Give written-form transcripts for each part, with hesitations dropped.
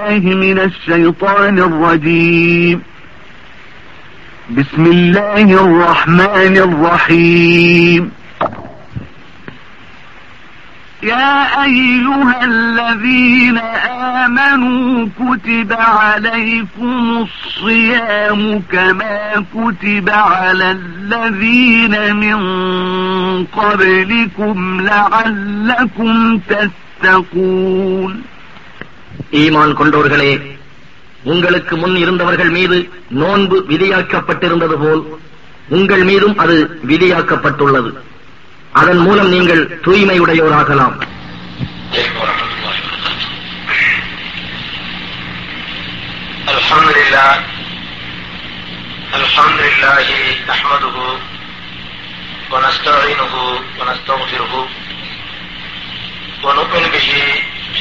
الله من الشيطان الرجيم. بسم الله الرحمن الرحيم. يا أيها الذين آمنوا كتب عليكم الصيام كما كتب على الذين من قبلكم لعلكم تتقون. ஈமான் கொண்டோர்களே, உங்களுக்கு முன் இருந்தவர்கள் மீது நோன்பு விதியாக்கப்பட்டிருந்தது போல் உங்கள் மீதும் அது விதியாக்கப்பட்டுள்ளது. அதன் மூலம் நீங்கள் தூய்மையுடையோராகலாம்.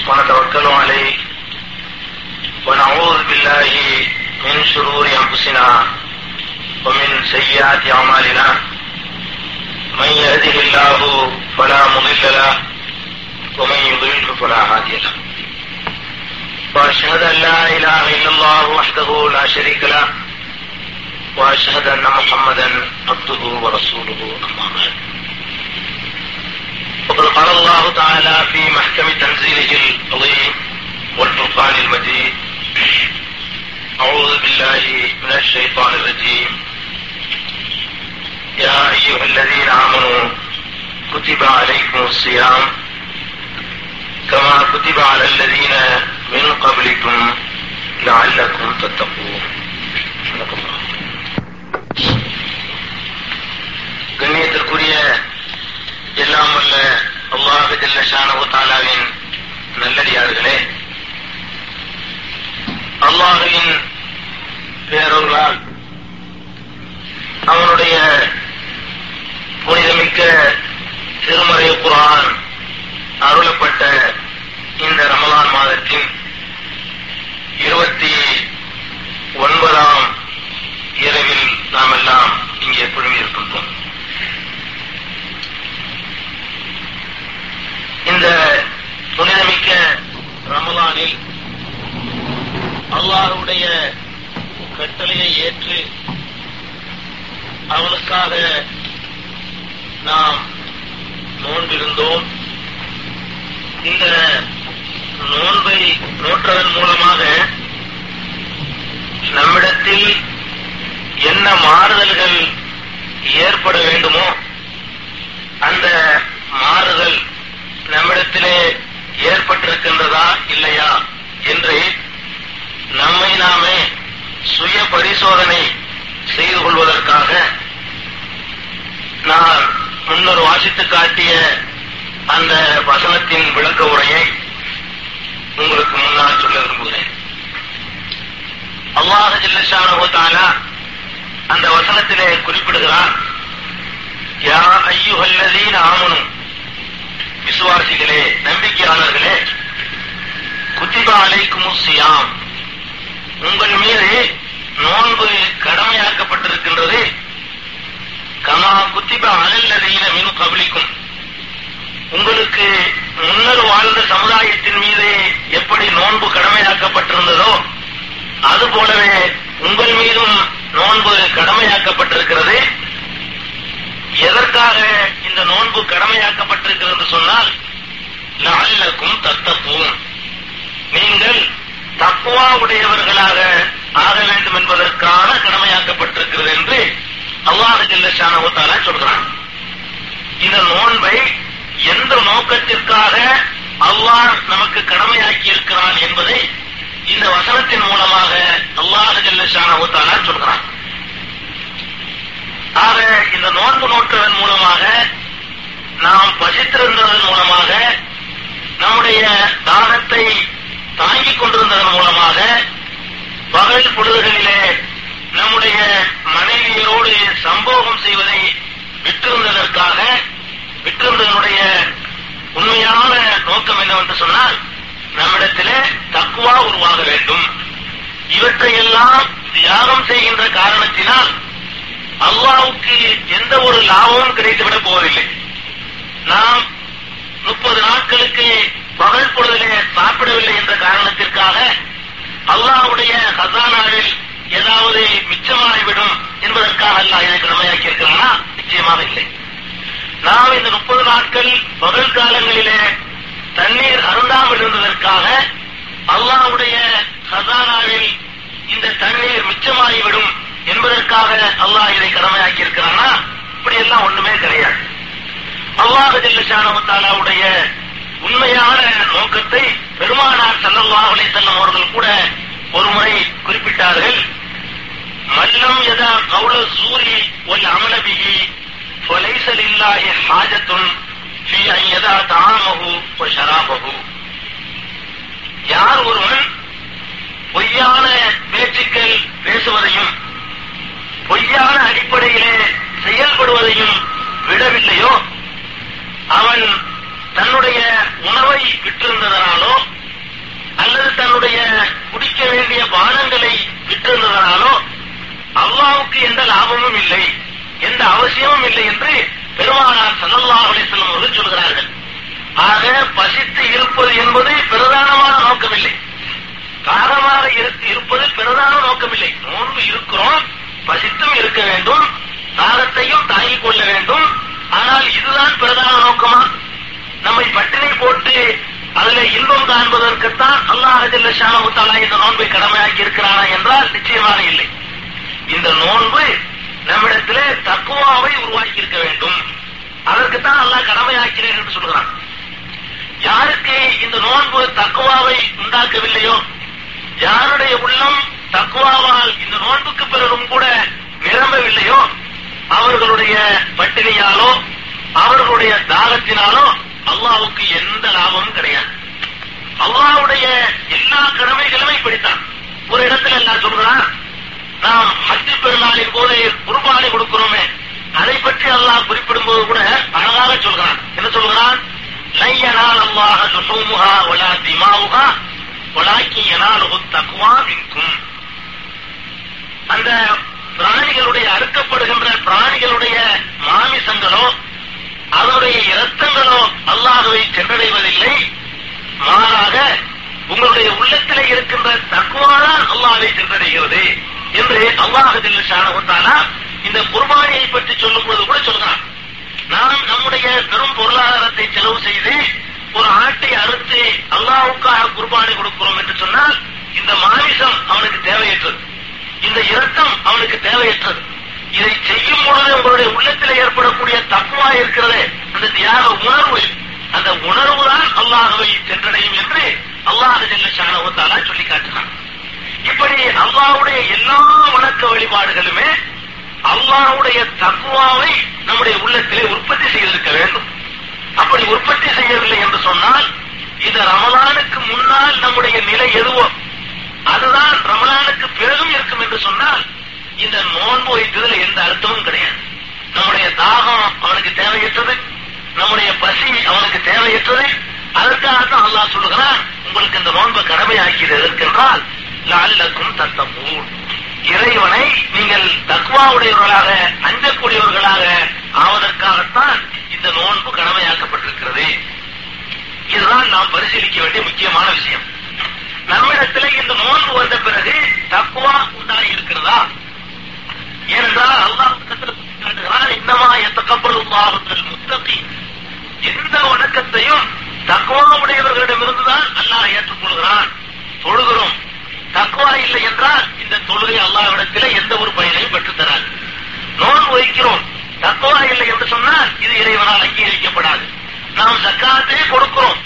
ونتوكل عليه ونعوذ بالله من شرور أنفسنا ومن سيئات أعمالنا. من يهده الله فلا مضل له ومن يضلل فلا هادي له. وأشهد أن لا إله إلا الله وحده لا شريك له وأشهد أن محمدا عبده ورسوله. أما بعد، وقد قال الله تعالى في محكم تنزيله العظيم والفرقان المجيد: أعوذ بالله من الشيطان الرجيم. يا أيها الذين آمنوا كتب عليكم الصيام كما كتب على الذين من قبلكم لعلكم تتقون. கண்ணியத்திற்குரிய எல்லாம் வல்ல அல்லாஹ் ஜல்லஷானஹு தஆலாவின் நல்லடியார்களே, அல்லாஹ்வின் பேரருளால் அவனுடைய புனிதமிக்க திருமறை குர்ஆன் அருளப்பட்ட இந்த ரமலான் மாதத்தின் 29வது இரவில் நாம் எல்லாம் இங்கே குழுமி இருக்கின்றோம். இந்த புனிதமிக்க ரமலானில் அல்லாஹ்வுடைய கட்டளையை ஏற்று அவனுக்காக நாம் நோன்பிருந்தோம். இந்த நோன்பை நோற்றதன் மூலமாக நம்மிடத்தில் என்ன மாறுதல்கள் ஏற்பட வேண்டுமோ அந்த மாறுதல் நம்மிடத்திலே ஏற்பட்டிருக்கின்றதா இல்லையா என்று நம்மை நாமே சுய பரிசோதனை செய்து கொள்வதற்காக நான் முன்னர் வாசித்து காட்டிய அந்த வசனத்தின் விளக்க உரையை உங்களுக்கு முன்னால் சொல்ல விரும்புகிறேன். அல்லாஹ் ஜல்லஷானஹு தஆலா அந்த வசனத்திலே குறிப்பிடுகிறார்: யா அய்யுஹல்லதீன ஆமனு, விசுவாசிகளே, நம்பிக்கையாளர்களே, குத்திப அலைக்குமு ஸியாம், உங்கள் மீது நோன்பு கடமையாக்கப்பட்டிருக்கின்றது. கமா குத்திப அலல்லதீன மின் கப்லிக்கும், உங்களுக்கு முன்னர் வாழ்ந்த சமுதாயத்தின் மீது எப்படி நோன்பு கடமையாக்கப்பட்டிருந்ததோ அதுபோலவே உங்கள் மீதும் நோன்பு கடமையாக்கப்பட்டிருக்கிறது. எதற்காக இந்த நோன்பு கடமையாக்கப்பட்டிருக்கிறது என்று சொன்னால், லஅல்லக்கும் தத்தகூன், நீங்கள் தக்வா உடையவர்களாக ஆக வேண்டும் என்பதற்கான கடமையாக்கப்பட்டிருக்கிறது என்று அல்லாஹ் ஜல்லஷானஹு தஆலா சொல்கிறான். இந்த நோன்பை எந்த நோக்கத்திற்காக அல்லாஹ் நமக்கு கடமையாக்கி இருக்கிறான் என்பதை இந்த வசனத்தின் மூலமாக அல்லாஹ் ஜல்லஷானஹு தஆலா சொல்கிறான். ஆக இந்த நோன்பு நோற்றதன் மூலமாக, நாம் பசித்திருந்ததன் மூலமாக, நம்முடைய தாகத்தை தாங்கிக் கொண்டிருந்ததன் மூலமாக, பகல் பொழுதுகளிலே நம்முடைய மனைவியரோடு சம்பவம் செய்வதை விட்டிருந்ததனுடைய உண்மையான நோக்கம் என்னவென்று சொன்னால், நம்மிடத்திலே தக்வா உருவாக வேண்டும். இவற்றையெல்லாம் தியாகம் செய்கின்ற காரணத்தினால் அல்லாஹ்வுக்கு எந்த ஒரு லாபமும் கிடைத்துவிட போவதில்லை. நாம் 30 நாட்களுக்கு பகல் பொழுதிலே சாப்பிடவில்லை என்ற காரணத்திற்காக ஹசானாவில் ஏதாவது மிச்சமாகிவிடும் என்பதற்காக அல்லாஹ் இதை கடமையாக்கி இருக்கிறானா? நிச்சயமாக இல்லை. நாம் இந்த 30 நாட்கள் பகல் காலங்களிலே தண்ணீர் அருந்தாமல் இருந்ததற்காக அல்லாஹ்வுடைய ஹசானாவில் இந்த தண்ணீர் மிச்சமாகிவிடும் என்பதற்காக அல்லாஹ் இதை கடமையாக்கி இருக்கிறானா? இப்படி எல்லாம் ஒண்ணுமே கிடையாது. அல்லாஹ் ஜல்ல ஷானஹு வ தஆலாவுடைய உண்மையான நோக்கத்தை பெருமானார் ஸல்லல்லாஹு அலைஹி வஸல்லம் அவர்கள் கூட ஒரு முறை குறிப்பிட்டார்கள். மல்லம் யதா கௌல ஸூரி வல் அமல பிஹி ஃபலைஸ லில்லாஹி ஹாஜத்துன் ஃபீ அன் யதா தஆமஹு வ ஷராபஹு. யார் ஒருவன் பொய்யான பேச்சுக்கள் பேசுவதையும் பொய்யான அடிப்படையிலே செயல்படுவதையும் விடவில்லையோ, அவன் தன்னுடைய உணவை விற்றிருந்ததனாலோ அல்லது தன்னுடைய குடிக்க வேண்டிய பானங்களை விற்றிருந்ததனாலோ அல்லாஹ்வுக்கு எந்த லாபமும் இல்லை, எந்த அவசியமும் இல்லை என்று பெருமானார் ஸல்லல்லாஹு அலைஹி வஸல்லம் அவர்கள் சொல்கிறார்கள். ஆக பசித்து இருப்பது என்பது பிரதானமான நோக்கமில்லை, தாகமாக இருப்பது பிரதான நோக்கமில்லை. நோன்பு இருக்கிறோம், பசித்தும் இருக்க வேண்டும், தாகத்தையும் தாங்கிக் கொள்ள வேண்டும். ஆனால் இதுதான் பிரதான நோக்கமா? நம்மை பட்டினி போட்டு அதில் இன்பம் காண்பதற்குத்தான் அல்லாஹ் ஜல்ல ஷானஹு வ தஆலா இந்த நோன்பை கடமையாக்கி இருக்கிறானா என்றால் நிச்சயமாக இல்லை. இந்த நோன்பு நம்மிடத்திலே தக்வாவை உருவாக்கி இருக்க வேண்டும், அதற்குத்தான் அல்லாஹ் கடமையாக்கிறேன் என்று சொல்கிறான். யாருக்கு இந்த நோன்பு தக்வாவை உண்டாக்கவில்லையோ, யாருடைய உள்ளம் தக்வாவால் இந்த நோன்புக்கு பிறரும் கூட நிரம்பவில்லையோ, அவர்களுடைய பட்டினியாலோ அவர்களுடைய தாகத்தினாலோ அல்லாஹ்வுக்கு எந்த லாபமும் கிடையாது. அல்லாஹ்வுடைய எல்லா கடமைகளுமே இப்படித்தான். ஒரு இடத்துல அல்லாஹ் சொல்கிறான், நாம் ஹஜ் பெருநாளின் போது குர்பானி கொடுக்கிறோமே, அதை பற்றி அல்லாஹ் குறிப்பிடும் போது கூட அழகாக சொல்கிறான். என்ன சொல்கிறான்? லையனால் அல்லாஹ் நுஹூமுஹா வலா திமாவுஹா வலாக்கி யனாலுஹு தக்வா மின்கும். அந்த பிராணிகளுடைய அறுக்கப்படுகின்ற பிராணிகளுடைய மாமிசங்களோ அதனுடைய இரத்தங்களோ அல்லாஹ்வை சென்றடைவதில்லை, மாறாக உங்களுடைய உள்ளத்திலே இருக்கின்ற தக்வாதான் அல்லாஹ்வை சென்றடைகிறது என்று அல்லாஹ் ஜல்ல ஷானஹு வ தஆலா இந்த குர்பானியை பற்றி சொல்லும் பொழுது கூட சொல்கிறான். நாம் நம்முடைய பெரும் பொருளாதாரத்தை செலவு செய்து ஒரு ஆட்டை அறுத்து அல்லாஹ்வுக்காக குர்பானி கொடுக்கிறோம் என்று சொன்னால் இந்த மாமிசம் அவனுக்கு தேவையற்றது, இந்த இரத்தம் அவனுக்கு தேவையற்றது. இதை செய்யும் பொழுது உங்களுடைய உள்ளத்தில் ஏற்படக்கூடிய தக்வா இருக்கிறது, அந்த தியாக உணர்வு, அந்த உணர்வு தான் அல்லாஹ்வை சென்றடையும் என்று அல்லாஹ் ஜல்ல ஷானஹு வ தஆலா சொல்லி காட்டினான். இப்படி அல்லாஹ்வுடைய எல்லா வணக்க வழிபாடுகளுமே அல்லாஹ்வுடைய தக்வாவை நம்முடைய உள்ளத்திலே உற்பத்தி செய்திருக்க வேண்டும். அப்படி உற்பத்தி செய்யவில்லை என்று சொன்னால் இந்த ரமலானுக்கு முன்னால் நம்முடைய நிலை எதுவோ அதுதான் ரமலானுக்கு பிறகும் இருக்கும் என்று சொன்னால் இந்த நோன்பு வைத்ததுல எந்த அர்த்தமும் கிடையாது. நம்முடைய தாகம் அவனுக்கு தேவையற்றது, நம்முடைய பசி அவனுக்கு தேவையற்றது. அதற்காகத்தான் அல்லாஹ் சொல்லுகிறான், உங்களுக்கு இந்த நோன்பை கடமையாக்கியது எதற்கென்றால் லஅல்லக்கும் தத்தகூன், இறைவனை நீங்கள் தக்வாவுடையவர்களாக அஞ்சக்கூடியவர்களாக ஆவதற்காகத்தான் இந்த நோன்பு கடமையாக்கப்பட்டிருக்கிறது. இதுதான் நாம் பரிசீலிக்க வேண்டிய முக்கியமான விஷயம். நம்மிடத்திலே இந்த நோன்பு வந்த பிறகு தக்வா உண்டாகி இருக்கிறதா? ஏனென்றால் அல்லாஹ் காட்டுகிறான், இன்னமா யத்தகப்பலுல்லாஹு மினல் முத்தகீன், எந்த வணக்கத்தையும் தக்வா உடையவர்களிடமிருந்துதான் அல்லாஹ் ஏற்றுக்கொள்கிறான். தொழுகிறோம், தக்வா இல்லை என்றால் இந்த தொழுகை அல்லாஹ்விடத்திலே எந்த ஒரு பயனையும் பெற்றுத்தராது. நோன்பு வைக்கிறோம், தக்வா இல்லை என்று சொன்னால் இது இறைவனால் அங்கீகரிக்கப்படாது. நாம் ஜக்காத்தை கொடுக்கிறோம்,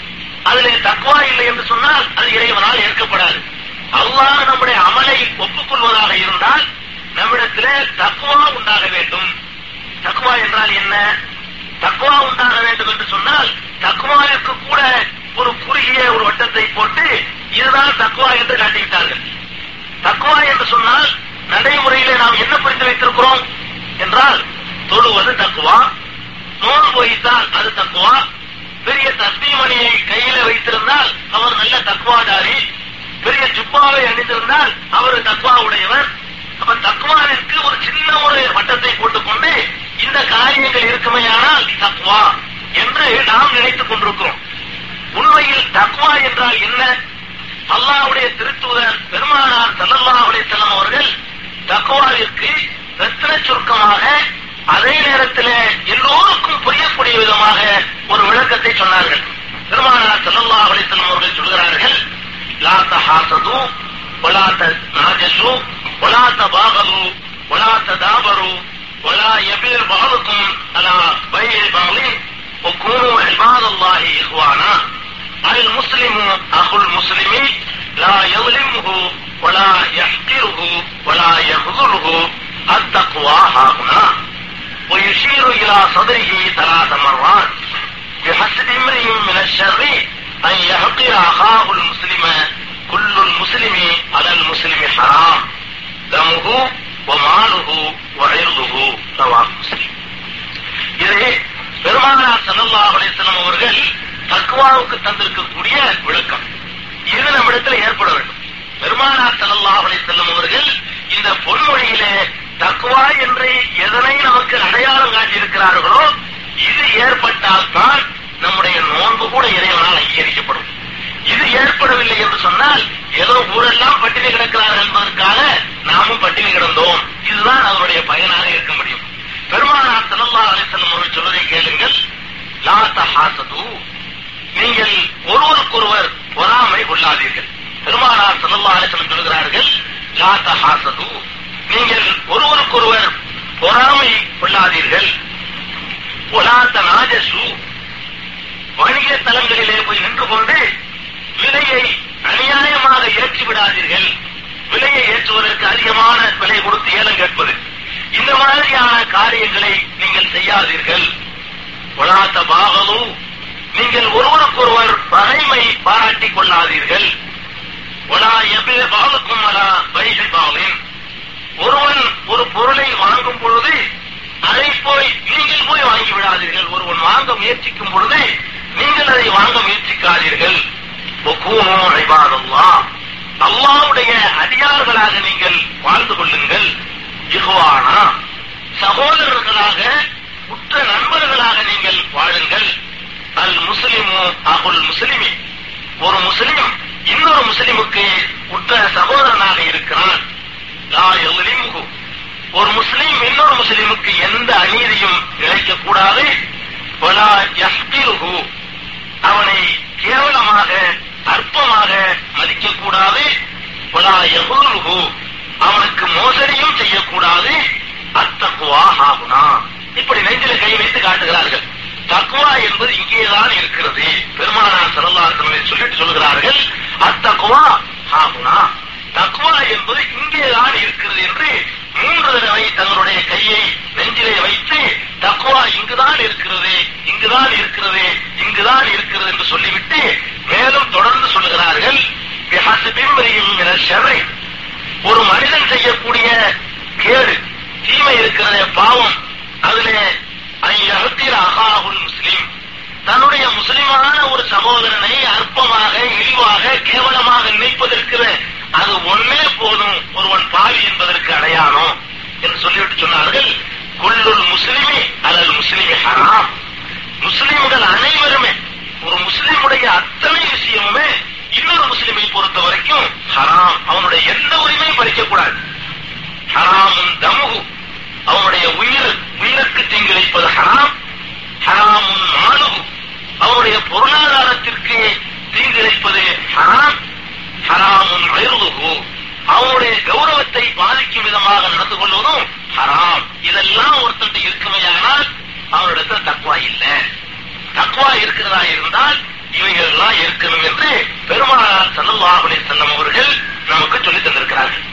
அதிலே தக்வா இல்லை என்று சொன்னால் அது இறைவனால் ஏற்கப்படாது. அல்லாஹ் நம்முடைய அமலை ஒப்புக்கொள்வதாக இருந்தால் நம்மிடத்திலே தக்வா உண்டாக வேண்டும். தக்வா என்றால் என்ன? தக்வா உண்டாக வேண்டும் என்று சொன்னால் தக்வாவுக்கு கூட ஒரு குறுகிய ஒரு வட்டத்தை போட்டு இதுதான் தக்வா என்று காட்டிவிட்டார்கள். தக்வா என்று சொன்னால் நடைமுறையிலே நாம் என்ன புரிந்து வைத்திருக்கிறோம் என்றால் தொழுவது தக்வா, நோன்பு வைத்தால் அது தக்வா, பெரிய தஸ்மீமணியை கையில வைத்திருந்தால் அவர் நல்ல தக்வாதாரி, பெரிய ஜுப்பாவை அணிந்திருந்தால் அவர் தக்வா உடையவர். அப்ப தக்வாவிற்கு ஒரு சின்ன ஒரு வட்டத்தை போட்டுக்கொண்டு இந்த காரியங்கள் இருக்குமையானால் தக்வா என்று நாம் நினைத்துக் கொண்டிருக்கிறோம். உண்மையில் தக்வா என்றால் என்ன? அல்லாஹ்வுடைய திருத்தூதர் பெருமானார் ஸல்லல்லாஹு ஒரு விளக்கத்தை சொன்னார்கள். பெருமானார் ஸல்லல்லாஹு அலைஹி வஸல்லம் அவர்கள் சொல்கிறார்கள், லா தஹாசது வலா தநாஜசு வலா தபாகது வலா ததாபரு வலா யபிர் பஅதுக்கும் அலா பைஇ பஅதி வகுனு இபாதல்லாஹி இஹ்வானா. அல் முஸ்லிமு அஹுல் முஸ்லிமி லா யலிமுஹு வலா யஹ்கிருஹு வலா யஹ்துருஹு அத்தக்வா ஹாஹுனா. ويشير إلى صدره 3 مرات بحسب امرئ من الشر أن يحقر أخاه المسلم. كل المسلم على المسلم حرام دمه وماله وعرضه رواه مسلم. இது பெருமானார் ஸல்லல்லாஹு அலைஹி வஸல்லம் அவர்கள் தக்வாவுக்கு தந்திருக்கக்கூடிய விளக்கம். இது நம்மிடத்தில் ஏற்பட வேண்டும். பெருமானார் ஸல்லல்லாஹு அலைஹி வஸல்லம் அவர்கள் இந்த பொன்மொழியிலே தக்வா என்று எதனை நமக்கு அடையாளம் காட்டியிருக்கிறார்களோ இது ஏற்பட்டால் தான் நம்முடைய நோன்பு கூட இறைவனால் அங்கீகரிக்கப்படும். இது ஏற்படவில்லை என்று சொன்னால் ஏதோ ஊரெல்லாம் பட்டினி கிடக்கிறார்கள் என்பதற்காக நாமும் பட்டினி கிடந்தோம், இதுதான் அவருடைய பயனாக இருக்க முடியும். பெருமானார் ஸல்லல்லாஹு அலைஹி வஸல்லம் அவர்கள் சொல்வதை கேளுங்கள், லா தஹாசது, நீங்கள் ஒருவருக்கொருவர் பொறாமை கொள்ளாதீர்கள். பெருமானார் ஸல்லல்லாஹு அலைஹி வஸல்லம் சொல்கிறார்கள், லா தஹாசது, நீங்கள் ஒருவருக்கொருவர் பொறாமை கொள்ளாதீர்கள். வணிக தலங்களிலே போய் நின்று கொண்டு விலையை அநியாயமாக ஏற்றி விடாதீர்கள். விலையை ஏற்றுவதற்கு அதிகமான விலை கொடுத்து ஏலம் கேட்பது, இந்த மாதிரியான காரியங்களை நீங்கள் செய்யாதீர்கள். ஒலாத்த பாகலு, நீங்கள் ஒருவருக்கொருவர் பகைமை பாராட்டிக் கொள்ளாதீர்கள். ஒலா எவ்வித பாலுக்கும் அலா பைசை பாலின், ஒருவன் ஒரு பொருளை வாங்கும் பொழுது அதை போய் நீங்கள் போய் வாங்கிவிடாதீர்கள். ஒருவன் வாங்க முயற்சிக்கும் பொழுது நீங்கள் அதை வாங்க முயற்சிக்காதீர்கள். வகூனு இபாதல்லாஹ், அல்லாஹ்வுடைய அடியார்களாக நீங்கள் வாழ்ந்து கொள்ளுங்கள். இஹ்வானா, சகோதரர்களாக உற்ற நண்பர்களாக நீங்கள் வாழுங்கள். அல் முஸ்லிமு அஹுல் முஸ்லிமி, ஒரு முஸ்லிம் இன்னொரு முஸ்லிமுக்கு உற்ற சகோதரனாக இருக்கிறான். ஒரு முஸ்லீம் இன்னொரு முஸ்லீமுக்கு எந்த அநீதியும் இழைக்கக்கூடாது. அவனை கேவலமாக அற்பமாக மதிக்கக்கூடாது. அவனுக்கு மோசடியும் செய்யக்கூடாது. அத்தக்வா ஹாஹுனா. இப்படி நெஞ்சில கை வைத்து காட்டுகிறார்கள். தக்வா என்பது இங்கேதான் இருக்கிறது. பெருமானார் ஸல்லல்லாஹு அலைஹி வஸல்லம் சொல்லிட்டு சொல்கிறார்கள், அத்தக்வா ஹாஹுனா, தக்வா என்பது இங்கேதான் இருக்கிறது என்று 3 தடவை தங்களுடைய கையை நெஞ்சிலே வைத்து தக்வா இங்குதான் இருக்கிறது, இங்குதான் இருக்கிறது, இங்குதான் இருக்கிறது என்று சொல்லிவிட்டு மேலும் தொடர்ந்து சொல்லுகிறார்கள், ஒரு மனிதன் செய்யக்கூடிய கேடு தீமை இருக்கிறதே, பாவம், அதிலே அகாவுல் முஸ்லிம், தன்னுடைய முஸ்லிமான ஒரு சகோதரனை அற்பமாக இழிவாக கேவலமாக நினைப்பதற்கிற அது ஒன்னே போதும் ஒருவன் பாவி என்பதற்கு அடையாளம் என்று சொல்லிவிட்டு சொன்னார்கள், குல்லுல் முஸ்லிமி அலல் முஸ்லிமி ஹராம், முஸ்லிம்கள் அனைவருமே ஒரு முஸ்லிமுடைய அத்தனை விஷயமுமே இன்னொரு முஸ்லிமை பொறுத்த வரைக்கும் ஹராம், அவனுடைய எந்த உரிமையும் பறிக்கக்கூடாது. ஹராமுன் தமுஹு, அவனுடைய உயிருக்கு தீங்கு வைப்பது ஹராம். ஹராமுன் மாலுஹு, அவனுடைய பொருளாதாரத்திற்கு தீங்கு வைப்பது ஹராம். ஹராமுன் இர்துஹு, அவனுடைய கௌரவத்தை பாதிக்கும் விதமாக நடந்து கொள்வதும் ஹராம். இதெல்லாம் ஒருத்தன் இருக்குமையானால் அவனிடத்துல தக்வா இல்லை. தக்வா இருக்கிறதா இருந்தால் இவைகள் எல்லாம் இருக்கணும் என்று பெருமானார் ஸல்லல்லாஹு அலைஹி வஸல்லம் அவர்கள் நமக்கு சொல்லித் தந்திருக்கிறார்கள்.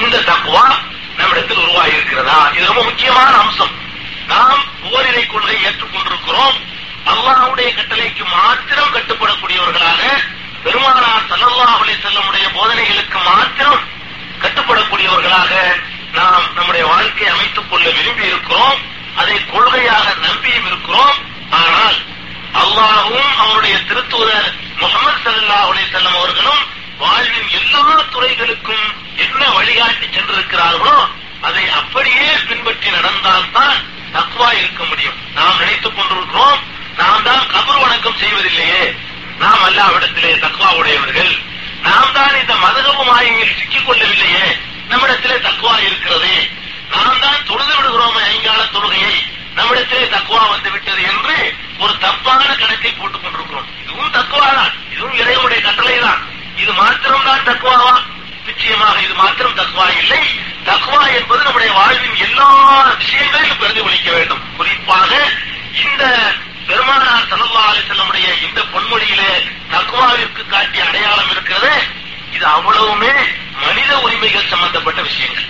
இந்த தக்வா நம்மிடத்தில் உருவாகி இருக்கிறதா, இது ரொம்ப முக்கியமான அம்சம். நாம் ஓரிரை கொள்கை ஏற்றுக்கொண்டிருக்கிறோம். அல்லாஹ்வுடைய கட்டளைக்கு மாத்திரம் கட்டுப்படக்கூடியவர்களாக, பெருமானார் ஸல்லல்லாஹு அலைஹி வஸல்லமுடைய போதனைகளுக்கு மாத்திரம் கட்டுப்படக்கூடியவர்களாக நாம் நம்முடைய வாழ்க்கையை அமைத்துக் கொள்ள விரும்பி இருக்கிறோம். அதை கொள்கையாக நம்பியும் இருக்கிறோம். ஆனால் அல்லாஹ்வும் அவருடைய திருத்தூதர் முஹம்மது ஸல்லல்லாஹு அலைஹி வஸல்லம் அவர்களும் வாழ்வின் எல்லா துறைகளுக்கும் என்ன வழிகாட்டி சென்றிருக்கிறார்களோ அதை அப்படியே பின்பற்றி நடந்தால்தான் தக்வா இருக்க முடியும். நாம் நினைத்துக் கொண்டிருக்கிறோம், நாம் தான் கபர் வணக்கம் செய்வதில்லையே, நாம் அல்லாஹ்விடத்திலே தக்வா உடையவர்கள், நாம் தான் இந்த மதுகபு மாயையில் சிக்கிக் கொள்ளவில்லையே, நம்மிடத்திலே தக்வா இருக்கிறது, நாம் தான் தொழுது விடுகிறோம் ஐங்கால தொழுகையை, நம்மிடத்திலே தக்வா வந்துவிட்டது என்று ஒரு தப்பான தக்வாவா? நிச்சயமாக இது மாத்திரம் தக்வா இல்லை. தக்வா என்பது நம்முடைய வாழ்வின் எல்லா விஷயங்களிலும் பிரதிபலிக்க வேண்டும். குறிப்பாக இந்த பெருமானார் ஸல்லல்லாஹு அலைஹி வஸல்லமுடைய இந்த பொன்மொழியிலே தக்வாவிற்கு காட்டிய அடையாளம் இருக்கிறது. இது அவ்வளவுமே மனித உரிமைகள் சம்பந்தப்பட்ட விஷயங்கள்.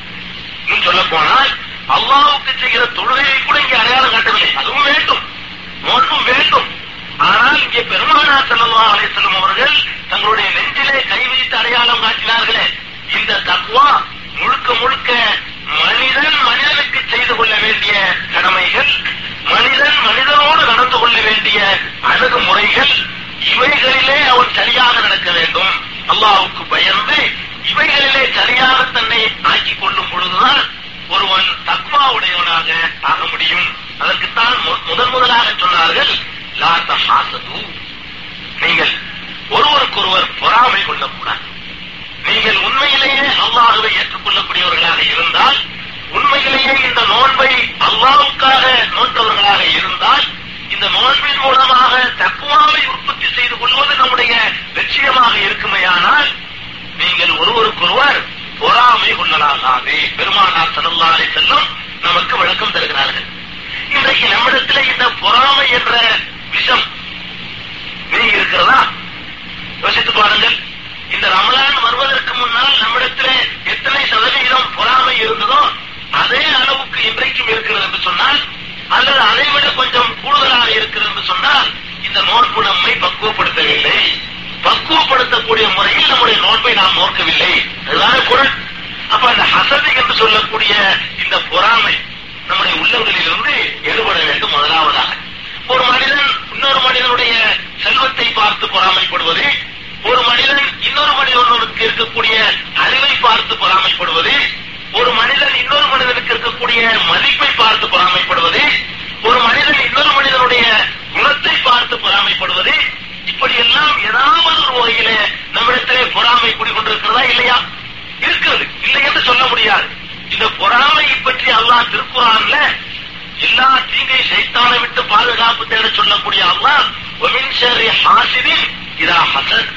இன்னும் சொல்ல போனால் அல்லாஹ்வுக்கு செய்கிற தொழுகையை கூட இங்கே அடையாளம் காட்டவில்லை. அதுவும் வேண்டும், நோன்பும் வேண்டும். ஆனால் இங்கே பெருமானார் ஸல்லல்லாஹு அலைஹி வஸல்லம் அவர்கள் தங்களுடைய நெஞ்சிலே கை வைத்து அடையாளம் காட்டினார்களே, இந்த தக்வா முழுக்க முழுக்க மனிதன் மனிதனுக்கு செய்து கொள்ள வேண்டிய கடமைகள், மனிதன் மனிதனோடு நடந்து கொள்ள வேண்டிய அணுகுமுறைகள், இவைகளிலே அவன் சரியாக நடக்க வேண்டும். அல்லாஹ்வுக்கு பயந்து இவைகளிலே சரியாக தன்னை ஆக்கிக் கொள்ளும் பொழுதுதான் ஒருவன் தக்வா உடையவனாக ஆக முடியும். அதற்குத்தான் முதலாக சொன்னார்கள், லா தஹாசது, நீங்கள் ஒருவருக்கொருவர் பொறாமை கொள்ளக்கூடாது. நீங்கள் உண்மையிலேயே அல்லாஹ்வை ஏற்றுக்கொள்ளக்கூடியவர்களாக இருந்தால், உண்மையிலேயே இந்த நோன்பை அல்லாஹ்வுக்காக நோன்பவர்களாக இருந்தால், இந்த நோன்பின் மூலமாக தக்வாவை உற்பத்தி செய்து கொள்வது நம்முடைய லட்சியமாக இருக்குமையானால் நீங்கள் ஒருவருக்கொருவர் பொறாமை கொள்ளலாகாது. பெருமானார் ஸல்லல்லாஹு அலைஹி வஸல்லம் நமக்கு விளக்கம் தருகிறார்கள். இன்றைக்கு நம்மிடத்தில் இந்த பொறாமை என்ற விஷம் நீங்க இருக்கிறதா? யோசித்து பாருங்கள். இந்த ரமலான் வருவதற்கு முன்னால் நம்மிடத்தில் எத்தனை சதவீதம் பொறாமை இருந்ததோ அதே அளவுக்கு இன்றைக்கும் இருக்கிறது என்று சொன்னால், அல்லது அதைவிட கொஞ்சம் கூடுதலாக இருக்கிறது என்று சொன்னால், இந்த நோன்பு நம்மை பக்குவப்படுத்தவில்லை. பக்குவப்படுத்தக்கூடிய முறையில் நம்முடைய நோன்பை நாம் நோக்கவில்லை. அதுதான பொருள். அப்ப அந்த ஹசதி என்று சொல்லக்கூடிய இந்த பொறாமை நம்முடைய உள்ளங்களில் இருந்து எடுபட வேண்டும். முதலாவதாக ஒரு மனிதன் இன்னொரு மனிதனுடைய செல்வத்தை பார்த்து பொறாமைப்படுவது, ஒரு மனிதன் இன்னொரு மனிதனுக்கு இருக்கக்கூடிய அறிவை பார்த்து பொறாமைப்படுவது, ஒரு மனிதன் இன்னொரு மனிதனுக்கு இருக்கக்கூடிய மதிப்பை பார்த்து பொறாமைப்படுவது, ஒரு மனிதன் இன்னொரு மனிதனுடைய குணத்தை பார்த்து பொறாமைப்படுவது, இப்படியெல்லாம் ஏதாவது ஒரு வகையிலே நம்மிடத்திலே பொறாமை குடிக்கொண்டிருக்கிறதா? இல்லையா? இருக்கிறது. இல்லை என்று சொல்ல முடியாது. இந்த பொறாமையை பற்றி அல்லாஹ் திருக்குறான்ல எல்லா தீங்கை சைத்தானை விட்டு பாதுகாப்பு தேட சொல்லக்கூடிய அல்லாஹ் ஒமின் ஷர்ரி ஹாசிதின் இதா ஹசத்,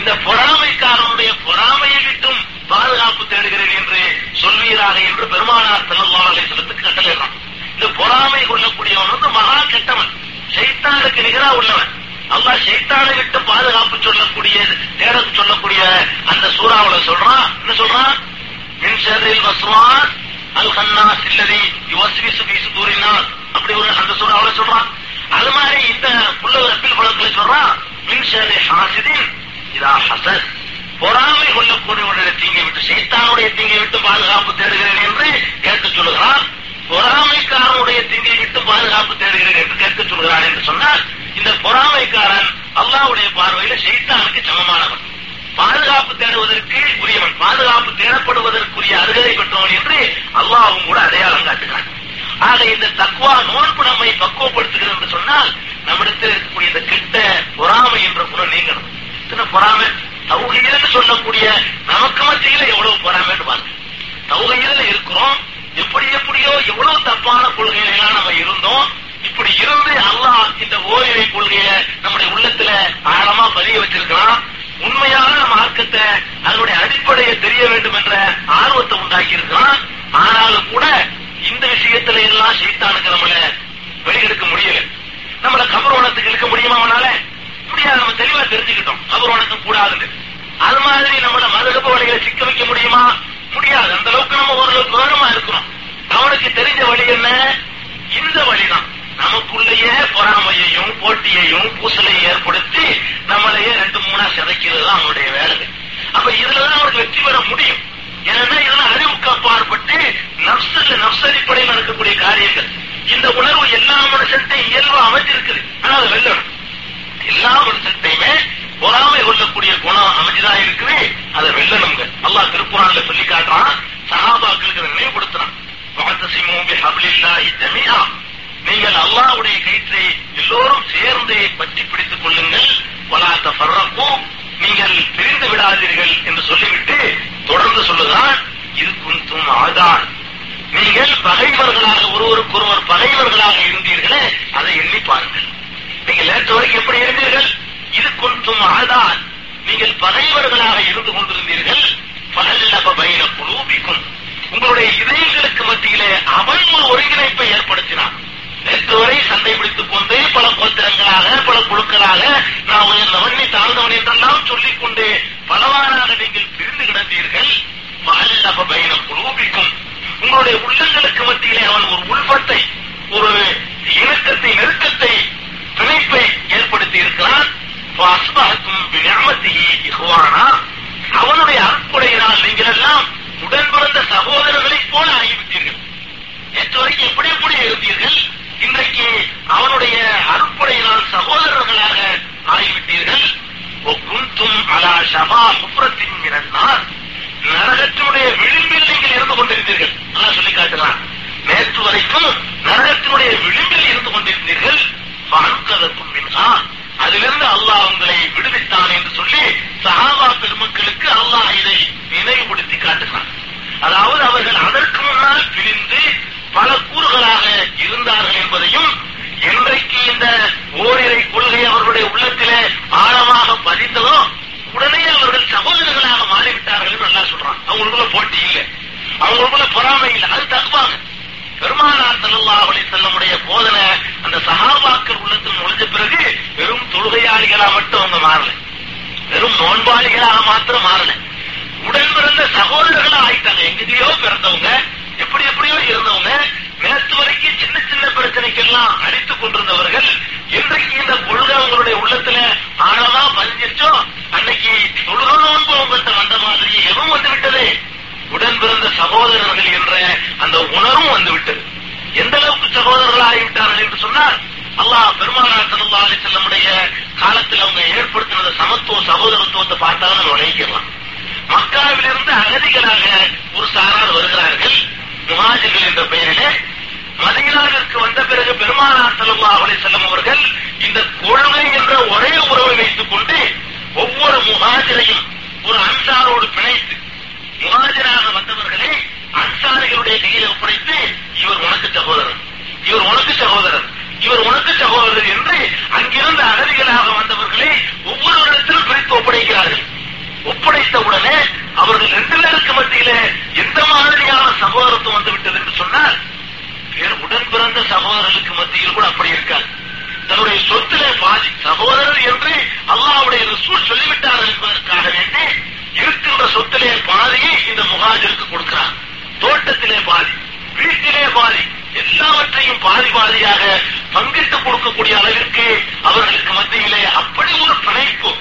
இந்த பொறாமைக்காரனுடைய பொறாமையை விட்டும் பாதுகாப்பு தேடுகிறேன் என்று சொல்வீராக என்று பெருமானார் ஸல்லல்லாஹு அலைஹி வஸல்லத்துக்கு கட்டளையிடலாம். இந்த பொறாமை கொள்ளக்கூடியவன் வந்து மகா கெட்டவன், சைத்தானுக்கு நிகராக உள்ளவன். அல்லாஹ் சைத்தானை விட்டு பாதுகாப்பு சொல்லக்கூடிய தேட சொல்லக்கூடிய அந்த சூறாவுல சொல்றான். என்ன சொல்றான்? மின் ஷர்ரில் வஸ்வாஸ் அல் கன்னாஸ் அல்லதி யுவஸ்விசு ஃபீ சுதூரின்னாஸ், அப்படி ஒரு அந்த சூறாவுல சொல்றான். அது மாதிரி இந்த புல்லரப்பில் பழத்துல சொல்றான், மின் ஷர்ரி ஹாசிதின் இதா ஹசத், பொறாமை கொள்ளக்கூடியவனுடைய தீங்கை விட்டு, சைத்தானுடைய தீங்கை விட்டு பாதுகாப்பு தேடுகிறேன் என்று கேட்க சொல்கிறான். பொறாமைக்காரனுடைய தீங்கை விட்டு பாதுகாப்பு தேடுகிறேன் என்று கேட்க சொல்கிறான் என்று சொன்னால், இந்த பொறாமைக்காரன் அல்லாஹ்வுடைய பார்வையில சைத்தானுக்கு சமமானவன், பாதுகாப்பு தேடுவதற்கு உரியவன், பாதுகாப்பு தேடப்படுவதற்குரிய அருகதை பெற்றவன் என்று அல்லாஹ்வும் கூட அடையாளம் காட்டுகிறான். ஆக இந்த தக்வா நோன்பு நம்மை பக்குவப்படுத்துகிறது என்று சொன்னால், நம்மிடத்தில் இருக்கக்கூடிய இந்த கெட்ட பொறாமை என்ற குணம் நீங்கணும். பொறாமை தௌஹீதுன்னு சொல்லக்கூடிய நமக்கு மத்தியில எவ்வளவு பொறாமைன்னு பாருங்க. தௌஹீதுல இருக்கிறோம், எப்படி எப்படியோ எவ்வளவு தப்பான கொள்கைகளெல்லாம் நம்ம இருந்தோம். இப்படி இருந்து அல்லாஹ் இந்த ஓரிரை கொள்கையை நம்முடைய உள்ளத்துல ஆழமா பதிய வச்சிருக்கிறான். உண்மையான மார்க்கத்தை அதனுடைய அடிப்படையை தெரிய வேண்டும் என்ற ஆர்வத்தை உண்டாக்கி இருக்கிறான். ஆனாலும் கூட இந்த விஷயத்துல எல்லாம் சைத்தானுக்கு நம்மள வெளியெடுக்க முடியல. நம்மள கபரோணத்துக்கு இழுக்க முடியுமா? அவனால நம்ம தெளிவா தெரிஞ்சுக்கிட்டோம் கபர் வணக்கம் கூடாதுன்னு. அது மாதிரி நம்மள மதுகப்பு வழிகளை சிக்க வைக்க முடியுமா? முடியாது. அந்த அளவுக்கு நம்ம ஓரளவுக்கு வேணுமா இருக்கிறோம். அவனுக்கு தெரிஞ்ச வழி என்ன? இந்த வழிதான். நமக்குள்ளேயே பொறாமையையும் போட்டியையும் பூசலையும் ஏற்படுத்தி நம்மளையே 2-3 சிதைக்கிறது தான் அவனுடைய வேலை. அப்ப இதுலதான் அவனுக்கு வெற்றி பெற முடியும். ஏன்னா இதெல்லாம் அறிவுக்கு அப்பாற்பட்டு நப்ஸ் அடிப்படையில் நடக்கக்கூடிய காரியங்கள். இந்த உணர்வு எல்லா மனுஷன்டையும் இயல்பு அமைஞ்சிருக்குது. ஆனா அது வெல்லணும். எல்லா மனுஷத்தையுமே பொறாமை கொள்ளக்கூடிய குணம் அமைஞ்சுதான் இருக்குது. அதை வெல்லணுங்க. அல்லாஹ் திருக்குறான்ல சொல்லி காட்டுறான், சஹாபாக்களுக்கு நினைவுபடுத்துறான். நீங்கள் அல்லாஹ்வுடைய கயிற்றை எல்லோரும் சேர்ந்து பற்றி பிடித்துக் கொள்ளுங்கள், வலா தஃபர்ரகூ, நீங்கள் பிரிந்து விடாதீர்கள் என்று சொல்லிவிட்டு தொடர்ந்து சொல்லுதான், இன் குன்தும் ஆதான், நீங்கள் பகைவர்களாக ஒருவருக்கொருவர் பகைவர்களாக இருந்தீர்களே அதை எண்ணி பாருங்கள். நீங்கள் நேற்று வரைக்கும் எப்படி இருந்தீர்கள்? இது கொஞ்சம் ஆதான், நீங்கள் பகைவர்களாக இருந்து கொண்டிருந்தீர்கள். உங்களுடைய இதயங்களுக்கு மத்தியிலே அவன் ஒரு ஒருங்கிணைப்பை ஏற்படுத்தினான். நேற்று வரை சண்டை பிடித்துக் கொண்டே பல கோத்திரங்களாக பல குழுக்களாக நான் உயர்ந்தவன் நீ தாழ்ந்தவன் என்றெல்லாம் சொல்லிக் கொண்டே பலவாறாக நீங்கள் பிரிந்து கிடந்தீர்கள். பஹல்லப பைன குலூபிக்கும் உங்களுடைய உள்ளங்களுக்கு மத்தியிலே அவன் ஒரு உள்பட்டை ஒரு இணக்கத்தை நெருக்கத்தை பிணைப்பை ஏற்படுத்தி இருக்கிறான். அவனுடைய அற்புடையினால் நீங்கள் எல்லாம் உடன் பிறந்த சகோதரர்களைப் போல ஆகிவிட்டீர்கள். நேற்று வரைக்கும் எப்படியே கூட இருந்தீர்கள், இன்றைக்கு அவனுடைய அற்புடையினால் சகோதரர்களாக ஆகிவிட்டீர்கள். நரகத்தினுடைய விளிம்பில் நீங்கள் இருந்து கொண்டிருந்தீர்கள். நல்லா சொல்லி காட்டலாம். நேற்று வரைக்கும் நரகத்தினுடைய விளிம்பில் இருந்து கொண்டிருந்தீர்கள். அதிலிருந்து அல்லாஹ் உங்களை விடுவித்தான் என்று சொல்லி சஹாபா பெருமக்களுக்கு அல்லாஹ் இதை நினைவுபடுத்தி காட்டுகிறான். அதாவது அவர்கள் அதற்கு முன்னால் பிரிந்து பல கூறுகளாக இருந்தார்கள் என்பதையும் என்றைக்கு இந்த ஓரிரை கொள்கை அவர்களுடைய உள்ளத்திலே ஆழமாக பதிந்ததோ உடனே அவர்கள் சகோதரர்களாக மாறிவிட்டார்கள் என்று அல்லாஹ் சொல்றான். அவங்களுக்குள்ள போட்டி இல்லை, அவங்களுக்குள்ள பொறாமை இல்லை, அது தக்வாங்க. பெருமானார் ஸல்லல்லாஹு அலைஹி வஸல்லமுடைய போதனை அந்த சஹாபாக்கள் உள்ளத்தில் நுழைஞ்ச பிறகு வெறும் தொழுகையாளிகளா மட்டும் அவங்க மாறல, வெறும் நோன்பாளிகளாக மாத்திரம் மாறல, உடன் பிறந்த சகோதரர்களா ஆயிட்டாங்க. எங்கேயோ பிறந்தவங்க, எப்படி எப்படியோ இருந்தவங்க, நேற்று வரைக்கும் சின்ன சின்ன பிரச்சனைக்கெல்லாம் அடித்துக் கொண்டிருந்தவர்கள் இன்றைக்கு இந்த கொள்கை அவங்களுடைய உள்ளத்துல ஆழமா பதிஞ்சிருச்சோ அன்னைக்கு தொழுக நோன்பு அவங்கள்ட்ட வந்த மாதிரி எதுவும் வந்துவிட்டது. உடன் பிறந்த சகோதரர்கள் என்ற அந்த உணர்வும் வந்துவிட்டது. எந்த அளவுக்கு சகோதரர்கள் ஆகிவிட்டார்கள் என்று சொன்னால் அல்லாஹ் பெருமானார் ஸல்லல்லாஹு அலைஹி வஸல்லமுடைய காலத்தில் அவங்க ஏற்படுத்தின சமத்துவ சகோதரத்துவத்தை பார்த்தாலும் நம்ம விளைவிக்கலாம். மக்காவிலிருந்து அகதிகளாக ஒரு சாரார் வருகிறார்கள் முஹாஜிர்கள் என்ற பெயரிலே. மதீனாவிற்கு வந்த பிறகு பெருமானார் ஸல்லல்லாஹு அலைஹி வஸல்லம் அவர்கள் இந்த கொள்கை என்ற ஒரே உறவை வைத்துக் கொண்டு ஒவ்வொரு முஹாஜிரையும் ஒரு அன்சாரோடு பிணைத்து முஹாஜிராக வந்தவர்களை அன்சாரிகளுடைய கையில ஒப்படைத்து இவர் உனக்கு சகோதரர், இவர் உனக்கு சகோதரர், இவர் உனக்கு சகோதரர் என்று அங்கிருந்து அகதிகளாக வந்தவர்களை ஒவ்வொரு இடத்திலும் பிரித்து ஒப்படைக்கிறார்கள். ஒப்படைத்தவுடனே அவர்கள் ரெண்டு பேருக்கு மத்தியில எந்த மாதிரியான சகோதரத்துவம் வந்துவிட்டது என்று சொன்னால் உடன் பிறந்த சகோதரர்களுக்கு மத்தியில் கூட அப்படி இருக்காது. தன்னுடைய சொத்துல பாதி சகோதரர் என்று அல்லாஹ்வுடைய ரசூல் சொல்லிவிட்டார்கள் என்பதற்காக வேண்டி இருக்கின்ற சொத்திலே பாதியை இந்த முஹாஜிருக்கு கொடுக்கிறார். தோட்டத்திலே பாதி, வீட்டிலே பாதி, எல்லாவற்றையும் பாதி பாதியாக பங்கிட்டு கொடுக்கக்கூடிய அளவிற்கு அவர்களுக்கு மத்தியிலே அப்படி ஒரு பிணைப்பு,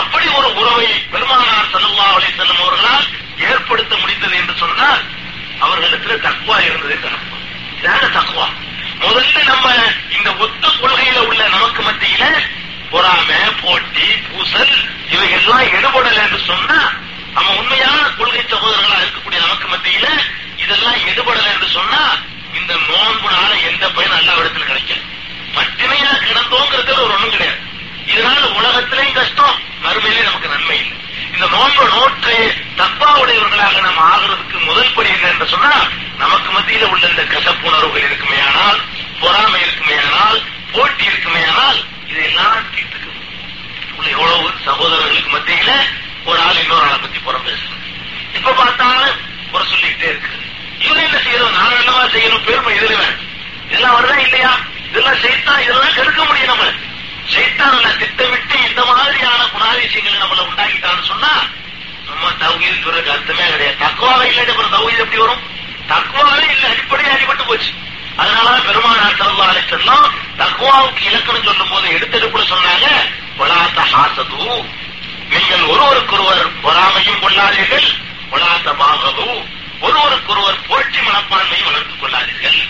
அப்படி ஒரு உறவை பெருமானார் ஸல்லல்லாஹு அலைஹி வஸல்லம் அவர்களால் ஏற்படுத்த முடிந்தது என்று சொன்னால் அவர்களுக்கு தக்வா இருந்தது. இதான தக்வா. முதல்ல நம்ம இந்த ஒத்த கொள்கையில உள்ள நமக்கு மத்தியில பொறாமை, போட்டி, பூசல் இவையெல்லாம் எடுபடல என்று சொன்னா நம்ம உண்மையான கொள்கை சகோதரர்களா இருக்கக்கூடிய நமக்கு மத்தியில இதெல்லாம் எடுபடல என்று சொன்னா இந்த நோன்புனால எந்த பயன் எல்லா இடத்துல கிடைக்கல. பட்டினியா கிடந்தோங்கிறது ஒரு ஒண்ணும் கிடையாது. இதனால உலகத்திலையும் கஷ்டம், மறுமையிலே நமக்கு நன்மை இல்லை. இந்த நோன்பு நோற்று தப்பாவுடையவர்களாக நம்ம ஆகிறதுக்கு முதல் படி என்ன என்று சொன்னா நமக்கு மத்தியில உள்ள இந்த கசப்புணர்வுகள் இருக்குமே ஆனால், பொறாமை இருக்குமே ஆனால், போட்டி இருக்குமே ஆனால், இதையெல்லாம் தீர்த்துக்கு உள்ள எவ்வளவு சகோதரர்களுக்கு மத்தியில ஒரு ஆள் இன்னொரு ஆளை பத்தி புறம் பேசுறது, இப்ப பார்த்தாலும் புற சொல்லிக்கிட்டே இருக்குது. இவங்க என்ன செய்யணும், நான் என்னவா செய்யணும், பெருமை எதிர இதெல்லாம் வருதா இல்லையா, இதெல்லாம் செய்தான், இதெல்லாம் கெடுக்க முடியும். நம்ம சைத்தான் திட்டமிட்டு இந்த மாதிரியான குணாதிசயங்களை நம்மள உண்டாக்கிட்டான்னு சொன்னா நம்ம தௌஹீத் பிறகு அர்த்தமே கிடையாது. தக்வாவே இல்லை அப்புறம் தௌஹீத் எப்படி வரும்? தக்வாவே இல்லை, அடிப்படையே அடிபட்டு போச்சு. அதனாலதான் பெருமானார் ஸல்லல்லாஹு அலைஹி வஸல்லம் தக்வாவுக்கு இலக்கணம் சொல்லும் போது எடுத்தெடுப்புல சொன்னாங்க, வலா தஹாசது, நீங்கள் ஒருவருக்கொருவர் பொறாமையும் கொள்ளாதீர்கள், வலா தபாகது, ஒருவருக்கொருவர் போட்டி மனப்பான்மையும் வளர்த்துக் கொள்ளாதீர்கள்.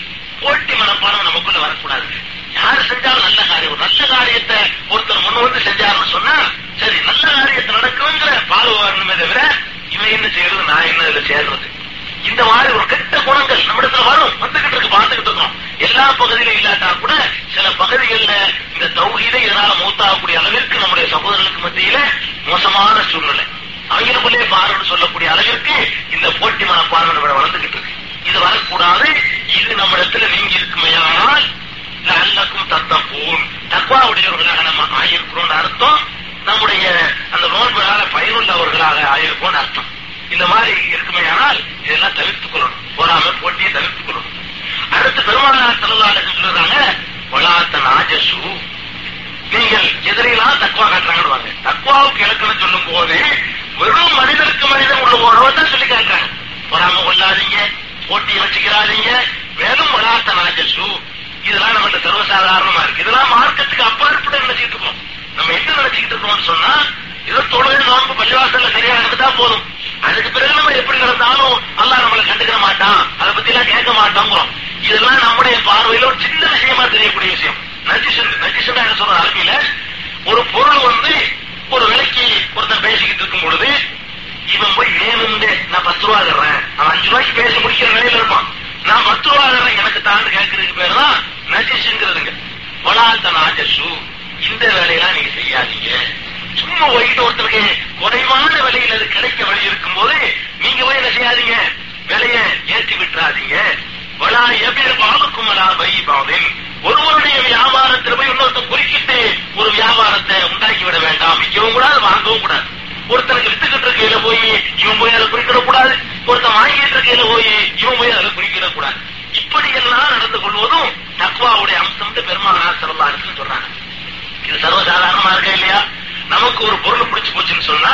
போட்டி மனப்பான்மை நமக்குள்ள வரக்கூடாது. யார் செஞ்சாலும் நல்ல காரியம், நல்ல காரியத்தை ஒருத்தர் முன்ன வந்து செஞ்சாருன்னு சொன்னா சரி நல்ல காரியத்தை நடக்கணுங்கிற பார்வை வரணுமே தவிர இவன் என்ன செய்யறது, நான் என்ன இதுல சேர்றது, இந்த மாதிரி ஒரு கெட்ட குணங்கள் நம்மிடத்துல வரும், வந்துகிட்டு இருக்கு, பார்த்துக்கிட்டு இருக்கோம். எல்லா பகுதியிலும் இல்லாட்டா கூட சில பகுதிகளில் இந்த தௌஹீதை இதனால மூத்தாகக்கூடிய அளவிற்கு நம்முடைய சகோதரர்களுக்கு மத்தியில மோசமான சூழ்நிலை அவங்களுக்குள்ளே பார்வைன்னு சொல்லக்கூடிய அளவிற்கு இந்த போட்டி மன பார்வை நம்மளை வளர்ந்துகிட்டு இருக்கு. இது வரக்கூடாது. இது நம்மிடத்துல நீங்க இருக்குமையானால் தத்தம் தக்வா உடையவர்களாக நம்ம ஆகியிருக்கிறோம் அர்த்தம். நம்முடைய அந்த நோன்புகளால பயிர்கொண்டவர்களாக ஆயிருப்போம்னு அர்த்தம். இந்த மாதிரி இருக்குமே ஆனால் இதெல்லாம் தவிர்த்துக் கொள்ளணும், போராம போட்டியை தவிர்த்துக் கொள்ளணும். அடுத்து பெருமானார் ஸல்லல்லாஹு அலைஹி வஸல்லம் சொல்றாங்க, வலா தநாஜஸு, நீங்கள் எதிரெல்லாம் தக்வா காட்டுறாங்க. தக்வாவுக்கு இலக்கணம் சொல்லும் போது வெறும் மனிதனுக்கு மனிதன் உள்ள உறவை தான் சொல்லி காட்டுறாங்க. பொறாம கொள்ளாதீங்க, போட்டி வச்சுக்கிறாதீங்க, மேலும் வலா தநாஜஸு. இதெல்லாம் நம்ம சர்வசாதாரணமா இருக்கு. இதெல்லாம் மார்க்கத்துக்கு அப்பாற்பட்டு நினைச்சிட்டு இருக்கோம். நம்ம என்ன நினைச்சுக்கிட்டு இருக்கோம்னு சொன்னா, ஏதோ தொழுகை நோன்பு பள்ளிவாசல்ல சரியா நடந்துட்டா போதும், அதுக்கு பிறகு நம்ம எப்படி நடந்தாலும் அல்லாஹ் நம்மளை கண்டுக்கிற மாட்டான், அதை பத்தி எல்லாம் கேட்க மாட்டோங்கிறோம். இதெல்லாம் நம்முடைய பார்வையில ஒரு சின்ன விஷயமா தெரியக்கூடிய விஷயம். நஜிசுன்னா என்ன சொல்ற அழகில, ஒரு பொருள் வந்து ஒரு விலைக்கு ஒருத்தன் பேசிக்கிட்டு இருக்கும் பொழுது இவன் போய் வேணும்னு நான் 10 ரூபா தர்றேன், அவன் 5 ரூபாய்க்கு பேசி முடிக்கிற நிலையில இருப்பான், நான் 10 ரூபா தர்றேன் எனக்கு தான்னு கேட்கறதுக்கு பேர் தான் நஜிசுங்கிறதுங்க. வலாத்தனா ஜசு, இந்த வேலையெல்லாம் நீங்க செய்யாதீங்க. சும்மா போயிட்டு ஒருத்தருக்கு குறைவான விலையில் அது கிடைக்க வழி இருக்கும் போது நீங்க போய் என்ன செய்யாதீங்க, விலையை ஏற்றி விட்டுறாதீங்க. வலா எவ்விரு பாலுக்கும் வலா பை பாவின், ஒருவருடைய வியாபாரத்தில் போய் இன்னொருத்தர் குறுக்கிட்டு ஒரு வியாபாரத்தை உண்டாக்கி விட வேண்டாம். விற்கவும் கூடாது, வாங்கவும் கூடாது. ஒருத்தனுக்கு வித்துக்கிட்டு இருக்கையில போய் இவன் போய் அதை குறிக்கிடக்கூடாது, ஒருத்தன் வாங்கிட்டு இருக்கையில போய் இவன் போய் அதை குறிக்கிடக்கூடாது. இப்படியெல்லாம் நடந்து கொள்வதும் தக்வாவுடைய அம்சம். பெருமானார் ஸல்லல்லாஹு அலைஹி வஸல்லம் சொல்றாங்க. இது சர்வசாதாரணமா இருக்கா இல்லையா? நமக்கு ஒரு பொருள் பிடிச்சு போச்சுன்னு சொன்னா,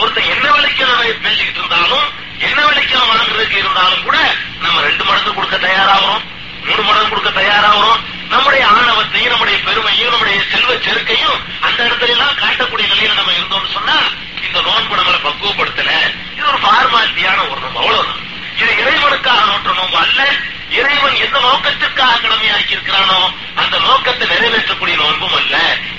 ஒருத்தர் என்ன விலைக்கு நம்ம பேசிக்கிட்டு இருந்தாலும், என்ன விலைக்கு நம்ம வாங்குறதுக்கு இருந்தாலும் கூட நம்ம 2 மடங்கு கொடுக்க தயாராகிறோம், 3 மடங்கு கொடுக்க தயாராகிறோம். நம்முடைய ஆணவத்தையும் நம்முடைய பெருமையும் நம்முடைய செல்வ சேர்க்கையும் அந்த இடத்துல எல்லாம் காட்டக்கூடிய நிலையில நம்ம இருந்தோம்னு சொன்னா, இந்த நோன்பு நம்மளை பக்குவப்படுத்தல. இது ஒரு பார்மாலிட்டியான ஒரு நோன்பு, அவ்வளவுதான். இது இறைவனுக்காக நோற்ற நோன்பு அல்ல. இறைவன் எந்த நோக்கத்திற்காக கடமையாக்கி இருக்கிறானோ அந்த நோக்கத்தை நிறைவேற்றக்கூடிய நோன்பும் அல்ல.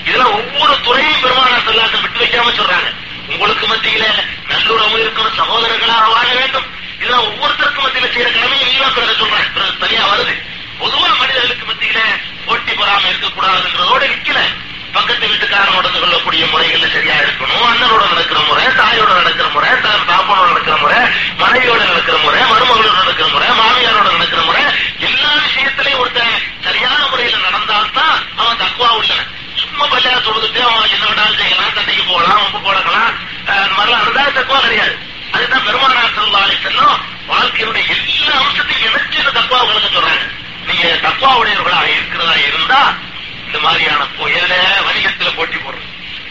இதுல ஒவ்வொரு துறையும் பெருமானார் ஸல்லல்லாஹு அலைஹி வஸல்லம் விட்டு வைக்காம சொல்றாங்க. உங்களுக்கு மத்தியில நல்லுறவு இருக்கிற சகோதரர்களாக வாழ வேண்டும். இதெல்லாம் ஒவ்வொருத்தருக்கும் மத்தியில செய்யற கடமையை நீங்களா பிறகு சொல்றாங்க, தனியா வருது. பொதுவாக மனிதர்களுக்கு மத்தியில போட்டி பொறாம இருக்கக்கூடாதுங்கிறதோட நிக்கல, பக்கத்து வீட்டுக்காரன் நடந்து கொள்ளக்கூடிய முறைகள்ல சரியா இருக்கணும். அண்ணனோட நடக்கிற முறை, தாயோட நடக்கிற முறை, தன் பாப்பனோட நடக்கிற முறை, மனைவியோட நடக்கிற முறை, மருமகளோட நடக்கிற முறை, மாமியாரோட நடக்கிற முறை, எல்லா விஷயத்திலையும் ஒருத்தன் சரியான முறையில நடந்தால்தான் அவன் தக்வா உள்ளவன். சும்மா பள்ளியா சொல்லிட்டு அவன் என்ன வேணாலும் செய்யலாம், சண்டைக்கு போகலாம், உப்பு போடலாம், அந்த மாதிரிலாம் இருந்தாலும் தக்வா கிடையாது. அதுதான் பெருமானார் ஸல்லல்லாஹு அலைஹி வஸல்லம் வாழ்க்கையுடைய எல்லா அம்சத்தையும் இணைச்சு தக்வா உங்களுக்கு சொல்றாங்க. நீங்க தக்வா உடையவர்களா இருக்கிறதா இருந்தா இந்த மாதிரியான புயல வணிகத்துல போட்டி போடுறது,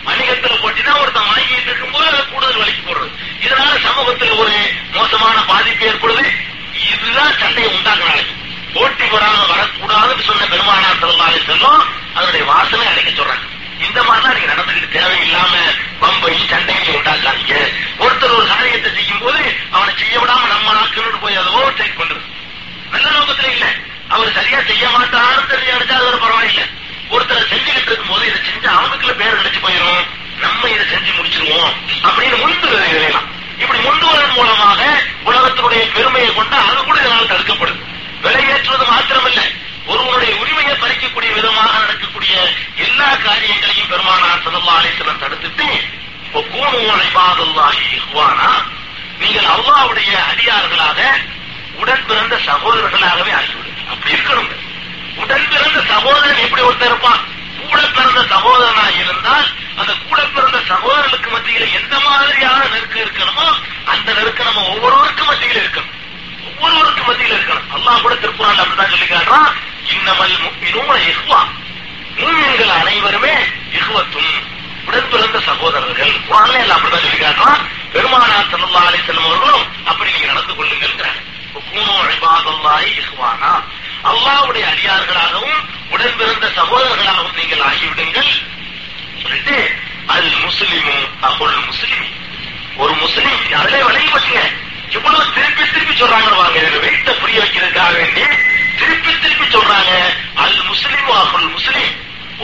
வணிகத்துல போட்டிதான் ஒருத்தன் வாங்கிட்டு இருக்கும் போது அதை கூடுதல் விலைக்கு போடுறது, இதனால சமூகத்துல ஒரு மோசமான பாதிப்பு ஏற்படுது. இதுதான் சண்டையை உண்டாக்குறாங்க. போட்டி போடாமல் வரக்கூடாதுன்னு சொன்ன பெருமானார் ஸல்லல்லாஹு அலைஹி வஸல்லம் அதனுடைய வாசனை அடைக்க சொல்றாங்க. இந்த மாதிரிதான் நீங்க நடந்துக்கிட்டு தேவையில்லாம பம்பை சண்டையை உண்டாக்காதீங்க. ஒருத்தர் ஒரு காரியத்தை செய்யும் போது அவனை செய்ய விடாம நம்ம நாட்களோடு போய் அதை ஓவர் டேக் பண்றது நல்ல நோக்கத்துல இல்ல. அவர் சரியா செய்ய மாட்டான்னு தெரிஞ்சா அது ஒரு பரவாயில்லை. ஒருத்தரை செஞ்சுக்கிட்டு இருக்கும் போது இதை செஞ்சு அவனுக்குள்ள பேர் நினைச்சு போயிடும், நம்ம இதை செஞ்சு முடிச்சிருவோம் அப்படின்னு முன்பு விளையலாம். இப்படி முன்புவதன் மூலமாக உலகத்தினுடைய பெருமையை கொண்டு அது கூட இதனால் தடுக்கப்படுது. விலையேற்றுவது மாத்திரமல்ல, ஒருவனுடைய உரிமையை பறிக்கக்கூடிய விதமாக நடக்கக்கூடிய எல்லா காரியங்களையும் பெருமானார் ஸல்லல்லாஹு அலைஹி வஸல்லம் தடுத்துட்டு, கூனூன இபாதல்லாஹி இஹ்வானா, நீங்கள் அல்லாஹ்வுடைய அடியார்களாக உடன் பிறந்த சகோதரர்களாகவே ஆகிவிடுது. அப்படி இருக்கணும். உடன் பிறந்த சகோதரன் எப்படி ஒருத்தர் இருப்பான், கூட பிறந்த சகோதரனா இருந்தால் அந்த கூட பிறந்த சகோதரனுக்கு மத்தியில எந்த மாதிரியான நெருக்கம் இருக்கணுமோ அந்த நெருக்கம் நம்ம ஒவ்வொருவருக்கும் மத்தியில இருக்கணும், ஒவ்வொருவருக்கும் மத்தியில இருக்கணும். அல்லாஹ் கூட திருக்குறான் அப்படிதான் சொல்லி காட்டுறான், இன்னமல் முஃமினூன இஹ்வா, மூமின்கள் அனைவருமே இஹ்வத்துன், உடன் பிறந்த சகோதரர்கள். குர்ஆன்ல எல்லாம் அப்படிதான் சொல்லி காட்டுறான். பெருமானார் ஸல்லல்லாஹு அலைஹி வஸல்லம் அவர்களும் அப்படி நீங்க நடந்து கொள்ளுங்கள்ங்கிறாங்க. கூனூ இபாதல்லாஹி இஹ்வானா, அல்லாஹ்வுடைய அடியார்களாகவும் உடன் பிறந்த சகோதரர்களாகவும் நீங்கள் ஆகிவிடுங்கள் சொல்லிட்டு, அல் முஸ்லிமு அஹுல் முஸ்லிமி, ஒரு முஸ்லிம் அதிலே விலகி போச்சுங்க. இவ்வளவு திருப்பி திருப்பி சொல்றாங்க, வெயிட்ட புரிய வைக்கிறதுக்காக வேண்டி திருப்பி திருப்பி சொல்றாங்க. அல் முஸ்லிமு அஹுல் முஸ்லிம்,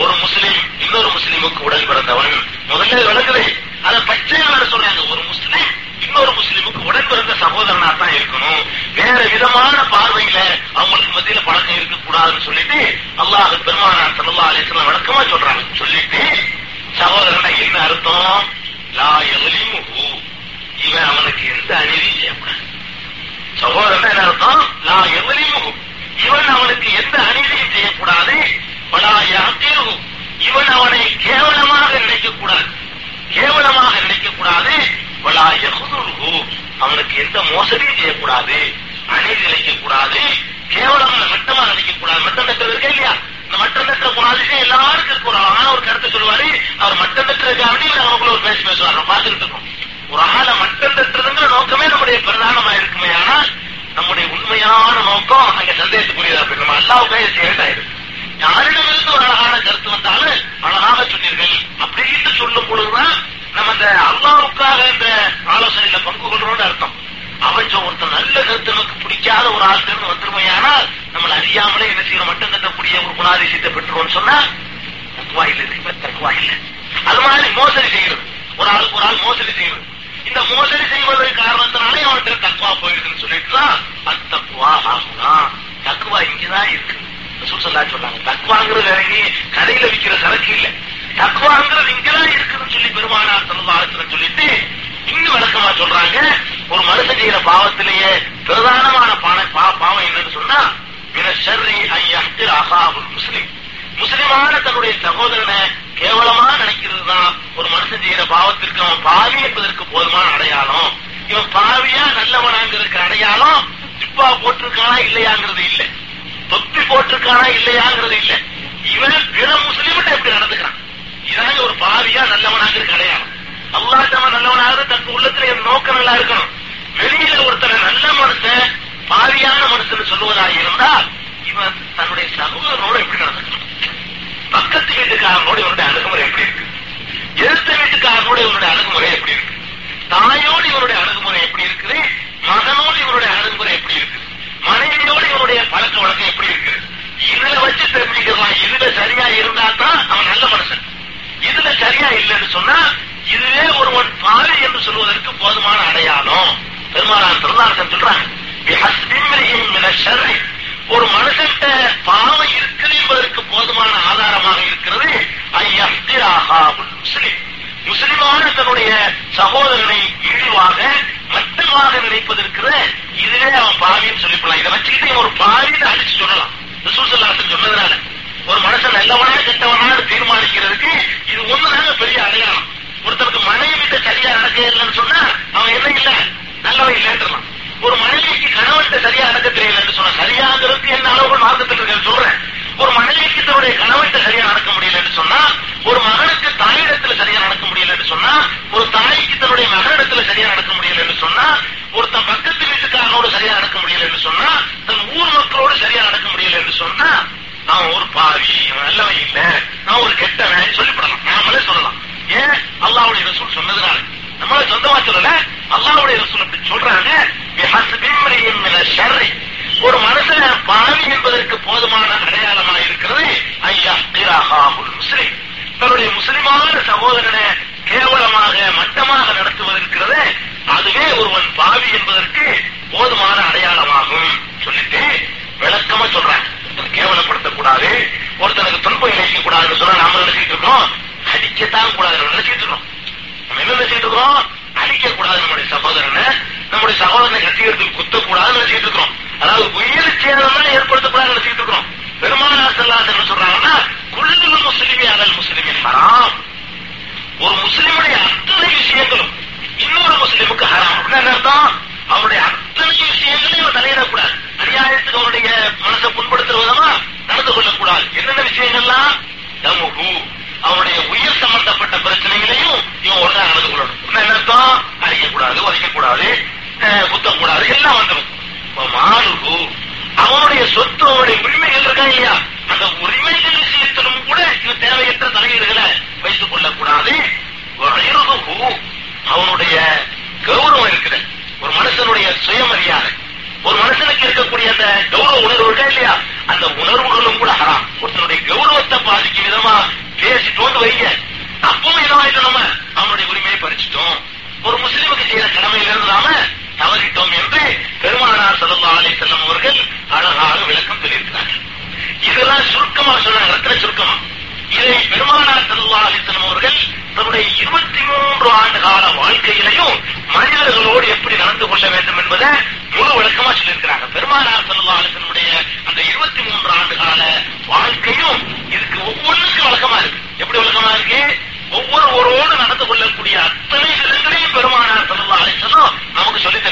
ஒரு முஸ்லிம் இன்னொரு முஸ்லிமுக்கு உடன் பிறந்தவன். முதல்ல விளக்குது, அதை பச்சையாக சொல்றாங்க. ஒரு முஸ்லிம் இன்னொரு முஸ்லிமுக்கு உடன் பிறந்த சகோதரனா தான் இருக்கணும், வேற விதமான பார்வையில அவங்களுக்கு மத்தியில பழக்கம் இருக்கக்கூடாதுன்னு சொல்லிட்டு அல்லாஹ் பெருமானார் ஸல்லல்லாஹு அலைஹி வஸல்லம் விளக்கமா சொல்றாங்க. சொல்லிட்டு சகோதரனா என்ன அர்த்தம், லா யலிமுஹு, இவன் அவனுக்கு எந்த அநீதியும் செய்யக்கூடாது. சகோதரனா என்ன அர்த்தம், லா யலிமுஹு, இவன் அவனுக்கு எந்த அநீதியும் செய்யக்கூடாது. வலா யஹ்திரு, இவன் அவனை கேவலமாக நினைக்கக்கூடாது. அவனுக்கு எந்த மோசடியும் செய்யக்கூடாது, அநீதி நினைக்கக்கூடாது, கேவலம் மட்டமா நினைக்கக்கூடாது. மட்டம் தட்டுறது இருக்கா இல்லையா? இந்த மட்டம் தட்டுற குணாதிசயம் எல்லாருக்கும் இருக்கும். ஆனா ஒரு கருத்தை சொல்லுவாரு, அவர் மட்டம் தட்டுறதுக்காக நமக்குள்ள ஒரு பேச்சு பேசுவார். நம்ம பார்த்துட்டு இருக்கோம். ஒரு ஆளை மட்டம் தட்டுறதுங்கிற நோக்கமே நம்முடைய பிரதானமா இருக்குமே. ஆனால் நம்முடைய உண்மையான நோக்கம் அங்க சந்தேகத்துக்குரியதா இருக்கு. நம்ம அல்லாவுக்காக சேர்ந்தாயிருக்கு. யாரிடமிருந்து ஒரு அழகான கருத்து வந்தாலும் அழகாக சொன்னீர்கள் அப்படின்னு சொல்லும் பொழுதுதான் நம்ம அந்த அல்லாவுக்காக இந்த ஆலோசனையில பங்கு கொள்றோம்னு அர்த்தம். அவன் ஒருத்த நல்ல கருத்து நமக்கு பிடிக்காத ஒரு ஆளுக்கு வந்துருமையானால் நம்மளை அறியாமலே என்ன செய்யணும், மட்டும் தட்டக்கூடிய ஒரு குணாதிசயத்தை பெற்றுவோம்னு சொன்னா தக்குவாயில். அது மாதிரி மோசடி செய்யறது, ஒரு ஆளுக்கு ஒரு ஆள் மோசடி செய்யறது. இந்த மோசடி செய்வதற்கு காரணத்தினாலே அவன்கிட்ட தக்குவா போயிருக்குன்னு சொல்லிட்டுதான் அது தக்குவா ஆகுனா. தக்குவா இங்கதான் இருக்கு. சொன்னாங்க தக்குவாங்கிறது இறங்கி கடையில விற்கிற சரக்கு இல்ல, தக்குவாங்கிறது இங்கதான் இருக்குதுன்னு சொல்லி பெருமானார் ஸல்லல்லாஹு அலைஹி வஸல்லம் சொல்லிட்டு இன்னும் விளக்கமா சொல்றாங்க. ஒரு மனுஷன் செய்யற பாவத்திலேயே பிரதானமான பாவம் என்னன்னு சொன்னா முஸ்லிம் முஸ்லிமான தன்னுடைய சகோதரனை கேவலமா நினைக்கிறது தான் ஒரு மனுஷன் செய்யற பாவத்திற்கு அவன் பாவி என்பதற்கு போதுமான அடையாளம். இவன் பாவியா நல்லவனாங்கிறதுக்கு அடையாளம் ஜிப்பா போட்டிருக்கானா இல்லையாங்கிறது இல்லை, தொப்பி போட்டிருக்கானா இல்லையாங்கிறது இல்லை, இவன் பிற முஸ்லிம்கிட்ட எப்படி நடந்துக்கிறான் இதாங்க ஒரு பாவியா நல்லவனாங்கிறது அடையாளம். அல்லாஹ்தாம நல்லவனாக தனக்கு உள்ளத்துல என் நோக்கம் நல்லா இருக்கணும். வெளியில ஒருத்தனை நல்ல மனுஷன் பாவியான மனுஷன் சொல்லுவதாக இருந்தால் இவன் தன்னுடைய சமூகத்தோட எப்படி நடந்துக்கணும், பக்கத்து வீட்டுக்காரனோட இவனுடைய அணுகுமுறை எப்படி இருக்கு, எதிர்த்த வீட்டுக்காரனோட இவனுடைய அணுகுமுறை எப்படி இருக்கு, தாயோடு இவருடைய அணுகுமுறை எப்படி இருக்குது, மகனோடு இவருடைய அணுகுமுறை எப்படி இருக்கு, மனைவியோடு இவருடைய பழக்க வழக்கம் எப்படி இருக்கு, இதுல வச்சு தெரிஞ்சுக்கிறான். இதுல சரியா இருந்தா தான் அவன் நல்ல மனுஷன், இதுல சரியா இல்லைன்னு சொன்னா இதுவே ஒருவன் பாவி என்று சொல்வதற்கு போதுமான அடையாளம். பெருமானார் ஸல்லல்லாஹு அலைஹி வஸல்லம் சொல்றாங்க, பிஹஸ்பி இம்ரிஹின் மின ஷர்ரி, ஒரு மனுஷன்ட பாவம் இருக்குது என்பதற்கு போதுமான ஆதாரமாக இருக்கிறது அய்யஹ்திராஹுல் முஸ்லிம், முஸ்லிமான தன்னுடைய சகோதரனை இழிவாக மட்டமாக நினைப்பதற்கிற இதுவே அவன் பாவின்னு சொல்லிப்படலாம். இதை வச்சுக்கிட்டு ஒரு பாவின்னு அடிச்சு சொல்லலாம். ரசூல் ஸல்லல்லாஹு அலைஹி வஸல்லம் சொன்னதுனால ஒரு மனுஷன் நல்லவனா கெட்டவனான்னு தீர்மானிக்கிறதுக்கு இது ஒண்ணுதாங்க பெரிய அடையாளம். ஒருத்தருக்கு மனைவி கிட்ட சரியா நடக்க இல்லைன்னு சொன்னா அவன் என்ன இல்ல நல்லவன் இல்லைன்றலாம். ஒரு மனைவிக்கு கணவன்கிட்ட சரியா நடக்க தெரியலன்னு சொன்னா சரியாங்கிறது என்ன அளவு மார்க்கத்தில் இருக்க சொல்றேன். ஒரு மனைவிக்கு தன்னுடைய கணவன்கிட்ட சரியா நடக்க முடியலன்னு சொன்னா, ஒரு மகனுக்கு தாயிடத்துல சரியா நடக்க முடியலன்னு சொன்னா, ஒரு தாய்க்கு தன்னுடைய மகனிடத்துல சரியா நடக்க முடியலன்னு சொன்னா, ஒரு தன் பக்கத்து வீட்டுக்காரனோடு சரியா நடக்க முடியலன்னு சொன்னா, தன் ஊர் மக்களோடு சரியா நடக்க முடியலன்னு சொன்னா நான் ஒரு பாவி, நல்லவன் இல்ல, நான் ஒரு கெட்டவன் சொல்லிவிடலாம். நாமளே சொல்லலாம். ஏன் அல்லாஹ்வுடைய ரசூல் சொன்னதுனால. நம்மள சொந்தமா சொல்லல, அல்லாஹ்வுடைய ரசூல் அப்படி சொல்றாங்க. பிஹஸ்பி இம்ரிஹின் மின ஷர்ரி, ஒரு மனுஷன் பாவி என்பதற்கு போதுமான அடையாளமாக இருக்கிறது அய்யஹ்திராஹுல் முஸ்லிம், தன்னுடைய முஸ்லிமான சகோதரனை கேவலமாக மட்டமாக நடத்துவதற்கிறது அதுவே ஒருவன் பாவி என்பதற்கு போதுமான அடையாளமாகும் சொல்லிட்டு விளக்கமா சொல்றாங்க. கேவலப்படுத்தக்கூடாது, ஒருத்தனுக்கு துன்பம் இணைக்க கூடாதுன்னு சொன்னா நாம நினைச்சிட்டு இருக்கோம் அடிக்கத்தான் கூடாது. நம்ம என்ன நினைச்சிட்டு இருக்கோம், அடிக்க கூடாது நம்முடைய சகோதரனை, நம்முடைய சகோதரனை கட்டியெடுத்து குத்தக்கூடாதுன்னு நினைச்சிட்டு இருக்கோம். அதாவது உயிர் சேதம் ஏற்படுத்தக்கூடாதுன்னு நினைச்சிட்டு இருக்கோம். பெருமானார் ஸல்லல்லாஹு அலைஹி வஸல்லம் சொல்றாங்கன்னா குல்லு முஸ்லிமி அலல் முஸ்லிமி ஹராம், ஒரு முஸ்லிமுடைய அத்தனை விஷயங்களும் இன்னொரு முஸ்லிமுக்கு ஹராம். அப்படின்னு அர்த்தம் அவருடைய அத்தனை விஷயங்களையும் தலையிடக்கூடாது, அநியாயத்துக்கு அவருடைய மனசை புண்படுத்துற விதமா நடந்து கொள்ளக்கூடாது. என்னென்ன விஷயங்கள்லாம், அவருடைய உயிர் சம்பந்தப்பட்ட பிரச்சனைகளையும் இவன் ஒழுங்காக நடந்து கொள்ளணும். என்ன அர்த்தம், அழிக்கக்கூடாது, உதைக்கக்கூடாது, குத்தக்கூடாது, எல்லாம் வந்துடும். மாலுகு அவனுடைய சொத்து, அவருடைய உரிமைகள் இருக்கா இல்லையா, அந்த உரிமைகள் விஷயத்திலும் கூட இவன் தேவையற்ற தலையீடுகளை வைத்துக் கொள்ளக்கூடாது. அவனுடைய கௌரவம் இருக்கிற ஒரு மனுஷனுடைய சுயமரியாதை, ஒரு மனுஷனுக்கு இருக்கக்கூடிய அந்த கௌரவ உணர்வுகள் இல்லையா, அந்த உணர்வுகளும் கூட ஹராம். ஒருத்தனுடைய கௌரவத்தை பாதிக்கும் விதமா பேசிட்டோன்னு வைங்க, அப்பவும் என்னவாயிட்டோம், நம்ம அவனுடைய உரிமையை பறிச்சுட்டோம், ஒரு முஸ்லிமுக்கு செய்யற கடமையில இருந்து நாம தவறிட்டோம் என்று பெருமானார் ஸல்லல்லாஹு அலைஹி வஸல்லம் அவர்கள் அழகாக விளக்கம் சொல்லியிருக்கிறார்கள். இதெல்லாம் சுருக்கமா சொன்னாங்க, ரத்தின சுருக்கமா. இதை பெருமானார் ஸல்லல்லாஹு அலைஹி வஸல்லம் அவர்கள் தன்னுடைய 23 ஆண்டு கால வாழ்க்கையிலையும் மனிதர்களோடு எப்படி நடந்து கொள்ள வேண்டும் என்பதை முழு விளக்கமா சொல்லியிருக்கிறாங்க. பெருமானார் ஸல்லல்லாஹு அலைஹி வஸல்லமுடைய அந்த 23 ஆண்டு கால வாழ்க்கையும் இதுக்கு ஒவ்வொன்றுக்கும் விளக்கமா இருக்கு. எப்படி விளக்கமா இருக்கு, ஒவ்வொருவரோடு நடந்து கொள்ளக்கூடிய அத்தனை விதங்களையும் பெருமானார் ஸல்லல்லாஹு அலைஹி வஸல்லம் நமக்கு சொல்லித்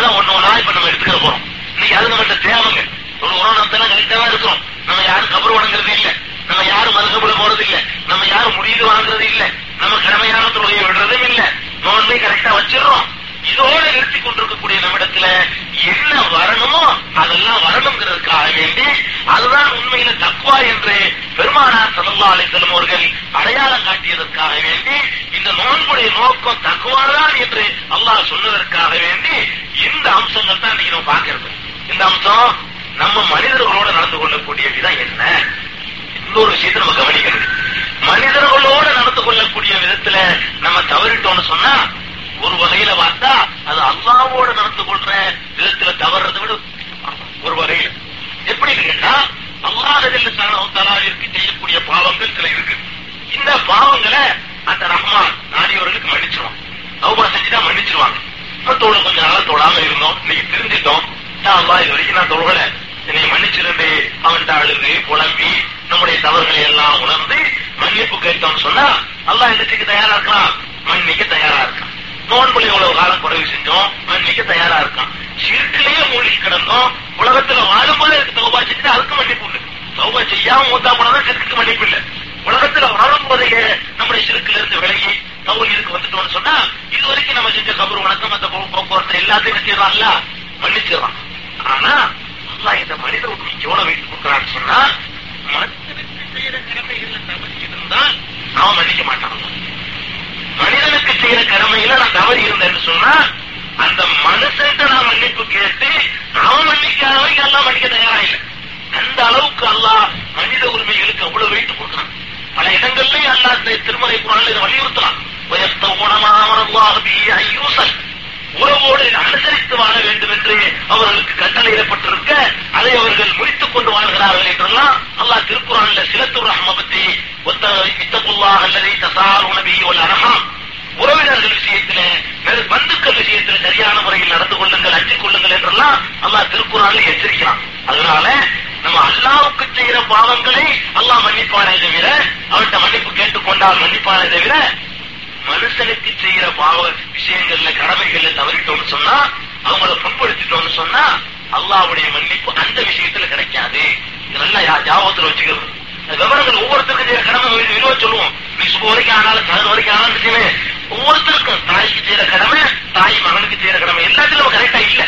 அதெல்லாம் ஒண்ணு ஒன்னா இப்ப நம்ம எடுத்துக்க போறோம். இன்னைக்கு அது நம்மகிட்ட தேவைங்க. ஒரு உணவெல்லாம் கரெக்டாவா இருக்கிறோம். நம்ம யாரும் கபர் வணங்குறது இல்லை, நம்ம யாரும் மதுகபுல போறது இல்லை, நம்ம யாரும் முடிவு வாங்குறது இல்லை, நம்ம கடமையான தொழுகையை விடுறதும் இல்லை, நோன்பை கரெக்டா வச்சிடறோம். இதோட நிறுத்தி கொண்டிருக்கக்கூடிய நம்மிடத்துல என்ன வரணுமோ அதெல்லாம் வரணுங்கிறதுக்காக வேண்டி அதுதான் உண்மையில தக்வா என்று பெருமானார் ஸல்லல்லாஹு அலைஹி வஸல்லம் அவர்கள் அடையாளம் காட்டியதற்காக வேண்டி, இந்த நோன்புடைய நோக்கம் தக்வாதான் என்று அல்லாஹ் சொன்னதற்காக வேண்டி இந்த அம்சங்கள் தான் இன்னைக்கு நம்ம பார்க்கிறது. இந்த அம்சம் நம்ம மனிதர்களோட நடந்து கொள்ளக்கூடிய விதம் என்ன, இன்னொரு விஷயத்தை நம்ம கவனிக்கிறது. மனிதர்களோட நடந்து கொள்ளக்கூடிய விதத்துல நம்ம தவறிட்டோம்னு சொன்னா ஒரு வகையில பார்த்தா அது அல்லாஹ்வோட நடந்து கொள்ற விதத்துல தவறத விட ஒரு வகையில் எப்படி இருக்குன்னா, அல்லாஹ் தஆலாவிற்கு செய்யக்கூடிய பாவங்கள் சில இருக்கு. இந்த பாவங்களை அந்த ரஹ்மான் நாடியவர்களுக்கு மன்னிச்சிருவான். தௌபா செஞ்சுதான் மன்னிச்சிருவாங்க. இப்ப தோழ கொஞ்ச நாளா தோழாம இருந்தோம், இன்னைக்கு தெரிஞ்சிட்டோம், அல்லாஹ் இது வரைக்கும் நான் தோழலை என்னை மன்னிச்சிருந்து அவன்கிட்ட அழுது புலம்பி நம்முடைய தவறுகளை எல்லாம் உணர்ந்து மன்னிப்பு கேட்டோம்னு சொன்னா அல்லாஹ் எதிர்க்கு தயாரா இருக்கலாம், மன்னிக்க தயாரா இருக்கான். நோன்புல எவ்வளவு காலம் குறைவு செஞ்சோம், மன்னிக்க தயாரா இருக்கான். சிறுக்கிலேயே மூழ்கி கிடந்தோம், உலகத்துல வாழும்போது எனக்கு தௌபா செஞ்சு அதுக்கு மன்னிப்பு இல்லை, தௌபா செய்யாம மூத்தா போனதான் சிறுக்கு மன்னிப்பு இல்லை. உலகத்துல வாழும் போதைய நம்முடைய சிறுக்குல இருந்து விலகி தௌஹீதுக்கு வந்துட்டோம்னு சொன்னா இது வரைக்கும் நம்ம செஞ்ச கபர் வணக்கம் அந்த போக்குவரத்து எல்லாத்தையும் செய்யறான்ல மன்னிச்சிடறான். ஆனா அல்லாஹ் இந்த மனிதர் உங்களுக்கு எவ்வளவு வைத்து கொடுக்குறான்னு சொன்னா, மனிதனுக்கு செய்யற கடமைகள்ல தவறு இருந்தால் அவன் மன்னிக்க மாட்டான். மனிதனுக்கு செய்யற கடமையில நான் தவறு இருந்தேன்னு சொன்னா அந்த மனுஷன் நான் மன்னிப்பு கேட்டு அவன் மன்னிக்கிற வரைக்கும் அல்லாஹ் மன்னிக்க தயாரா இல்லை. அந்த அளவுக்கு அல்லாஹ் மனித உரிமைகளுக்கு அவ்வளவு வைத்து கொடுக்குறான். பல இடங்கள்லயும் அல்லாஹ் திருமறை குர்ஆன்ல இதை வலியுறுத்தலாம். உறவோடு அனுசரித்து வாழ வேண்டும் என்று அவர்களுக்கு கட்டளையிடப்பட்டிருக்க அதை அவர்கள் முறித்துக் கொண்டு வாழ்கிறார்கள் என்றெல்லாம் அல்லாஹ் திருக்குர்ஆன்ல சிலத்துர் ரஹ்ம பத்தி இத்தகுல்லாஹ் அல்லதீ தஸாஅலூன பிஹி வல் அர்ஹாம், உறவினர்கள் விஷயத்துல பந்துக்கள் விஷயத்துல சரியான முறையில் நடந்து கொள்ளுங்கள், அஞ்சிக் கொள்ளுங்கள் என்றெல்லாம் அல்லாஹ் திருக்குர்ஆன்ல எச்சரிக்கிறான். அதனால நம்ம அல்லாஹ்வுக்கு செய்கிற பாவங்களை அல்லாஹ் மன்னிப்பானே தவிர, அவர்கிட்ட மன்னிப்பு கேட்டுக்கொண்டால் மன்னிப்பானே தவிர, மனுஷனுக்கு செய்யற பாவ விஷயங்கள்ல கடமைகள்ல தவறிட்டோம்னு சொன்னா அவங்கள பண்படுத்திட்டோம்னு சொன்னா அல்லாஹ்வுடைய மன்னிப்பு அந்த விஷயத்துல கிடைக்காது. இதெல்லாம் ஞாபகத்துல வச்சுக்கணும். விவரங்கள் ஒவ்வொருத்தருக்கும் செய்யற கடமை விரிவா சொல்லுவோம். நீ சுப வரைக்கும் ஆனாலும் சகல் வரைக்கும் ஆனாலும் செய்வே ஒவ்வொருத்தருக்கும் தாய்க்கு செய்யற கடமை, தாய் மகனுக்கு செய்யற கடமை எல்லாத்தையும் நம்ம கரெக்டா இல்ல,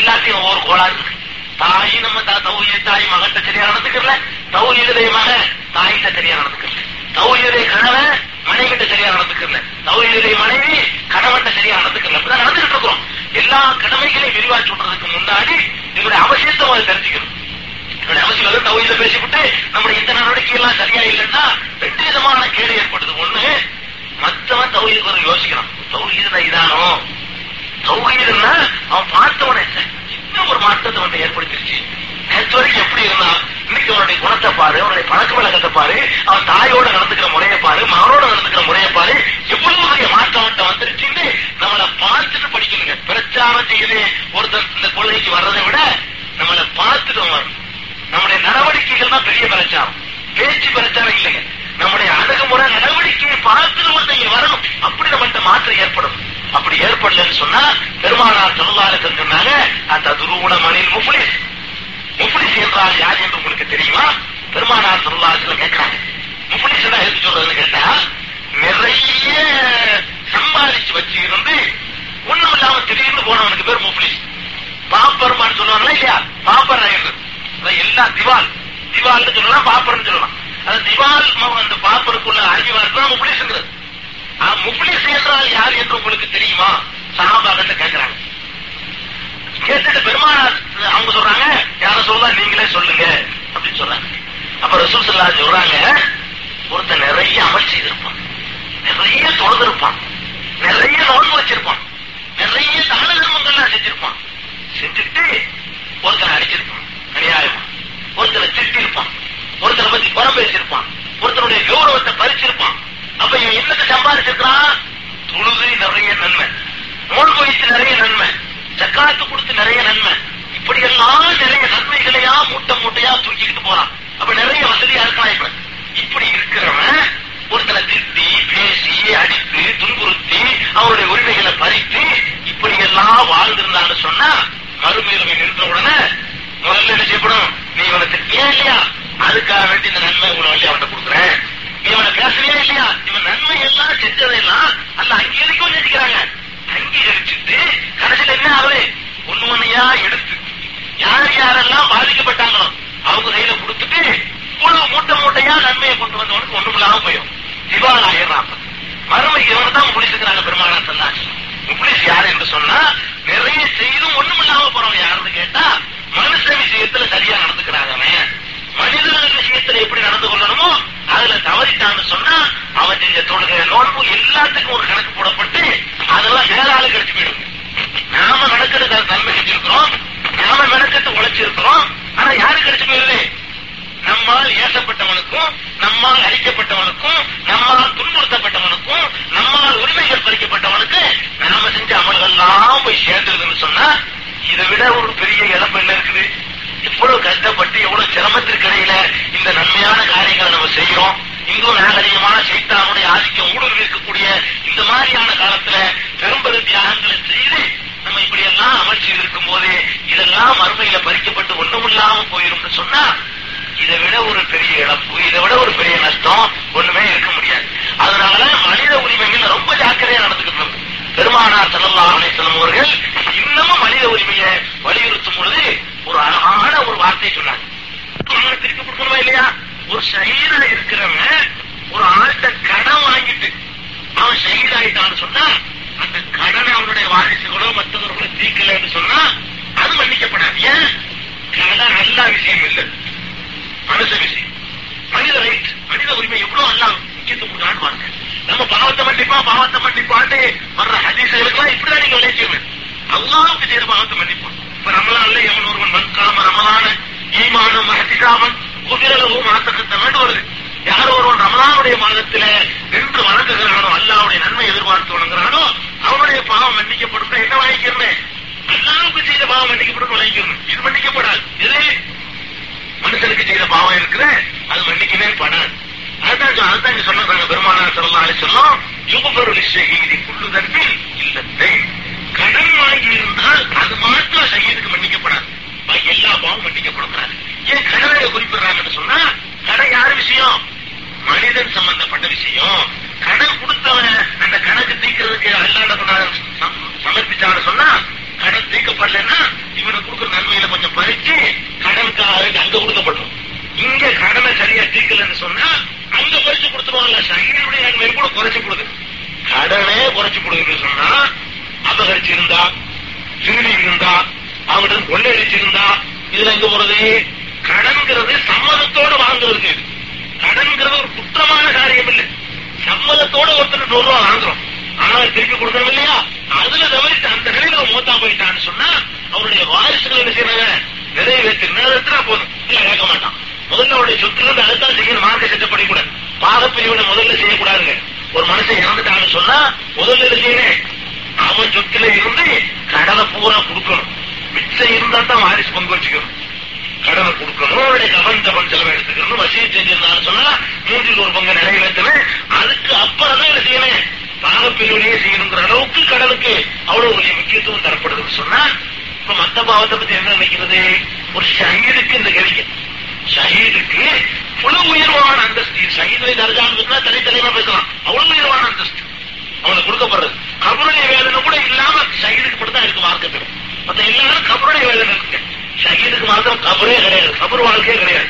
எல்லாத்தையும் ஒவ்வொரு கோளா இருக்கு. தாய் நம்ம தௌஹீத் தாய் மகன்கிட்ட சரியா நடந்துக்கல, தௌஹீதை மகன் தாய்கிட்ட சரியா நடந்துக்கல, தௌஹீதை கணவன் மனைவிட்ட சரியா நடந்துக்கல, தௌஹீதை மனைவி கணவன்கிட்ட சரியா நடந்துக்கல. அப்படிதான் நடந்துட்டு இருக்கிறோம். எல்லா கடமைகளையும் விரிவா சொல்றதுக்கு முன்னாடி இதனுடைய அவசியத்தை அதை தெரிஞ்சுக்கணும். என்னுடைய அவசியம் வந்து தௌஹீத பேசிவிட்டு நம்முடைய இந்த நடவடிக்கை எல்லாம் சரியா இல்லைன்னா ரெண்டு விதமான கேடு ஏற்படுது. ஒண்ணு, மத்தவன் தௌஹீதுக்கு ஒரு யோசிக்கிறான், தௌஹீது இதானோ, தௌஹீதுன்னா அவன் பார்த்தவனே இன்னும் ஒரு மாற்றத்தை வந்து ஏற்படுத்திருச்சு. நேற்று வரைக்கும் எப்படி இருந்தான், இன்னைக்கு அவனுடைய குணத்தை பாரு, அவனுடைய பழக்க வழக்கத்தை பாரு, அவன் தாயோட நடந்துக்கிற முறையை பாரு, மகனோட நடந்துக்கிற முறையை பாரு, எவ்வளவு பெரிய மாற்றவன்ட்ட வந்துருச்சுன்னு நம்மளை பார்த்துட்டு படிக்கணுங்க. பிரச்சாரம் செய்யவே ஒருத்தர் இந்த கொள்கைக்கு வர்றதை விட நம்மளை பார்த்துட்டு வரணும். நம்முடைய நடவடிக்கைகள் தான் பெரிய பிரச்சாரம், பேச்சு பிரச்சாரம் இல்லைங்க. நம்முடைய அணுகுமுறை நடவடிக்கையை பார்த்துட்டு ஒருத்தங்க வரணும். அப்படி நம்மகிட்ட மாற்றம் ஏற்படும். அப்படி ஏற்படலன்னு சொன்னா பெருமானார் ஸல்லல்லாஹு அலைஹி வஸல்லம் சொன்னாங்க, அத்ததுரூன மனில் முஃப்லிஸ், முஃப்லிஸ் என்றால் யார் என்று உங்களுக்கு தெரியுமா? பெருமானார் ஸல்லல்லாஹு அலைஹி வஸல்லம் கேட்கிறாங்க, முஃப்லிஸ் என்ன எதுக்கு சொல்றதுன்னு கேட்டா, நிறைய சம்பாதிச்சு வச்சிருந்து ஒண்ணும் இல்லாம திடீர்னு போனவனுக்கு பேர் முஃப்லிஸ். பாப்பர்மான்னு சொல்லுவாங்களா இல்லையா? பாப்பர் ஆயிடுறது. எல்லா திவால் திவால்னு சொல்லலாம், பாப்பர்ன்னு சொல்லலாம். அது திவால் அந்த பாப்பருக்குள்ள அறிவா இருக்கிற முஃப்லிஸ்ங்கிறது. முஃப்லிஸ் என்றால் யார் என்று உங்களுக்கு தெரியுமா? சஹாபாகிட்ட கேட்கிறாங்க. கேட்டுட்டு பெருமானார் அவங்க சொல்றாங்க, யார சொல்லா நீங்களே சொல்லுங்க அப்படின்னு சொல்றாங்க. அப்ப ரசூல் ஸல்லல்லாஹு அலைஹி சொல்றாங்க, ஒருத்தன் நிறைய அமல் செய்திருப்பான், நிறைய தொழுதிருப்பான், நிறைய நோன்பு வச்சிருப்பான், நிறைய தான தர்மங்கள்லாம் செஞ்சிருப்பான், செஞ்சுட்டு ஒருத்தனை அடிச்சிருப்பான் அநியாயமா, ஒருத்தனை திட்டிருப்பான், ஒருத்தனை பத்தி புறம் பேசியிருப்பான், ஒருத்தனுடைய கௌரவத்தை பறிச்சிருப்பான். அப்ப இவன் என்னத்தை சம்பாதிச்சிருக்கான்? தொழுது நிறைய நன்மை, நோன்பு வைத்து நிறைய நன்மை, ஜக்காத்து கொடுத்து நிறைய நன்மை, இப்படி எல்லாம் நிறைய நன்மைகளையா மூட்டை மூட்டையா தூக்கிக்கிட்டு போறான். அப்ப நிறைய வசதியா இருக்கலாம். இப்ப இப்படி இருக்கிறவன் ஒருத்தனை திட்டி பேசி அடித்து துன்புறுத்தி அவருடைய உரிமைகளை பறித்து இப்படி எல்லாம் வாழ்ந்திருந்தாங்க என்று சொன்னா மறுமையில் போய் நிறுத்த உடனே முதல்ல என்ன செய்யப்படும்? நீ இவனை திட்டியா இல்லையா? அதுக்காக வேண்டி இந்த நன்மை உங்களை வழி அவன்கிட்ட கொடுக்குறேன். நீ அவனை பேசுறியா இல்லையா? இவன் நன்மை எல்லாம் செஞ்சதையெல்லாம் அல்ல அங்கீகரிக்கும் நினைச்சுக்கிறாங்க. அங்கீகரிச்சுட்டு கடைசியில் என்ன ஆகுது? ஒண்ணு ஒன்னையா எடுத்து யார் யாரெல்லாம் பாதிக்கப்பட்டாங்களோ அவங்க கையில கொடுத்துட்டு இவ்வளவு மூட்டை மூட்டையா நன்மையை கொண்டு வந்தவனுக்கு ஒண்ணும் இல்லாம போயும் திவால் ஆயிடுறாங்க. மறுமை இவன் தான் முப்பலிசுக்கிறாங்க பெருமானா சொன்னாச்சு. முப்பலிசு யாரு என்று சொன்னா நிறைய செய்தும் ஒண்ணும் இல்லாம போறவன் யாருன்னு கேட்டா மனுஷ விஷயத்துல சரியா நடந்துக்கிறாங்க. மனிதர்கள் விஷயத்துல எப்படி நடந்து கொள்ளணுமோ அதுல தவறிட்டான்னு சொன்னா அவன் செஞ்ச தொழுகை நோன்பு எல்லாத்துக்கும் ஒரு கணக்கு போடப்பட்டு அதெல்லாம் வேற ஆளு கிடைச்சு போயிடும். நாம நடக்கிறது நன்மை செஞ்சிருக்கிறோம், நாம மெனக்கட்டு உழைச்சிருக்கிறோம், ஆனா யாரு கிடைச்சு போயிடுது? நம்மால் ஏசப்பட்டவனுக்கும் நம்மால் அழிக்கப்பட்டவனுக்கும் நம்மால் துன்புறுத்தப்பட்டவனுக்கும் நம்மால் உரிமைகள் பறிக்கப்பட்டவனுக்கு நாம செஞ்ச அமல்கள்லாம் போய் சேர்ந்துருதுன்னு சொன்னா இதை விட ஒரு பெரிய இழப்பு என்ன இருக்குது? இவ்வளவு கஷ்டப்பட்டு எவ்வளவு சிரமத்திற்கிடையில இந்த நன்மையான காரியங்களை நம்ம செய்யறோம். இன்னும் நாகரிகமான சைத்தானுடைய ஆதிக்கம் ஊடுருவி இருக்கக்கூடிய இந்த மாதிரியான காலத்துல பெரும்பெரும் தியாகங்களை செய்து நம்ம இப்படி எல்லாம் அமர்ச்சி இருக்கும் போது இதெல்லாம் மறுமையில பறிக்கப்பட்டு ஒண்ணும் இல்லாம போயிரும் சொன்னா இதை விட ஒரு பெரிய இழப்பு, இதை விட ஒரு பெரிய நஷ்டம் ஒண்ணுமே இருக்க முடியாது. அதனால மனித உரிமைகள் ரொம்ப ஜாக்கிரதையா நடந்துக்கணும். பெருமானார் ஸல்லல்லாஹு அலைஹி வஸல்லம் அவர்கள் இன்னமும் மனித உரிமையை வலியுறுத்தும் பொழுது ஒரு அழகான ஒரு வார்த்தை சொன்னாங்க. திருப்பி கொடுக்கணுமா இல்லையா? ஒரு ஷஹீதா இருக்கிறவன் ஒரு ஆட்ட கடன் வாங்கிட்டு அவன் ஷஹீதாயிட்டான்னு சொன்னா அந்த கடனை அவனுடைய வாரிசுகளோ மற்றவர்களோ தீர்க்கலன்னு சொன்னா அது மன்னிக்கப்படாது. ஏன்? கடன் நல்ல விஷயம் இல்லை, மனுஷ விஷயம், மனித ரைட், மனித உரிமை எவ்வளவு எல்லாம் முக்கியத்துவம் வாங்க. நம்ம பாவத்தை மன்னிப்பா பாவத்தை மன்னிப்பாட்டு வர்ற ஹதீஸ்களுக்கெல்லாம் இப்படிதான் நீங்க விளைய செய்வேன். அல்லாஹ்வுக்கு செய்யற பாவத்தை மன்னிப்போம். இப்ப ரமலான்ல எவன் ஒருவன் மன்காம ரமலான ஈமானும் மஹ்திகாமன் குதிரலோ மாத்தக்கத்தவன் வருது. யார் ஒருவன் ரமலானுடைய மாதத்துல நின்று வணங்குகிறானோ அல்லாஹ்வுடைய நன்மை எதிர்பார்த்து வணங்குறானோ அவனுடைய பாவம் மன்னிக்கப்படும். என்ன வாங்கிக்கிறேன்? அல்லாஹ்வுக்கு செய்த பாவம் மன்னிக்கப்படும் வாங்கிக்கிறேன். இது மன்னிக்கப்படாது. எது மனுஷனுக்கு செய்த பாவம் இருக்கிற அது மன்னிக்கவே படாது. அதுதான் சொன்னாங்க பெருமானார் ஸல்லல்லாஹு அலைஹி வஸல்லம் யுஃபரு லிஷ்ஷஹீதி குல்லு தன்பின் இல்லா தைன். கடன் வாங்கி இருந்தால் அது மாத்திரம் ஷஹீதுக்கு மன்னிக்கப்படாது, எல்லா பாவம் மன்னிக்கப்படாது. ஏன் கடனை குறிப்பிடுறாங்கன்னு சொன்னா கடன் யார் விஷயம்? மனிதன் சம்பந்தப்பட்ட விஷயம். கடன் கொடுத்தவன் அந்த கணக்கு தீர்க்கிறதுக்கு அல்லாஹ்விடம் சமர்ப்பிச்சான்னு சொன்னா கடன் தீர்க்கப்படலன்னா இவனை கொடுக்குற நன்மையில கொஞ்சம் பறிச்சு கடனுக்காக அங்க கொடுக்கப்படும். இங்க கடனை சரியா தீர்க்கலன்னு சொன்னா அங்க குறைச்சு கொடுத்துருவாங்கல்ல, ஷஹீதுடைய நன்மை கூட குறைச்சு கொடுது. கடனே குறைச்சு கொடுக்குன்னு சொன்னா அபகரிச்சு இருந்தா, திருடி இருந்தா, அவங்கிட்ட கொள்ளையடிச்சிருந்தா இதுல எங்க போறது? கடன்கிறது சம்மதத்தோடு வாங்குறது. கடன்கிறது ஒரு குற்றமான காரியம் இல்லை. சம்மதத்தோடு ஒருத்தர் 100 ரூபா வாங்குறோம், ஆனா திருப்பி கொடுக்கணும் இல்லையா? அதுல தவிர்த்து அந்த நிலையில மூத்தா போயிட்டான்னு சொன்னா அவருடைய வாரிசுகள் என்ன செய்யறாங்க? நிறைவேற்றி நேரத்துல போதும் இல்ல கேட்க மாட்டான். முதல்ல அவருடைய சொத்துல இருந்து அதுதான் செய்யணும். மார்க்க சட்டப்படி கூட பாகப்பிரிவினை முதல்ல செய்யக்கூடாதுங்க. ஒரு மனுஷன் இறந்துட்டான்னு சொன்னா முதல்ல என்ன செய்யணும்? அவன் சொத்துல இருந்து கடலை பூரா கொடுக்கணும். மிச்சம் இருந்தா தான் வாரிசு பங்கு வச்சுக்கணும். கடனை கொடுக்கணும், அவருடைய கவன் செலவை எடுத்துக்கணும். வசதி செஞ்சிருந்தான்னு சொன்னா 3 பங்கு நிறைவேற்றணும். அதுக்கு அப்புறம் தான் என்ன செய்யணும்? பாகப்பிரிவினையே செய்யணுங்கிற அளவுக்கு கடலுக்கு அவ்வளவு முக்கியத்துவம் தரப்படுதுன்னு சொன்னா இப்ப மத்த பாவத்தை பத்தி என்ன நினைக்கிறது? ஒரு ஷஹீதுக்கு இந்த கவிக்க ஷஹீதுக்கு புல உயர்வான அந்தஸ்து. ஷஹீதை தர்ஜான்னு சொன்னா தனித்தலைவா பேசலாம். அவ்வளவு உயர்வான அந்தஸ்து அவனுக்கு கொடுக்கப்படுறது. கபருடைய வேதனை கூட இல்லாம ஷஹீதுக்கு மட்டும் தான் இருக்கு மார்க்கத்தில். மற்ற எல்லாரும் கபருடைய வேதனை இருக்கு. ஷஹீதுக்கு மாத்திரம் கபரே கிடையாது, கபர் வாழ்க்கையே கிடையாது.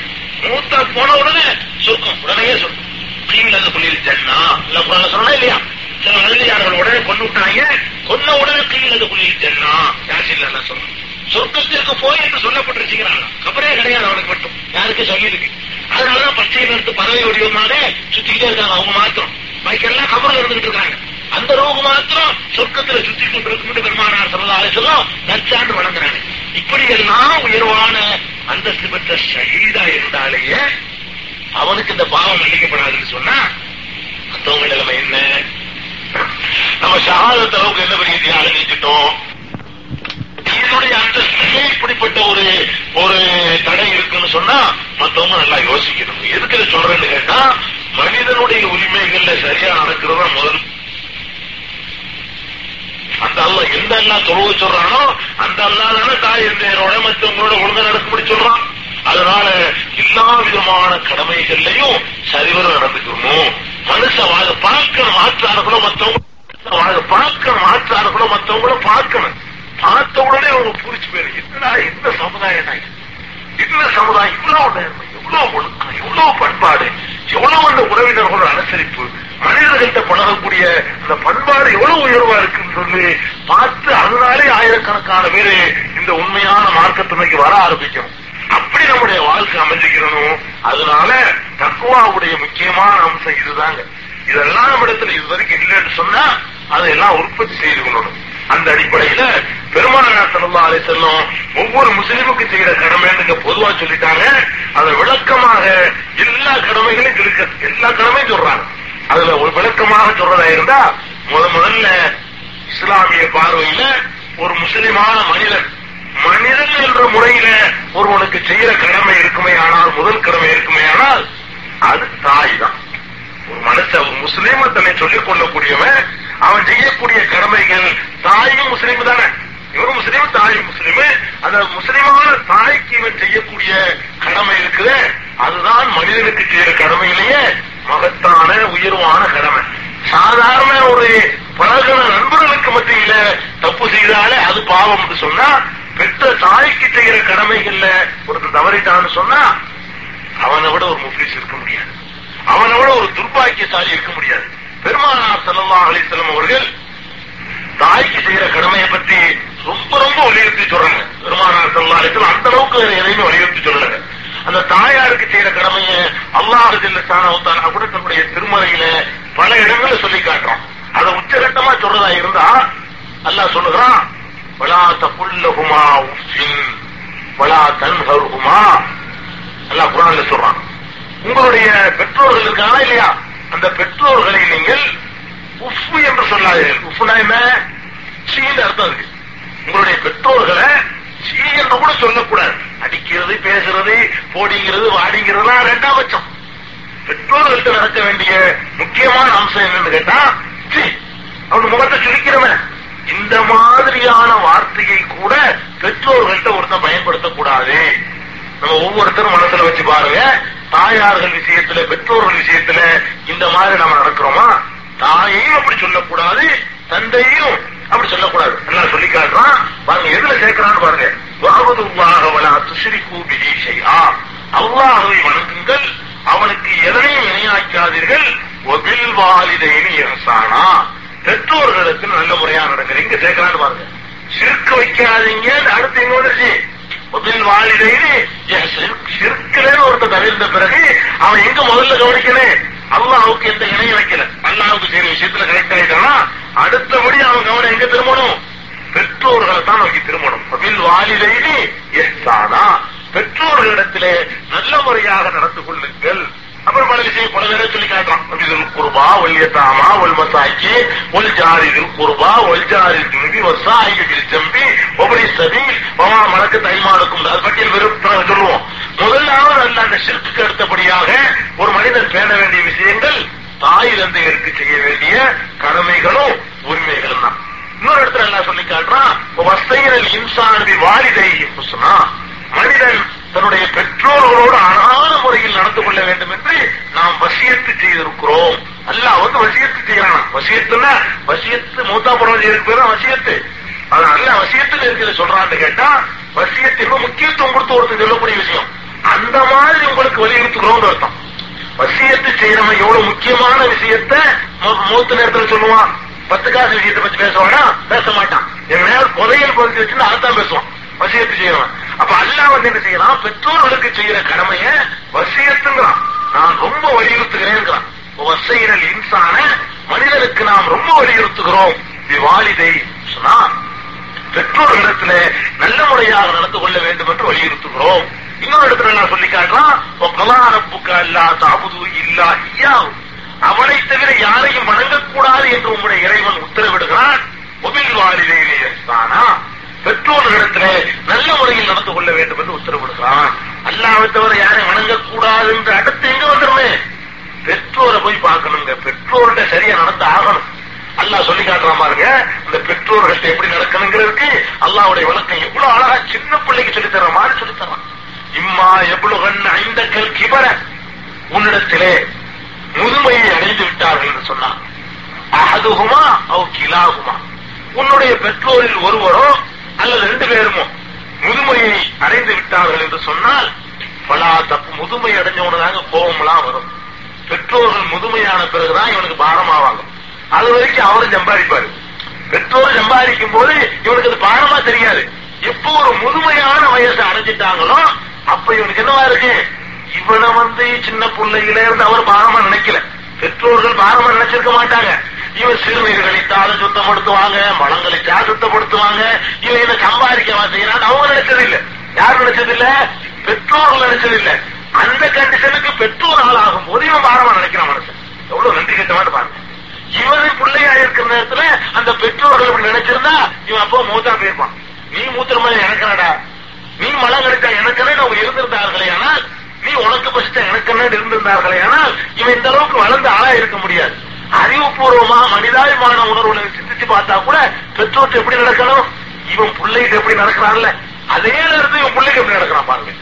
மூத்தா போன உடனே சொர்க்கம், உடனே சொர்க்கம். தீவிர புள்ளிச்சன்னா இல்ல புறான சொல்லலாம் இல்லையா? சில அழுதியார்கள் உடனே கொண்டு விட்டாங்க. கொன்ன உடனே தீவிர புள்ளிச்சன்னா யாசில்ல சொல்லணும். சொர்க்கத்திற்கு போய் என்று சொல்லப்பட்டிருச்சுக்கிறாங்க. கபரே கிடையாது அவனுக்கு மட்டும், யாருக்கு? ஷஹீதுக்கு. அதனாலதான் பச்சை நிறுத்து பறவை வடிவமாலே சுத்திக்கிட்டே இருக்காங்க. அவங்க மாத்திரம் பாய்க்கெல்லாம் கபர்ல இருந்துகிட்டு இருக்காங்க. அந்த ரோகு மாத்திரம் சொர்க்கத்துல சுத்தி கொண்டு இருக்கும். பெருமானார் ஸல்லல்லாஹு அலைஹி வஸல்லம் நற்சான்று வழங்குறாங்க. இப்படி எல்லாம் உயர்வான அந்தஸ்து பெற்ற ஷஹீதா இருந்தாலேயே அவனுக்கு இந்த பாவம் மன்னிக்கப்படாதுன்னு சொன்னா மற்றவங்க நிலைமை என்ன? நம்ம ஷஹாதத் அளவுக்கு என்ன பெரிய தியாகம் செஞ்சுட்டோம். இதனுடைய அந்தஸ்துக்கே இப்படிப்பட்ட ஒரு தடை இருக்குன்னு சொன்னா மற்றவங்க நல்லா யோசிக்கணும். எதுக்கு சொல்றேன்னு கேட்டா மனிதனுடைய உரிமைகள்ல சரியா நடக்கிறதா முதல் அந்த அல்ல எந்த அல்லா தொழுவ சொல்றானோ அந்த அல்லாதான தாய் தந்தையரோட மற்றவங்களோட ஒழுங்க நடக்கும்படி சொல்றான். அதனால எல்லா விதமான கடமைகள்லையும் சரிவர நடந்துக்கணும். மனுஷன் வாழ பார்க்கணும், ஆற்றார்களோ மற்றவங்க வாழ பார்க்கணும், ஆற்றார்களோ மற்றவங்கள பார்க்கணும். பார்த்த உடனே அவங்க புரிச்சு போயிரு, என்னடா இந்த சமுதாயம், இந்த சமுதாயம் இவ்வளவு நேர்மை, இவ்வளவு ஒழுக்கம், இவ்வளவு பண்பாடு, எவ்வளவு அந்த உறவினர்களோட அனுசரிப்பு, மனிதர்கள்ட்ட பழகக்கூடிய அந்த பண்பாடு எவ்வளவு உயர்வா இருக்குன்னு சொல்லி பார்த்து அதனாலே ஆயிரக்கணக்கான பேரு இந்த உண்மையான மார்க்கத்தன்மைக்கு வர ஆரம்பிக்கும். அப்படி நம்முடைய வாழ்க்கை அமைஞ்சுக்கிறணும். அதனால தக்குவாவுடைய முக்கியமான அம்சம் இதுதாங்க. இதெல்லாம் நம்ம இடத்துல இது வரைக்கும் இல்லைன்னு சொன்னா அதையெல்லாம் உற்பத்தி செய்து கொள்ளணும். அந்த அடிப்படையில பெருமானார் ஸல்லல்லாஹு அலைஹி வஸல்லம் ஒவ்வொரு முஸ்லிமுக்கு செய்யற கடமைன்னு பொதுவா சொல்லிட்டாங்க. அதை விளக்கமாக எல்லா கடமைகளையும் சொல்லிக்க, எல்லா கடமையும் சொல்றாங்க. அதுல ஒரு விளக்கமாக சொல்றதா இருந்தா முதல்ல இஸ்லாமிய பார்வையில ஒரு முஸ்லிமான மனிதன் மனிதன் என்ற முறையில ஒருவனுக்கு செய்யற கடமை இருக்குமையானால், முதல் கடமை இருக்குமையானால் அது தாய் தான். ஒரு மனுஷன் முஸ்லீம தன்னை சொல்லிக் கொள்ளக்கூடியவன் அவன் செய்யக்கூடிய கடமைகள் தாயும் முஸ்லீம் தானே, இவரும் முஸ்லீம் தாயும் முஸ்லீமு, அந்த முஸ்லீமான தாய்க்கு இவன் செய்யக்கூடிய கடமை இருக்குது. அதுதான் மனிதனுக்கு செய்யற கடமையிலேயே மகத்தான உயர்வான கடமை. சாதாரண ஒரு பழகின நண்பர்களுக்கு மத்தியில தப்பு செய்தாலே அது பாவம் சொன்னா, பெற்ற தாய்க்கு செய்யற கடமைகள்ல ஒருத்தர் தவறிட்டான்னு சொன்னா அவனை விட ஒரு முஃப்லிஸ் இருக்க முடியாது, அவனை விட ஒரு துர்பாக்கியசாலி இருக்க முடியாது. பெருமானார் ஸல்லல்லாஹு அலைஹி வஸல்லம் அவர்கள் தாய்க்கு செய்யற கடமையை பத்தி ரொம்ப ரொம்ப வலியுறுத்தி சொல்றாங்க. பெருமானார் ஸல்லல்லாஹு அலைஹி வஸல்லம் அந்த அளவுக்கு எதையுமே வலியுறுத்தி சொல்றாங்க. அந்த தாயாருக்கு செய்யற கடமையை அல்லாஹ் ஜல்ல ஷானஹு தஆலா கூட தன்னுடைய திருமறையில பல இடங்களில் சொல்லி காட்டுறான். அதை உச்சகட்டமா சொல்றதா இருந்தா அல்லாஹ் சொல்லுகிறான், வலா தகுல் லஹுமா உஃபின் வலா தன்ஹர்ஹுமா. அல்லாஹ் குர்ஆன்ல சொல்றான், உங்களுடைய பெற்றோர்கள் இருக்கானா இல்லையா, அந்த பெற்றோர்களை நீங்கள் உஃபு என்று சொல்லாதீர்கள். உஃபுனா என்ன, சீன்னு அர்த்தம் இருக்கு. உங்களுடைய பெற்றோர்களை சீ என்று கூட சொல்லக்கூடாது. அடிக்கிறது, பேசுறது, போடிங்கிறது, வாடிங்கிறதுலாம் ரெண்டாம் பட்சம். பெற்றோர்கள்ட்ட நடக்க வேண்டிய முக்கியமான அம்சம் என்னன்னு கேட்டா, சீ அவன் முகத்தை சுருக்கிறவன், இந்த மாதிரியான வார்த்தையை கூட பெற்றோர்கள்ட்ட ஒருத்தன் பயன்படுத்தக்கூடாது. நம்ம ஒவ்வொருத்தரும் மனசுல வச்சு பாருங்க, தாயார்கள் விஷயத்துல பெற்றோர்கள் விஷயத்துல இந்த மாதிரி நம்ம நடக்கிறோமா? தாயையும் அப்படி சொல்லக்கூடாது, தந்தையும் அப்படி சொல்லக்கூடாது. எல்லாம் சொல்லி காட்டுறான் பாருங்க, எதுல சேர்க்கிறான்னு பாருங்க. அல்லாஹ்வை வணங்குங்கள், அவனுக்கு எதனையும் இணையாக்காதீர்கள், பெற்றோர்களுக்கு நல்ல முறையா நடக்குது. இங்க சேர்க்கிறான்னு பாருங்க, சிறுக்கு வைக்காதீங்க. அடுத்து எங்கோடு ஒருத்த தவிர்த்த பிறகு அவன் எங்க முதல்ல கவனிக்கணும், அல்லாஹ்வுக்கு எந்த இணையம் வைக்கல, அல்லாஹ்வுக்கு சரி விஷயத்துல கரெக்ட் ஆயிட்டானா அடுத்தபடி அவன் கவனம் எங்க திரும்பணும், பெற்றோர்களை தான் நோக்கி திரும்பணும். அபில் வாலிதைனி இஹ்சானா, பெற்றோர்களிடத்திலே நல்ல முறையாக நடந்து கொள்ளுங்கள். அப்புறம் பல விஷயம் பல நேரம் சொல்லி காட்டுறான். அபிதுல் குர்பா வல்யதாமா வல் மசாக்கி வல் ஜாரி துல் குர்பா வல் ஜாரி துன்பி வசாயிபில் ஜம்பி ஒபரி சபீல் வமா மலக்கத் ஐமானுக்கும். அது பற்றி வெறும் சொல்லுவோம். முதலாவது அல்ல அந்த ஷிர்க்கு அடுத்தபடியாக ஒரு மனிதன் பேண வேண்டிய விஷயங்கள் தாய் தந்தையருக்கு செய்ய வேண்டிய கடமைகளும் உரிமைகளும் தான். இன்னொரு இடத்துல எல்லாம் சொல்லி காட்டுறான், வசையினல் இன்சானி வாலிதை ஹுஸ்னா, மனிதன் தன்னுடைய பெற்றோர்களோடு அழகான முறையில் நடந்து கொள்ள வேண்டும் என்று நாம் வசியத்து செய்திருக்கிறோம். அல்லாஹ் வந்து வசியத்து செய்யறானா, வசியத்துன்னா வசியத்து மூத்தா புறம் இருக்கிறது தான் வசியத்து. அது அல்லாஹ் வசியத்துல இருக்கிறது சொல்றான்னு கேட்டா, வசியத்திற்கு முக்கியத்துவம் கொடுத்து ஒருத்தர் சொல்லக்கூடிய விஷயம். அந்த மாதிரி உங்களுக்கு வலியுறுத்துக்கிறோம்னு அர்த்தம். வசியத்து செய்யறவன் எவ்வளவு முக்கியமான விஷயத்த மூத்த நேரத்தில் சொல்லுவான், பத்து காசு விஷயத்தை பத்தி பேசுவானா, பேச மாட்டான். என் நேரம் கொலையில் பொறுத்து வச்சுன்னா அதுதான் பேசுவான் வசியத்து செய்யறவன். அப்ப அல்லாஹ் வந்து என்ன செய்யறான், பெற்றோர்களுக்கு செய்யற கடமைய வசியத்துங்கிறான். நான் ரொம்ப வலியுறுத்துகிறேன், வசையினல் இன்சான, மனிதனுக்கு நாம் ரொம்ப வலியுறுத்துகிறோம். வாலிதை சொன்னா பெற்றோர்களிடத்துல நல்ல முறையாக நடந்து கொள்ள வேண்டும் என்று வலியுறுத்துகிறோம். இன்னொரு இடத்துல நான் சொல்லி காட்டுறான், அவனை தவிர யாரையும் வணங்கக்கூடாது என்று உங்களுடைய இறைவன் உத்தரவிடுகிறான். பெற்றோர்களிடத்திலே நல்ல முறையில் நடந்து கொள்ள வேண்டும் என்று உத்தரவிடுகிறான். அல்லாஹ்வை தவிர யாரை வணங்கக்கூடாது என்று அடுத்து எங்க வந்துருமே, பெற்றோரை போய் பார்க்கணுங்க. பெற்றோர்கிட்ட சரியா நடந்து ஆகணும். அல்லாஹ் சொல்லி காட்டுறான் பாருங்க, அந்த பெற்றோர் பெரியவர்கள் எப்படி நடக்கணுங்கிறதுக்கு அல்லாஹ்வுடைய வழக்கம் எவ்வளவு அழகா சின்ன பிள்ளைக்கு சொல்லித் தர மாதிரி சொல்லித் தரான். இம்மா யப்லுகன் இந்தக்கல் கிபர, உன்னிடத்திலே முதுமையை அடைந்து விட்டார்கள் என்று சொன்னான். அஹதுஹுமா அவ் கிலாஹுமா, உன்னுடைய பெற்றோரில் ஒருவரோ அல்லது ரெண்டு பேருமோ முதுமையை அடைந்து விட்டார்கள் என்று சொன்னால் பலா தப்பு, முதுமை அடைஞ்சவனதாக கோபம்லாம் வரும். பெற்றோர்கள் முதுமையான பிறகுதான் இவனுக்கு பாரமாவாங்க. அது வரைக்கும் அவரும் சம்பாதிப்பாரு. பெற்றோர் சம்பாதிக்கும் போது இவனுக்கு அது பாரமா தெரியாது. எப்போ ஒரு முதுமையான வயசு அடைஞ்சிட்டாங்களோ அப்ப இவனுக்கு என்னவா இருக்கு, இவனை சின்ன பிள்ளையில இருந்து அவர் பாரமா நினைக்கல, பெற்றோர்கள் பாரமா நினைச்சிருக்க மாட்டாங்க. இவன் சிறுநீர் கழித்தால சுத்தப்படுத்துவாங்க, மலம் கழிச்சா சுத்தப்படுத்துவாங்க, இவன் இதை சம்பாதிக்கவா செய்யறான்னு அவங்க நினைச்சது இல்ல. யார் நினைச்சது இல்ல, பெற்றோர்கள் நினைச்சது இல்ல. அந்த கண்டிஷனுக்கு பெற்றோர் ஆளாகும் போது இவன் பாரமா நினைக்கிறான். மனசன் எவ்வளவு நன்றி கட்டமாட்டு பாருங்க. இவனு பிள்ளையா இருக்கிற நேரத்துல அந்த பெற்றோர்கள் அப்படி நினைச்சிருந்தா இவன் அப்போ மூத்தா போயிருப்பான். நீ மூத்திர மாதிரி எனக்கடா, நீ மலம் கழிச்சா எனக்கன்னு அவங்க இருந்திருந்தார்களே, ஆனால் நீ உனக்கு பசித்த எனக்கன்னு இருந்திருந்தார்களே, ஆனால் இவன் இந்த அளவுக்கு வளர்ந்து ஆளா இருக்க முடியாது. அறிவுபூர்வமா மனிதாபிமான உணர்வுகளை சிந்திச்சு பார்த்தா கூட பெற்றோர் எப்படி நடக்கணும், இவன் பிள்ளைக்கு எப்படி நடக்கிறான்ல அதே நேரத்தில் இவன் பிள்ளைக்கு எப்படி நடக்கிறான் பாருங்க.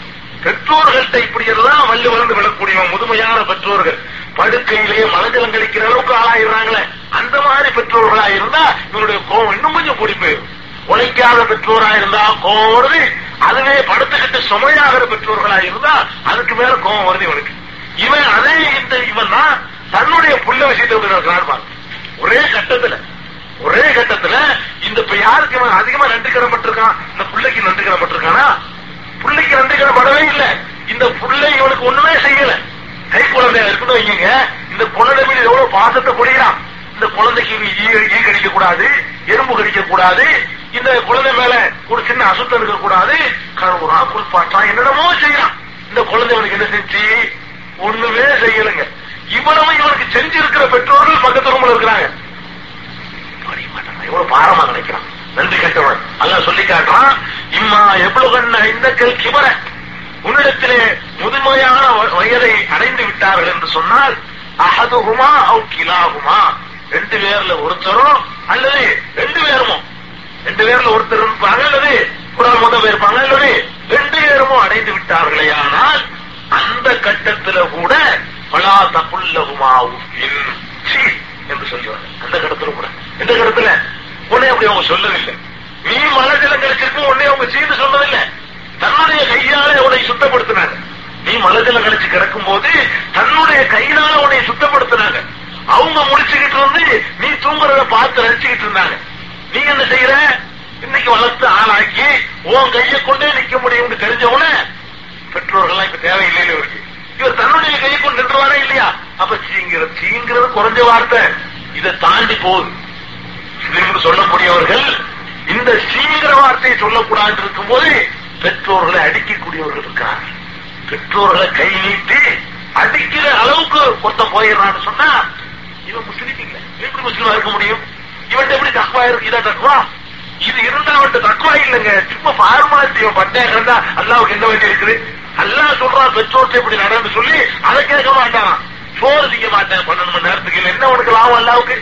பெற்றோர்கள்ட்ட இப்படி எல்லாம் வள்ளி வளர்ந்து விடக்கூடியவன் முதுமையான பெற்றோர்கள் படுக்கையிலேயே மலஜலம் கழிக்கிற அளவுக்கு ஆளாயிடுறாங்களே, அந்த மாதிரி பெற்றோர்களா இருந்தா இவனுடைய கோவம் இன்னும் கொஞ்சம் கூடி போயிடும். உழைக்காத பெற்றோரா இருந்தா கோவம் வருது, அதுவே படுத்துக்கிட்டு சுமையாகிற பெற்றோர்களா இருந்தா அதுக்கு மேல கோவம் வருது இவனுக்கு. இவன் அதே இவன் தான் தன்னுடைய புள்ள விஷயத்தை ஒரே கட்டத்துல இந்த யாருக்கு இவன் அதிகமா நன்றிக்கிடப்பட்டிருக்கான், இந்த பிள்ளைக்கு நன்றிக்கிடப்பட்டிருக்கானா? பிள்ளைக்கு நன்றிக்கிடப்படவே இல்லை. இந்த பிள்ளை இவனுக்கு ஒண்ணுமே செய்யல. கை குழந்தையா இருக்குன்னு வைங்க, இந்த குழந்தை மீது எவ்வளவு பாசத்தை பொழிகிறான். இந்த குழந்தைக்கு ஈ கடிக்க கூடாது, எறும்பு கடிக்க கூடாது, இந்த குழந்தை மேல ஒரு சின்ன அசுத்தம் இருக்க கூடாது, கருவுறா குளிப்பாட்டான் என்னென்னமோ செய்யறான். இந்த குழந்தை இவனுக்கு என்ன செஞ்சு ஒண்ணுமே செய்யலைங்க. இவ்வளவு இவனுக்கு செஞ்சிருக்கிற பெற்றோர்கள் பக்கத்து ரூம்ல இருக்கிறாங்க. இவ்வளவு பாரமா நினைக்கிறான். நன்றி கட்டவன் அல்ல சொல்லி காட்டுறான். இம்மா யப்லுகன் இந்தக்கல் கிபர, உன்னிடத்திலே முதுமையான வயதை அடைந்து விட்டார்கள் என்று சொன்னால் அஹதுஹுமா அவ் கிலாஹுமா, ரெண்டு பேர்ல ஒருத்தரோ அல்லது ரெண்டு பேருமோ, ரெண்டு பேர்ல ஒருத்தர் இருப்பாங்க அல்லது ஒரு முதல் இருப்பாங்க அல்லது ரெண்டு பேருமோ அடைந்து விட்டார்களே, ஆனால் அந்த கட்டத்துல கூட பலா தப்புல்லகுமா என்று சொல்லுவாங்க. அந்த கட்டத்துல கூட எந்த கட்டத்துல உடனே அப்படி அவங்க சொல்லவில்லை. நீ மலஜலம் கழிச்சிருக்கும் உடனே அவங்க சீர்ந்து சொன்னதில்லை. தன்னுடைய கையால உன்னை சுத்தப்படுத்தினாங்க. நீ மலஜலம் கழிச்சு கிடக்கும் போது தன்னுடைய கையினால உன்னை சுத்தப்படுத்தினாங்க. அவங்க முடிச்சுக்கிட்டு வந்து நீ தூங்குறத பார்த்து ரசிச்சுக்கிட்டு இருந்தாங்க. நீ என்ன செய்யற, இன்னைக்கு வளர்த்து ஆளாக்கி உன் கையை கொண்டே நிக்க முடியும்னு தெரிஞ்சவன பெற்றோர்கள்லாம் இப்ப தேவையில்லைன்னு இருக்கு. இவர் தன்னுடைய கையை கொண்டு நின்றுவாரே இல்லையா? அப்ப சீங்கிறது குறைஞ்ச வார்த்தை, இதை தாண்டி போகுது. சொல்லக்கூடியவர்கள் இந்த சீங்கிற வார்த்தையை சொல்லக்கூடாது இருக்கும் போது பெற்றோர்களை அடிக்கக்கூடியவர்கள் இருக்காங்க. பெற்றோர்களை கை நீட்டி அடிக்கிற அளவுக்கு ஒருத்தம் போயிடறான்னு சொன்னா இவன் முஸ்லீம் இல்லை. எப்படி முஸ்லீமா இருக்க முடியும்? இவன் எப்படி தக்வா இருக்கு? இதா தக்வா இது இருந்தா அவன்கிட்ட தக்வா இல்லைங்க, சும்மா பார்மாலிட்டி. பட்டையா கிடந்தா அல்லாவுக்கு என்ன வேண்டி இருக்குது? அல்லா சொல்றான் பெற்றோர்கிட்ட இப்படி நடந்து சொல்லி அதை கேட்க மாட்டான், சோறு செய்ய மாட்டேன் 12 மணி நேரத்துக்கு இல்லை. என்ன உனக்கு லாபம் அல்லாவுக்கு?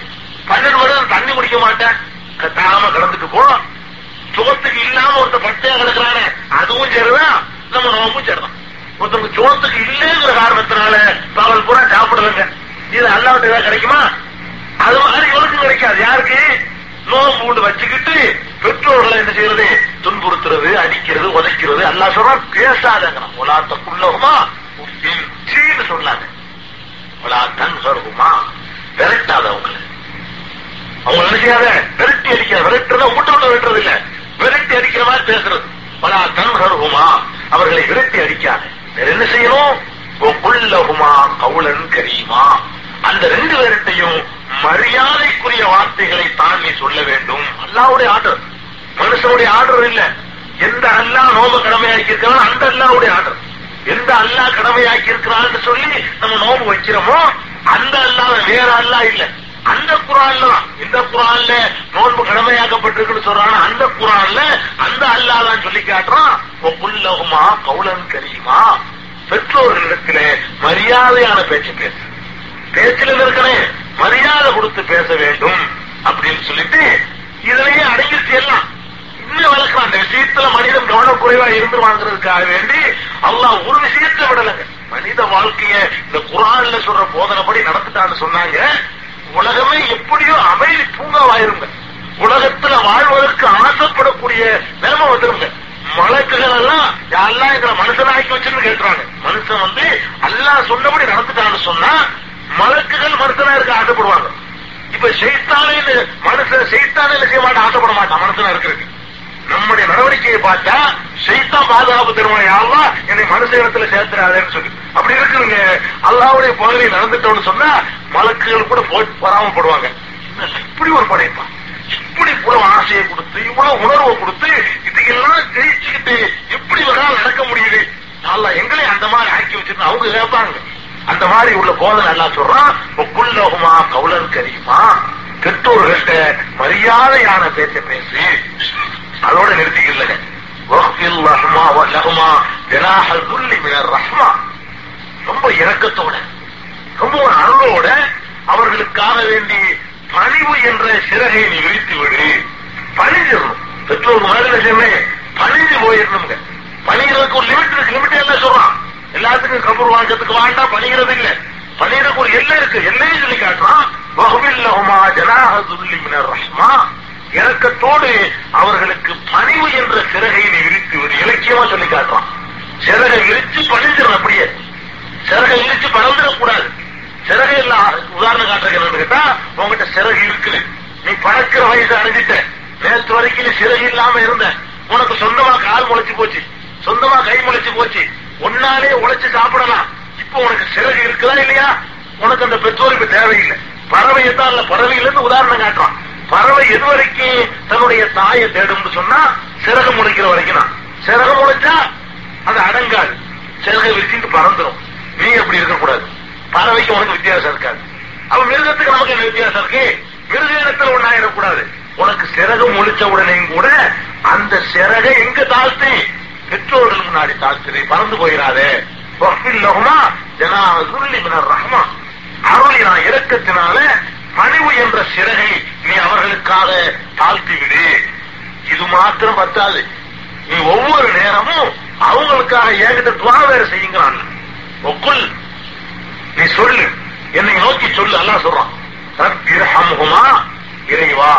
12 மணி நேரம் தண்ணி குடிக்க மாட்டேன், கட்டாம கடந்துட்டு போறோம். சோத்துக்கு இல்லாம ஒருத்த பட்டையா கிடக்குறானே அதுவும் சரிதான், நம்ம நோம்பும் சரிதான். ஒருத்தவங்க சோத்துக்கு இல்லைங்கிற காரணத்தினால பகல் பூரா சாப்பிடுவாங்க. இது அல்லாவுக்கு ஏதாவது கிடைக்குமா? அது மாதிரி இவருக்கும் கிடைக்காது. யாருக்கு? நோம்பு கொண்டு வச்சுக்கிட்டு பெற்றோர்களை என்ன செய்யறது? துன்புறுத்துறது, அடிக்கிறது, உதைக்கிறது. அல்லா சொல்றா பேசாதங்க, உலாத்த புள்ளகுமா சீன்னு சொல்லாங்க, உலாத்தன் சருகுமா விரட்டாத அவங்களை. அவங்க நினைக்காத விரட்டி அடிக்கிற விரட்டுறத ஊட்டோட விரட்டுறது இல்ல, விரட்டி அடிக்கிற மாதிரி பேசுறது. உலாத்தன் சருகுமா, அவர்களை விரட்டி அடிக்காத. வேற என்ன செய்யணும்? புள்ளகுமா கவுளன் கரீமா, அந்த ரெண்டு பேர்ட்டையும் மரியாதைக்குரிய வார்த்தைகளை தாண்டி சொல்ல வேண்டும். அல்லாவுடைய ஆர்டர், மனுஷனுடைய ஆர்டர் இல்ல. எந்த அல்லா நோம்பு கடமையாக்கி இருக்கிறான் அந்த அல்லாவுடைய ஆர்டர். எந்த அல்லா கடமையாக்கி இருக்கிறான்னு சொல்லி நம்ம நோம்பு வைக்கிறோமோ அந்த அல்லாவை வேற அல்லா இல்ல. அந்த குர்ஆன்ல தான், இந்த குர்ஆன்ல நோன்பு கடமையாக்கப்பட்டிருக்குன்னு சொல்றானா அந்த குர்ஆன்ல அந்த அல்லா தான் சொல்லி காட்டுறான். குல்லகுமா கவுலன் கரீமா, பெற்றோர்களிடத்திலே மரியாதையான பேச்சு பேசு, பேச்சில் இருக்கனே மரியாதை கொடுத்து பேச வேண்டும் அப்படின்னு சொல்லிட்டு இதுலயே அடங்கி குறைவா இருந்துருவாங்கிறதுக்காக வேண்டி அல்லாஹ் ஒரு விஷயத்தை விடலங்க. மனித வாழ்க்கைய இந்த குர்ஆன்ல சொல்ற போதனைப்படி நடந்துட்டான்னு சொன்னாங்க. உலகமே எப்படியோ அமைதி பூங்காவாயிருங்க. உலகத்துல வாழ்வதற்கு ஆசைப்படக்கூடிய நிலைமை வந்துருங்க. மலக்குகள் எல்லாம் யாரெல்லாம் எங்களை மனுஷன் ஆக்கி வச்சுன்னு கேட்கிறாங்க. மனுஷன் வந்து அல்லாஹ் சொன்னபடி நடந்துட்டான்னு சொன்னா மலக்குகள் மனுஷனா இருக்க ஆசைப்படுவாங்க. இப்ப சைத்தானின்னு மனுஷன் சைத்தான செய்ய மாட்டேன், ஆசைப்பட மாட்டான். மனுஷனா இருக்கிறது நம்முடைய நடவடிக்கையை பார்த்தா சைத்தான் பாதுகாப்பு தருவான். யாருவா என்னை மனுஷ இடத்துல சேர்த்துறாதேன்னு சொல்லி அப்படி இருக்குங்க. அல்லாவுடைய பகுதியை நடந்துட்டோம்னு சொன்னா மலக்குகள் கூட பராமப்படுவாங்க. இப்படி ஒரு படைப்பான், இப்படி இவ்வளவு ஆசையை கொடுத்து, இவ்வளவு உணர்வை கொடுத்து, இதையெல்லாம் ஜெயிச்சுக்கிட்டு எப்படி வேணாலும் நடக்க முடியுது. அல்லா எங்களே அந்த மாதிரி ஆக்கி வச்சிருந்தா அவங்க கேட்பாங்க. அந்த மாதிரி உள்ள போதனை எல்லாம் சொல்றான். குல்லகுமா கவுலன் கரீமா, பெற்றோர்கிட்ட மரியாதையான பேச்ச பேசி அதோட நிறுத்திக்கல. ரொம்ப இரக்கத்தோட, ரொம்ப ஒரு அருளோட அவர்களுக்காக வேண்டி பணிவு என்ற சிறகை நீ விரித்து விடு. பணிஞ்சிடணும். பெற்றோர் மாதிரி பணிஞ்சு போயிடணுங்க. பணிகிறதுக்கு ஒரு லிமிட் இருக்கு. லிமிட் எல்லாம் சொல்றான். எல்லாத்துக்கும் கபூர் வாங்கறதுக்கு வேண்டாம், பணிகிறது இல்ல. பணிகிறதுக்கு ஒரு எல்லை இருக்கு. எல்லையும் சொல்லி காட்டுறான். வஹுபில்லஹுமா ஜனாஹ துல்லி மினர் ரஹ்மா, இறக்கத்தோடு அவர்களுக்கு பணிவு என்ற சிறகை நீ விரித்து விடு. இலக்கியமா சொல்லி காட்டுறான். சிறகை விரித்து பணிஞ்சிடணும். அப்படியே சிறகை விரித்து பறந்துடக்கூடாது. சிறகை எல்லாம் உதாரணம் காட்டுறேன்னு கேட்டா, உங்ககிட்ட சிறகு இருக்குது, நீ பறக்கிற வயசு அடைஞ்சிட்ட, நேற்று வரைக்கும் நீ சிறகு இல்லாம இருந்த, உனக்கு சொந்தமா கால் முளைச்சு போச்சு, சொந்தமா கை முளைச்சு போச்சு, ஒன்னாலே உழைச்சு சாப்பிடலாம், இப்ப உனக்கு சிறகு இருக்குதா இல்லையா? உனக்கு அந்த பெட்ரோல் இப்ப தேவையில்லை. பறவையத்தான் இல்ல, பறவையிலிருந்து உதாரணம் காட்டுறான். பறவை எது வரைக்கும் தன்னுடைய தாயை தேடும் சொன்னா சிறகு முளைக்கிற வரைக்கும் தான். சிறகு முளைச்சா அது அடங்காது, சிறகை விரிச்சுட்டு பறந்துடும். நீ அப்படி இருக்கக்கூடாது. பறவைக்கு உனக்கு வித்தியாசம் இருக்காது. அப்ப மிருகத்துக்கு நமக்கு என்ன வித்தியாசம் இருக்கு? மிருக இனத்துல ஒன்னாயிடக்கூடாது. உனக்கு சிறகு முளைச்ச உடனேயும் கூட அந்த சிறகை எங்க தாழ்த்தி? பெற்றோர்கள் முன்னாடி தாழ்த்தி. பறந்து போயிடாதே. ரஹ்மா, அருளினா, இரக்கத்தினால பணிவு என்ற சிறகை நீ அவர்களுக்காக தாழ்த்தி விடு. இது மாத்திரம் பத்தாது, நீ ஒவ்வொரு நேரமும் அவங்களுக்காக ஏகிட்ட துவா வேற செய்யுங்கிறான். ஒக்குள், நீ சொல்லு, என்னை நோக்கி சொல்லு. அல்லாஹ் சொல்றான், ரப்பிர்ஹம்ஹுமா, இறைவா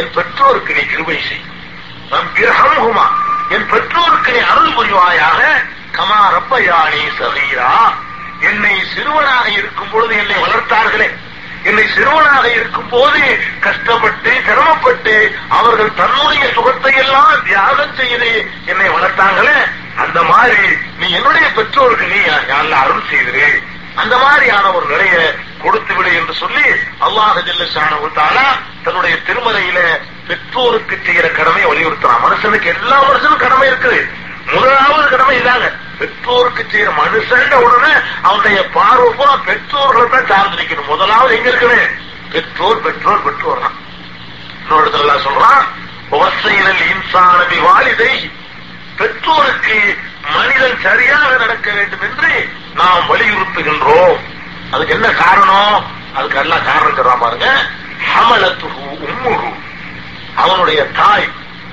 என் பெற்றோருக்கு நீ கிருபை செய். ரப்பிர்ஹம்ஹுமா, என் பெற்றோருக்கு நீ அருள் புரிவாயாக. கமா ரப்பயானி சகீரா, என்னை சிறுவனாக இருக்கும் பொழுது என்னை வளர்த்தார்களே, என்னை சிறுவனாக இருக்கும் போது கஷ்டப்பட்டு சிரமப்பட்டு அவர்கள் தன்னுடைய சுகத்தை எல்லாம் தியாகம் செய்து என்னை வளர்த்தாங்களே, அந்த மாதிரி நீ என்னுடைய பெற்றோருக்கு நீ அல்லாஹ் அருள் செய்திரு. அந்த மாதிரியான ஒரு நிலையை கொடுத்து விடு என்று சொல்லி அல்லாஹ் ஜல்ல ஷானஹு தஆலா தன்னுடைய திருமறையில பெற்றோருக்கு செய்கிற கடமையை வலியுறுத்துறான். மனுஷனுக்கு எல்லா மனுஷனும் கடமை இருக்குது. முதலாவது கடமை இதாங்க, பெற்றோருக்கு செய்யற மனுஷன் உடனே அவனுடைய பார்வை பெற்றோர்கள் தான் சார்ந்திருக்கணும். முதலாவது எங்க இருக்கணும்? பெற்றோர், பெற்றோர், பெற்றோர் தான். இன்னொரு இடத்துல சொல்றான், விவசாயிகள் இன்சானபி வாலிதை, பெற்றோருக்கு மனிதன் சரியாக நடக்க வேண்டும் என்று நாம் வலியுறுத்துகின்றோம். அதுக்கு என்ன காரணம்? அதுக்கு எல்லாம் காரணம் சொல்றான் பாருங்க. ஹமலத்து உம்முஹு, அவனுடைய தாய்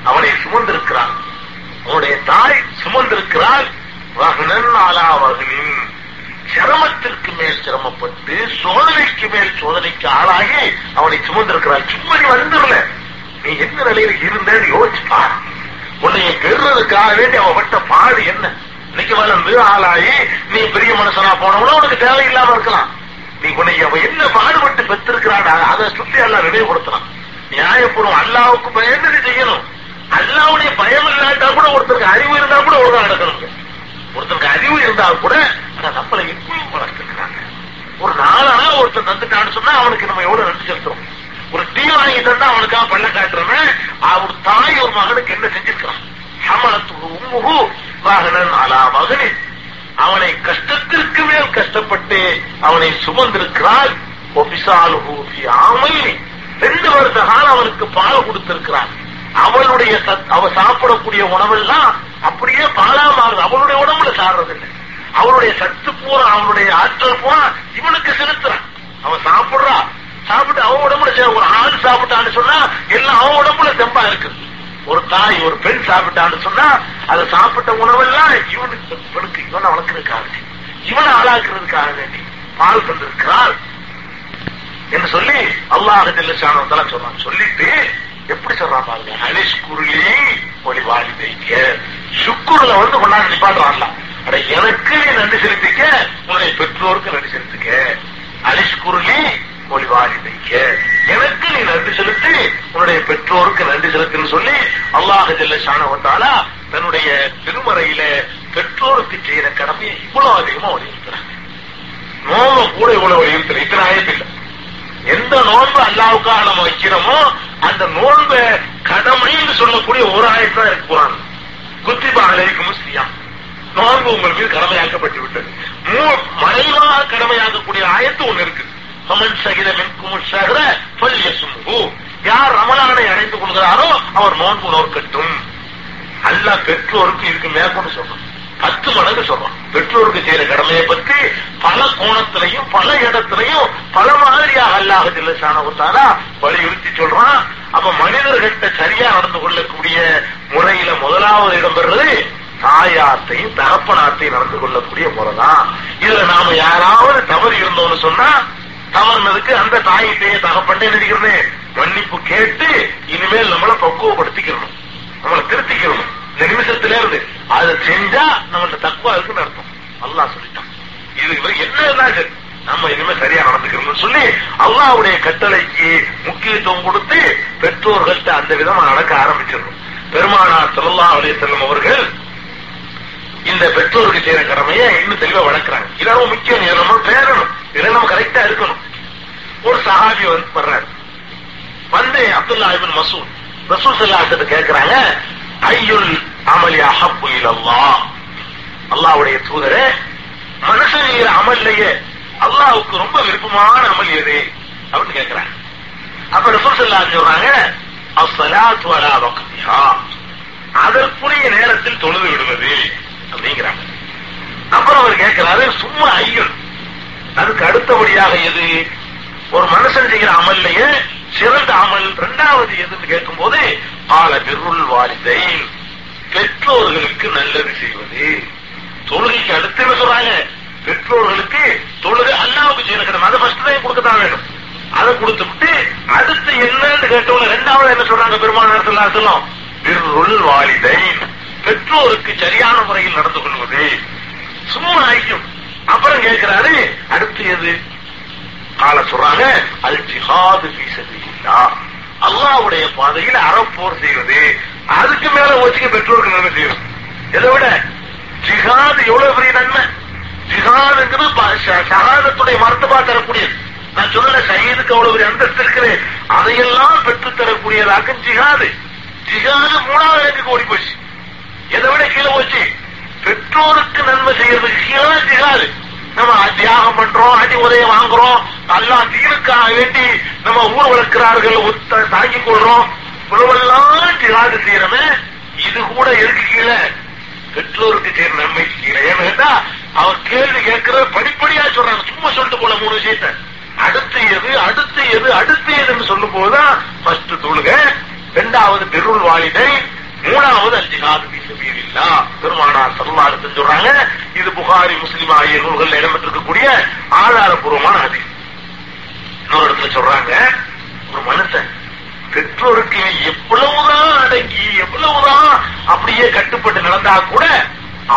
அவனை சுமந்திருக்கிறான். அவனுடைய தாய் சுமந்திருக்கிறாள். சிரமத்திற்கு மேல் சிரமப்பட்டு சோதனைக்கு மேல் சோதனைக்கு ஆளாகி அவனை சுமந்திருக்கிறாள். சும்மா நீ வந்துடல, நீ எந்த நிலையில இருந்தேன்னு யோசிப்பார். உன்னை கெடுறதுக்காக வேண்டி அவட்ட பாடு என்ன? இன்னைக்கு வளர்ந்து ஆளாகி நீ பெரிய மனுஷனா போனவனா உனக்கு தேவையில்லாம இருக்கலாம். நீ உன்னை அவ என்ன பாடுபட்டு பெற்றிருக்கிறாடா, அதை சுத்தி எல்லாம் நினைவுபடுத்தலாம். நியாயப்பூர்வம் அல்லாவுக்கு பயந்து செய்யணும். அல்லாவுடைய பயம் இல்லாட்டா கூட, ஒருத்தருக்கு அறிவு இருந்தா கூட ஒழுங்கா நடக்கணுங்க. ஒருத்தருக்கு அறிவு இருந்தா கூட நம்மளை எப்பவும் வளர்த்துருக்காங்க. ஒரு நாளானா ஒருத்தன் தந்துட்டான்னு சொன்னா அவனுக்கு நம்ம எவ்வளவு நன்றி செலுத்துறோம். ஒரு டீ வாங்கி தந்தா அவனுக்காக பள்ள காட்டுறவன் ஒரு தாய் ஒரு மகனுக்கு என்ன செஞ்சிருக்கான்? மகனே, அவனை கஷ்டத்திற்கு மேல் கஷ்டப்பட்டு அவனை சுமந்திருக்கிறாள். ரெண்டு வருட காலம் அவனுக்கு பால் கொடுத்திருக்கிறான். அவளுடைய அவ சாப்பிடக்கூடிய உணவெல்லாம் அப்படியே பாலா மாறுது. அவளுடைய உடம்புல சாடுறதில்லை. அவளுடைய சத்து பூரா, அவனுடைய ஆற்றல் பூரா இவனுக்கு செலுத்துறான். அவன் சாப்பிடுறா, சாப்பிட்டு அவன் உடம்புல ஒரு ஆள் சாப்பிட்டான்னு சொன்னா எல்லாம் அவன் உடம்புல தெம்பா இருக்குது. ஒரு தாய் ஒரு பெண் சாப்பிட்டான்னு சொன்னா அதை சாப்பிட்ட உணவெல்லாம் இவனுக்கு பெண்ணுக்கு இவனை வளர்க்கறதுக்காக இவனை ஆளாக்குறதுக்காக வேண்டி பால் தந்திருக்கிறாள் என்று சொல்லி அல்லாஹ் ஜல்ல ஷானஹு தஆலா சொல்றான். சொல்லிட்டு எப்படி சொல்றான் பாருங்க, அலிஷ்குருலி ஒளி வாழி வைக்க சுக்குருல வந்து கொண்டாந்து நிப்பாட்டுறான்லாம். அட எனக்கு நீ நன்றி செலுத்திக்க, உன்னுடைய பெற்றோருக்கு நன்றி செலுத்திக்க. அலிஷ்குருலி ஒளி வாழி வைக்க, எனக்கு நீ நன்றி செலுத்தி உன்னுடைய பெற்றோருக்கு நன்றி செலுத்துன்னு சொல்லி அல்லாஹ் ஜல்ல ஷானஹு தஆலா தன்னுடைய திருமறையில பெற்றோருக்கு செய்யற கடமையை இவ்வளவு அதிகமா வலியுறுத்துறாங்க. நோம்பு கூட இவ்வளவு வலியுறுத்தல, இத்தனை ஆயத்து இல்லை. எந்த நோன்பு அல்லாஹ்வுக்காக நம்ம வைக்கிறோமோ அந்த நோன்பு கடமைன்னு சொல்லக்கூடிய ஒரு ஆயத்து தான் இருக்கு குர்ஆன். குத்திப அலைக்கும் முஸ்லியா, நோன்பு உங்களுக்கு கடமையாக்கப்பட்டு விட்டது. மறைவாக கடமையாகக்கூடிய ஆயத்து ஒண்ணு இருக்கு. ஃபமன் ஷஹித மின்குமுஷ் ஷஹ்ர ஃபல்யஸ்முஹு, யார் ரமலானை அடைந்து கொள்கிறாரோ அவர் நோன்பு நோக்கட்டும். அல்லாஹ் பெற்றோருக்கு இதுக்கு மேற்கொண்டு சொல்றான், 10 மடங்கு சொல்றான். பெற்றோருக்கு செய்யற கடமையை பத்தி பல கோணத்திலையும் பல இடத்திலையும் பல மாதிரியாக அல்லாஹ் ஜல்ல ஷானஹு தஆலா வலியுறுத்தி சொல்றான். அப்ப மனிதர்கள்ட்ட சரியா நடந்து கொள்ளக்கூடிய முறையில முதலாவது இடம்பெறது தாயார்த்தையும் தகப்பனார்த்தையும் நடந்து கொள்ளக்கூடிய முறைதான். இதுல நாம யாராவது தவறு இருந்தோம்னு சொன்னா தவறுனதுக்கு அந்த தாயிட்டையே தகப்பட்டே நினைக்கிறேன்னு மன்னிப்பு கேட்டு இனிமேல் நம்மளை பக்குவப்படுத்திக்கிறணும், நம்மளை திருத்திக்கிறணும் இந்த நிமிஷத்துல இருந்து. அதை செஞ்சா நம்மளோட தக்குவா இருக்குன்னு அர்த்தம். அல்லாஹ் சொல்லிட்டான், இதுக்கு என்னதான் சரி நம்ம இனிமே சரியா நடந்துக்கிறோம்னு சொல்லி அல்லாஹ்வுடைய கட்டளைக்கு முக்கியத்துவம் கொடுத்து பெற்றோர்கள்ட்ட அந்த விதமா நடக்க ஆரம்பிச்சிடணும். பெருமானார் ஸல்லல்லாஹு அலைஹி வஸல்லம் அவர்கள் இந்த பெற்றோருக்கு செய்யற கடமையை இன்னும் தெளிவா வளர்க்கிறாங்க. இதான் முக்கியம், இதை நம்ம பேரணும், இதை நம்ம கரெக்டா இருக்கணும். ஒரு சஹாபி வந்து வர்றாரு, வந்து அப்துல்லா இப்னு மஸ்ஊத் ரசூல் ஸல்லல்லாஹு அலைஹி வஸல்லம் கேட்கிறாங்க, ஐயுல் அமல் அஹப்பு இலல்லாஹ், அல்லாஹ்வுடைய தூதரே மனுஷன் செய்யற அமல்லையே அல்லாஹ்வுக்கு ரொம்ப விருப்பமான அமல் எது அப்படின்னு கேட்கிறாங்க. அப்ப ரசூல் ஸல்லல்லாஹு அலைஹி வஸல்லம் சொல்றாங்க, அஸ்ஸலாத்து அலா வக்திஹா, அதற்குரிய நேரத்தில் தொழுது விடுவது அப்படிங்கிறாங்க. அப்புறம் அவர் கேட்கிறாரு, சும்மா ஐயுல், அதுக்கு அடுத்தபடியாக எது ஒரு மனுஷன் செய்யற அமல்லையே சிறந்த அமல் இரண்டாவது எதுன்னு கேட்கும் போது ஆல பிர்ருல் வாலிதைன், பெற்றோர்களுக்கு நல்லது செய்வது. தொழுகைக்கு அடுத்து சொல்றாங்க, பெற்றோர்களுக்கு தொழுகை அல்லாஹ்வுக்கு செய்யற கடமை, அதை ஃபர்ஸ்ட் டைம் கொடுக்கத்தான் வேணும். அதை கொடுத்து விட்டு அடுத்து என்னன்னு கேட்டவங்க ரெண்டாவது என்ன சொல்றாங்க பெருமானார் ஸல்லல்லாஹு அலைஹி வஸல்லம், பிர்ருல் வாலிதைன், பெற்றோருக்கு சரியான முறையில் நடந்து கொள்வது. சும்மா ஆயிக்கும். அப்புறம் கேட்கிறாரு அடுத்து எது கால சொல்றாங்க, அது ஜிஹாது ஃபீ சபீலில்லாஹ், அல்லாஹ்வுடைய பாதையில் அறப்போர் செய்வது. அதுக்கு மேல வச்சுக்க பெற்றோருக்கு நன்மை செய்யும். இதை விட ஜிஹாது எவ்வளவு பெரிய நன்மை, ஜிஹாதுங்கிறது ஷஹாதத்துடைய மர்த்தபா தரக்கூடியது. நான் சொல்ல ஷஹீதுக்கு அவ்வளவு பெரிய அந்தஸ்து இருக்கிறேன், அதையெல்லாம் பெற்று தரக்கூடியதாக ஜிஹாது. ஜிஹாது 3வது இடத்துக்கு ஓடி போச்சு. எதை விட கீழே போச்சு, பெற்றோருக்கு நன்மை செய்யறது கீழே ஜிஹாது. நம்ம தியாகம் பண்றோம், அடி உதவி வாங்குறோம், அல்லா தீனுக்காக வேண்டி நம்ம ஊர் வளர்க்கிறார்கள் தாங்கிக் கொள்றோம், உறவெல்லாம் திராது செய்யறமே. இது கூட எதுக்கு கீழே, பெற்றோருக்கு செய்யற நன்மைக்கு கீழே. ஏன்னா அவர் கேள்வி கேட்கிறத படிப்படியா சொல்றாங்க, சும்மா சொல்லிட்டு போல 3 விஷயத்த அடுத்து எது அடுத்து எது அடுத்து எதுன்னு சொல்லும் போதுதான் ஃபர்ஸ்ட் தொழுக, 2வது பிர்ருல் வாலிதைன், 3வது அல்-ஜிஹாது ஃபீ ஸபீலில்லாஹ். பெருமானார் ஸல்லல்லாஹு அலைஹி வஸல்லம் சொல்றாங்க. இது புகாரி முஸ்லிம் ஆகிய நூல்கள் இடம்பெற்றிருக்கக்கூடிய ஆதாரபூர்வமான ஹதீஸ். இன்னொரு இடத்துல சொல்றாங்க, ஒரு மனுஷன் பெற்றோருக்கு எவ்வளவுதான் அடங்கி எவ்வளவுதான் அப்படியே கட்டுப்பட்டு நடந்தா கூட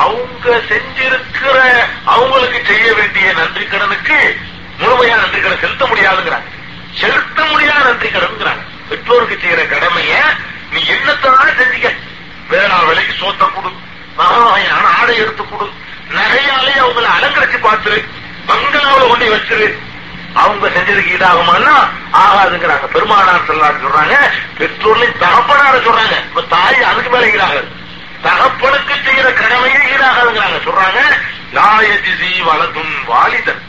அவங்க செஞ்சிருக்கிற அவங்களுக்கு செய்ய வேண்டிய நன்றி கடனுக்கு முழுமையா நன்றி கடன் செலுத்த முடியாதுங்கிறாங்க. செலுத்த முடியாத நன்றி கடன்ங்கிறாங்க. பெற்றோருக்கு செய்யற கடமையை நீ என்னத்தான செஞ்சுக்க, வேளா விலைக்கு சோத்த கொடு, மகாவையான ஆடை எடுத்து கொடு, நகையாலே அவங்களை அலங்கரிச்சு பார்த்துரு, பங்களாவில் ஒண்ணி வச்சிரு, அவங்க செஞ்சதுக்கு ஈடாகுமானா ஆகாதுங்கிறாங்க. பெருமானார் ஸல்லல்லாஹு சொல்றாங்க, பெற்றோர்லையும் தகப்பனார சொல்றாங்க. இப்ப தாய் அதுக்கு மேல ஈடாகாது, தகப்பனுக்கு செய்யற கடமையே ஈடாகாதுங்கிறாங்க. சொல்றாங்க, லாயஜிசி வலதும் வாலிதன்,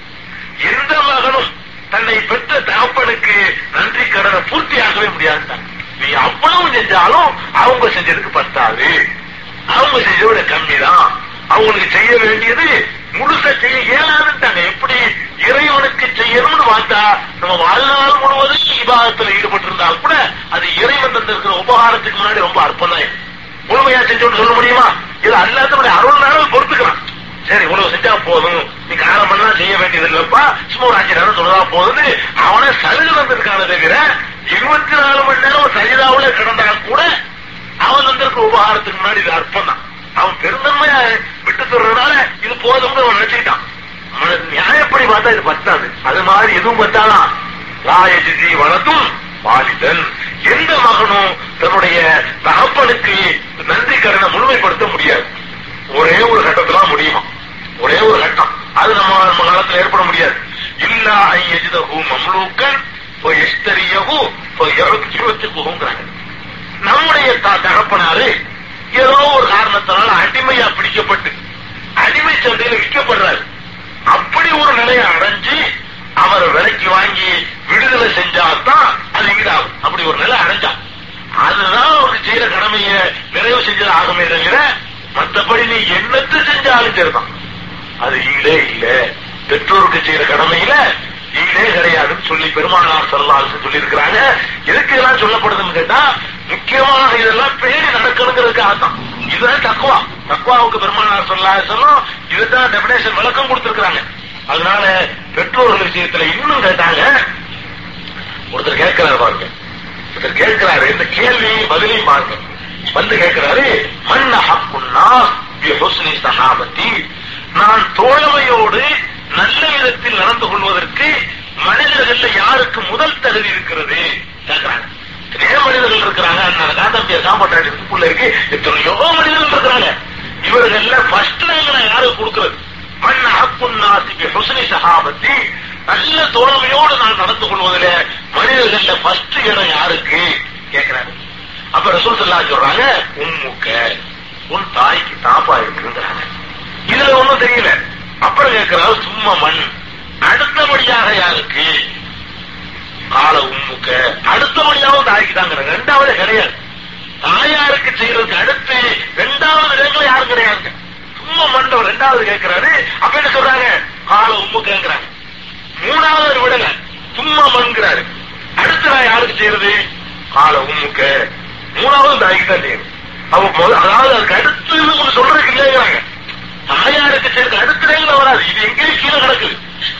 எந்த மகனும் தன்னை பெற்ற தகப்பனுக்கு நன்றி கடனை பூர்த்தியாகவே முடியாதுட்டாங்க. நீ அவ்வளவு செஞ்சாலும் அவங்க செஞ்சதுக்கு பத்தாது, அவங்க செஞ்சதோட கம்மி தான், அவங்களுக்கு செய்ய வேண்டியது முழுச செய்ய இயலாதுட்டாங்க. எப்படி இறைவனுக்கு செய்யணும்னு பார்த்தா நம்ம வாழ்நாள் முழுவதும் இபாதத்தில் ஈடுபட்டிருந்தால் கூட அது இறைவன் தந்திருக்கிற உபகாரத்துக்கு முன்னாடி ரொம்ப அற்பம் தான். முழுமையா செஞ்சோன்னு சொல்ல முடியுமா? இது அல்லாத அருள் நாளும் பொறுத்துக்கலாம். சரி, உனக்கு செஞ்சா போதும், நீ காரணம் பண்ணா செய்ய வேண்டியது இல்லப்பா, சும்மா ஒரு 5 நேரம் சொல்லதா போதுன்னு அவனே சலுகை வந்திருக்கான தவிர 24 மணி நேரம் சரிதாவில கிடந்தாலும் கூட அவன் வந்திருக்க உபகாரத்துக்கு முன்னாடி இது அற்பம் தான். அவன் பெருந்தன்மையா விட்டு சொல்றதுனால இது போதும்னு அவன் நினைச்சுக்கிட்டான். நியாயப்படி பார்த்தா இது பத்தாது. அது மாதிரி எதுவும் பத்தாதான். ராயஜி வளர்த்தும் வாலிதன், எந்த மகனும் தன்னுடைய தகப்பனுக்கு நன்றி கடனை முழுமைப்படுத்த முடியாது. ஒரே ஒரு கட்டத்துல முடியுமா? ஒரே ஒரு கட்டம். அது நம்ம காலத்துல ஏற்பட முடியாது. இல்லா ஐயஜிதகு மம்லூக்கன் எஸ்தரியகு சிவத்துக்குங்கிறாங்க. நம்முடைய தகப்பனாரு ஏதோ ஒரு காரணத்தினால அடிமையா பிடிக்கப்பட்டு அடிமை சந்தையில விற்கப்படுறாரு. அப்படி ஒரு நிலையை அடைஞ்சு அவர் விலைக்கு வாங்கி விடுதலை செஞ்சாதான் அது ஈடாகும். அப்படி ஒரு நிலை அடைஞ்சா அதுதான் அவருக்கு செய்யற கடமையை நிறைவு செஞ்சது ஆகுமே தவிர மற்றபடி நீ என்னத்து செஞ்சாலும் சரிதான், அது ஈடே இல்ல. பெற்றோருக்கு செய்யற கடமையில ஈடே கிடையாதுன்னு சொல்லி பெருமானார் ஸல்லல்லாஹு அலைஹி வஸல்லம் சொல்லி இருக்கிறாங்க. எதுக்கு இதெல்லாம் சொல்லப்படுதுன்னு கேட்டா முக்கியமாக இதெல்லாம் பேணி நடக்கணுங்கிறதுக்காக தான். இதுதான் தக்வா. தக்வாவுக்கு பெருமானார் ஸல்லல்லாஹு அலைஹி வஸல்லம் இதுதான் டெஃபினேஷன் விளக்கம் கொடுத்திருக்கிறாங்க. அதனால பெற்றோர்கள் விஷயத்துல இன்னும் கேட்டாங்க. ஒருத்தர் கேட்கிறாரு பாருங்க, ஒருத்தர் கேட்கிறாரு, இந்த கேள்வி பதிலையும் பாருங்க. வந்து கேட்கிறாரு, மன்ன ஹக்குன்னாஸ் பி ஹுஸ்னி ஸஹாபதி, நான் தோழமையோடு நல்ல விதத்தில் நடந்து கொள்வதற்கு மனிதர்கள் யாருக்கு முதல் தகுதி இருக்கிறது கேட்கிறாங்க. நிறைய மனிதர்கள் இருக்கிறாங்க, காந்தம்பியா சாப்பாட்டுக்குள்ள இருக்கு, எத்தனையோ மனிதர்கள் இருக்கிறாங்க. இவர்கள் ஃபர்ஸ்ட் ரேங்க்ல யாருக்கு கொடுக்கிறது? மன்ன ஹக்குன்னாஸ் பி ஹுஸ்னி ஸஹாபதி, நல்ல தோழமையோடு நான் நடந்து கொள்வதில் மனிதர்கள் ஃபர்ஸ்ட் இடம் யாருக்கு கேட்கிறாங்க. அப்ப ரசூல் ஸல்லல்லாஹு சொல்றாங்க, உம்முக்க, உன் தாய்க்கு தாப்பா இருக்குங்கிறாங்க. இதுல ஒண்ணும் தெரியல. அப்புறம் கேட்கிறாரு, சும்மா மண், அடுத்தபடியாக யாருக்கு? கால உம்முக்க, அடுத்தபடியாகவும் தாய்க்கு தாங்கிறாங்க. ரெண்டாவது கிடையாது. தாயாருக்கு செய்யறதுக்கு அடுத்து ரெண்டாவது இடங்கள் யாரும் கிடையாது. சும்மா மண்டவர் ரெண்டாவது கேட்கிறாரு. அப்ப என்ன சொல்றாங்க? கால உம்முக்கங்கிறாங்க. மூணாவது விடல, சும்மா மண்கிறாரு. அடுத்து நான் யாருக்கு செய்யறது? கால உம்முக்க. மூணாவது தாய்க்கு தான் செய்யணும். அதாவது அதுக்கு அடுத்து சொல்றதுக்கு இல்லைங்கிறாங்க. தாயாருக்கு செய்யறது அடுத்த வராது. இது எங்கேயே கீழே கிடக்குது.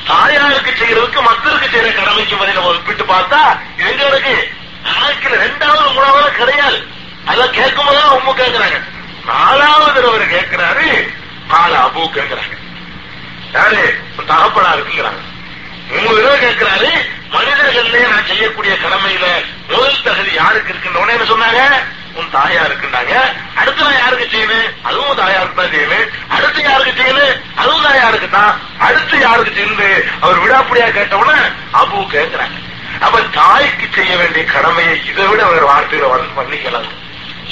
தாயாருக்கு செய்யறதுக்கு மற்றவருக்கு செய்யற கடமைக்கு பதில் நம்ம விட்டு பார்த்தா இது எங்க கிடக்கு? நாளைக்கு ரெண்டாவது மூணாவது கிடையாது. அதான் கேட்கும் போதுதான் உம்மு கேட்கிறாங்க. நாலாவது அவர் கேட்கிறாரு, கால அபூக்குங்கிறாங்க. யாரு? தகப்பனா இருக்குங்கிறாங்க. 3 பேரும் கேட்கிறாரு, மனிதர்களே நான் செய்யக்கூடிய கடமையில முதல் தகுதி யாருக்கு இருக்குன்னு என்ன சொன்னாங்க? உன் தாயா இருக்குண்டாங்க. அடுத்து நான் யாருக்கு செய்யணும்? அதுவும் தாயாருக்கு தான் செய்யணும். அடுத்து யாருக்கு செய்யணும்? அதுவும் தாயாருக்கு தான். அடுத்து யாருக்கு செய்யணும்? அவர் விடாப்படியா கேட்டவுடனே அபு கேட்கிறாங்க. அப்ப தாய்க்கு செய்ய வேண்டிய கடமையை இதை விட வேற வார்த்தையில பண்ணிக்கலாம்.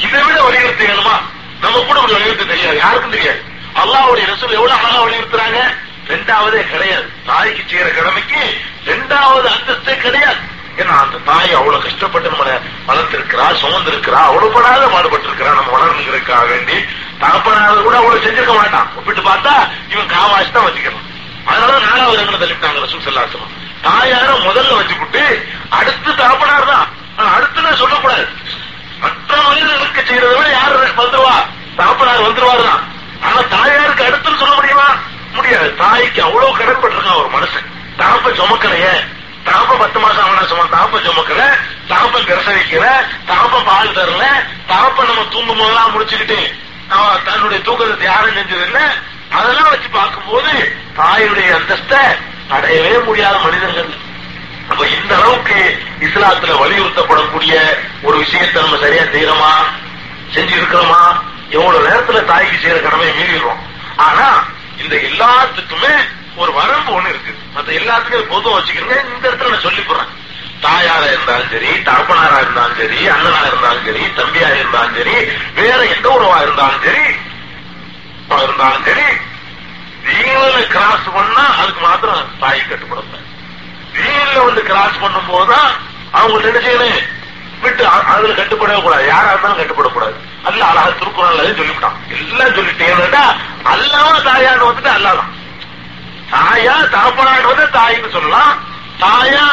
இதை விட வலியுறுத்தி வேணுமா? நம்ம கூட ஒரு வலியுறுத்தி தெரியாது, யாருக்கும் தெரியாது. அல்லாஹ்வுடைய ரசூல் எவ்வளவு அழகா வலியுறுத்துறாங்க. ரெண்டாவதே கிடையாது. தாய்க்கு செய்யற கடமைக்கு ரெண்டாவது அந்தஸ்தே கிடையாது. ஏன்னா அந்த தாய் அவ்வளவு கஷ்டப்பட்டு நம்மளை வளர்த்திருக்கிறா, சுமந்திருக்கிறா, அவ்வளவு படாத பாடுபட்டு இருக்கிறா. நம்ம வளர்ந்துருக்காக வேண்டி தகப்பனாவது கூட அவ்வளவு செஞ்சிருக்க மாட்டான். ஒப்பிட்டு பார்த்தா இவன் காவாசி தான் வச்சுக்கிறான். அதனாலதான் 4வது இடங்களை தள்ளிவிட்டாங்க ரசூல் ஸல்லல்லாஹு அலைஹி வஸல்லம். தாயார முதல்ல வச்சுக்கிட்டு அடுத்து தகப்பனார் தான். அடுத்து நான் சொல்லக்கூடாது. மற்ற மனிதர்களுக்கு செய்யறத விட யாரு வந்துருவா? தகப்பனார் வந்துருவாரு தான். ஆனா தாயாருக்கு அடுத்துன்னு சொல்ல முடியுமா? முடியாது. தாய்க்கு அவ்வளவு கடன்பட்டிருக்கான் ஒரு மனுஷன். தகப்ப சுமக்கலையே, தகப்ப 10 மாசம் ஆனா சும்மா தகப்ப சுமக்கல, தகப்ப பிரசவிக்கல, தகப்ப பால் தரல, தகப்ப நம்ம தூங்கும் போதெல்லாம் முடிச்சுக்கிட்டு தன்னுடைய தூக்கத்தை யாரும் செஞ்சது இல்லை. அதெல்லாம் வச்சு பார்க்கும் போது தாயுடைய அந்தஸ்தை அடையவே முடியாத மனிதர்கள். அப்ப இந்த அளவுக்கு இஸ்லாத்துல வலியுறுத்தப்படக்கூடிய ஒரு விஷயத்தை நம்ம சரியா செய்யறோமா? செஞ்சு இருக்கிறோமா? எவ்வளவு நேரத்துல தாய்க்கு செய்யற கடமையை மீறிடுறோம். ஆனா இந்த எல்லாத்துக்குமே ஒரு வரம்பு ஒண்ணு இருக்கு. மற்ற எல்லாத்துக்கும் பொதுவா வச்சுக்கிறேன். இந்த இடத்துல நான் சொல்லி போறேன். தாயாரா இருந்தாலும் சரி, தகப்பனாரா இருந்தாலும் சரி, அண்ணனா இருந்தாலும் சரி, தம்பியா இருந்தாலும் சரி, வேற எந்த உறவா இருந்தாலும் சரி, வீல கிராஸ் பண்ணா அதுக்கு மாத்திரம் தாய் கட்டுப்படுத்த. வீல வந்து கிராஸ் பண்ணும் போதுதான் அவங்க நினைச்சது விட்டு அதுல கட்டுப்படக்கூடாது. யாரா இருந்தாலும் கட்டுப்படக்கூடாது. அல்ல அழகா திருக்குறள் சொல்லிவிட்டான். எல்லாம் சொல்லிட்டேன். அல்லாம தாயான்னு வந்துட்டு அல்லாதான் தாயா தகப்பனான்றத தாயின்னு சொல்லலாம், தாயா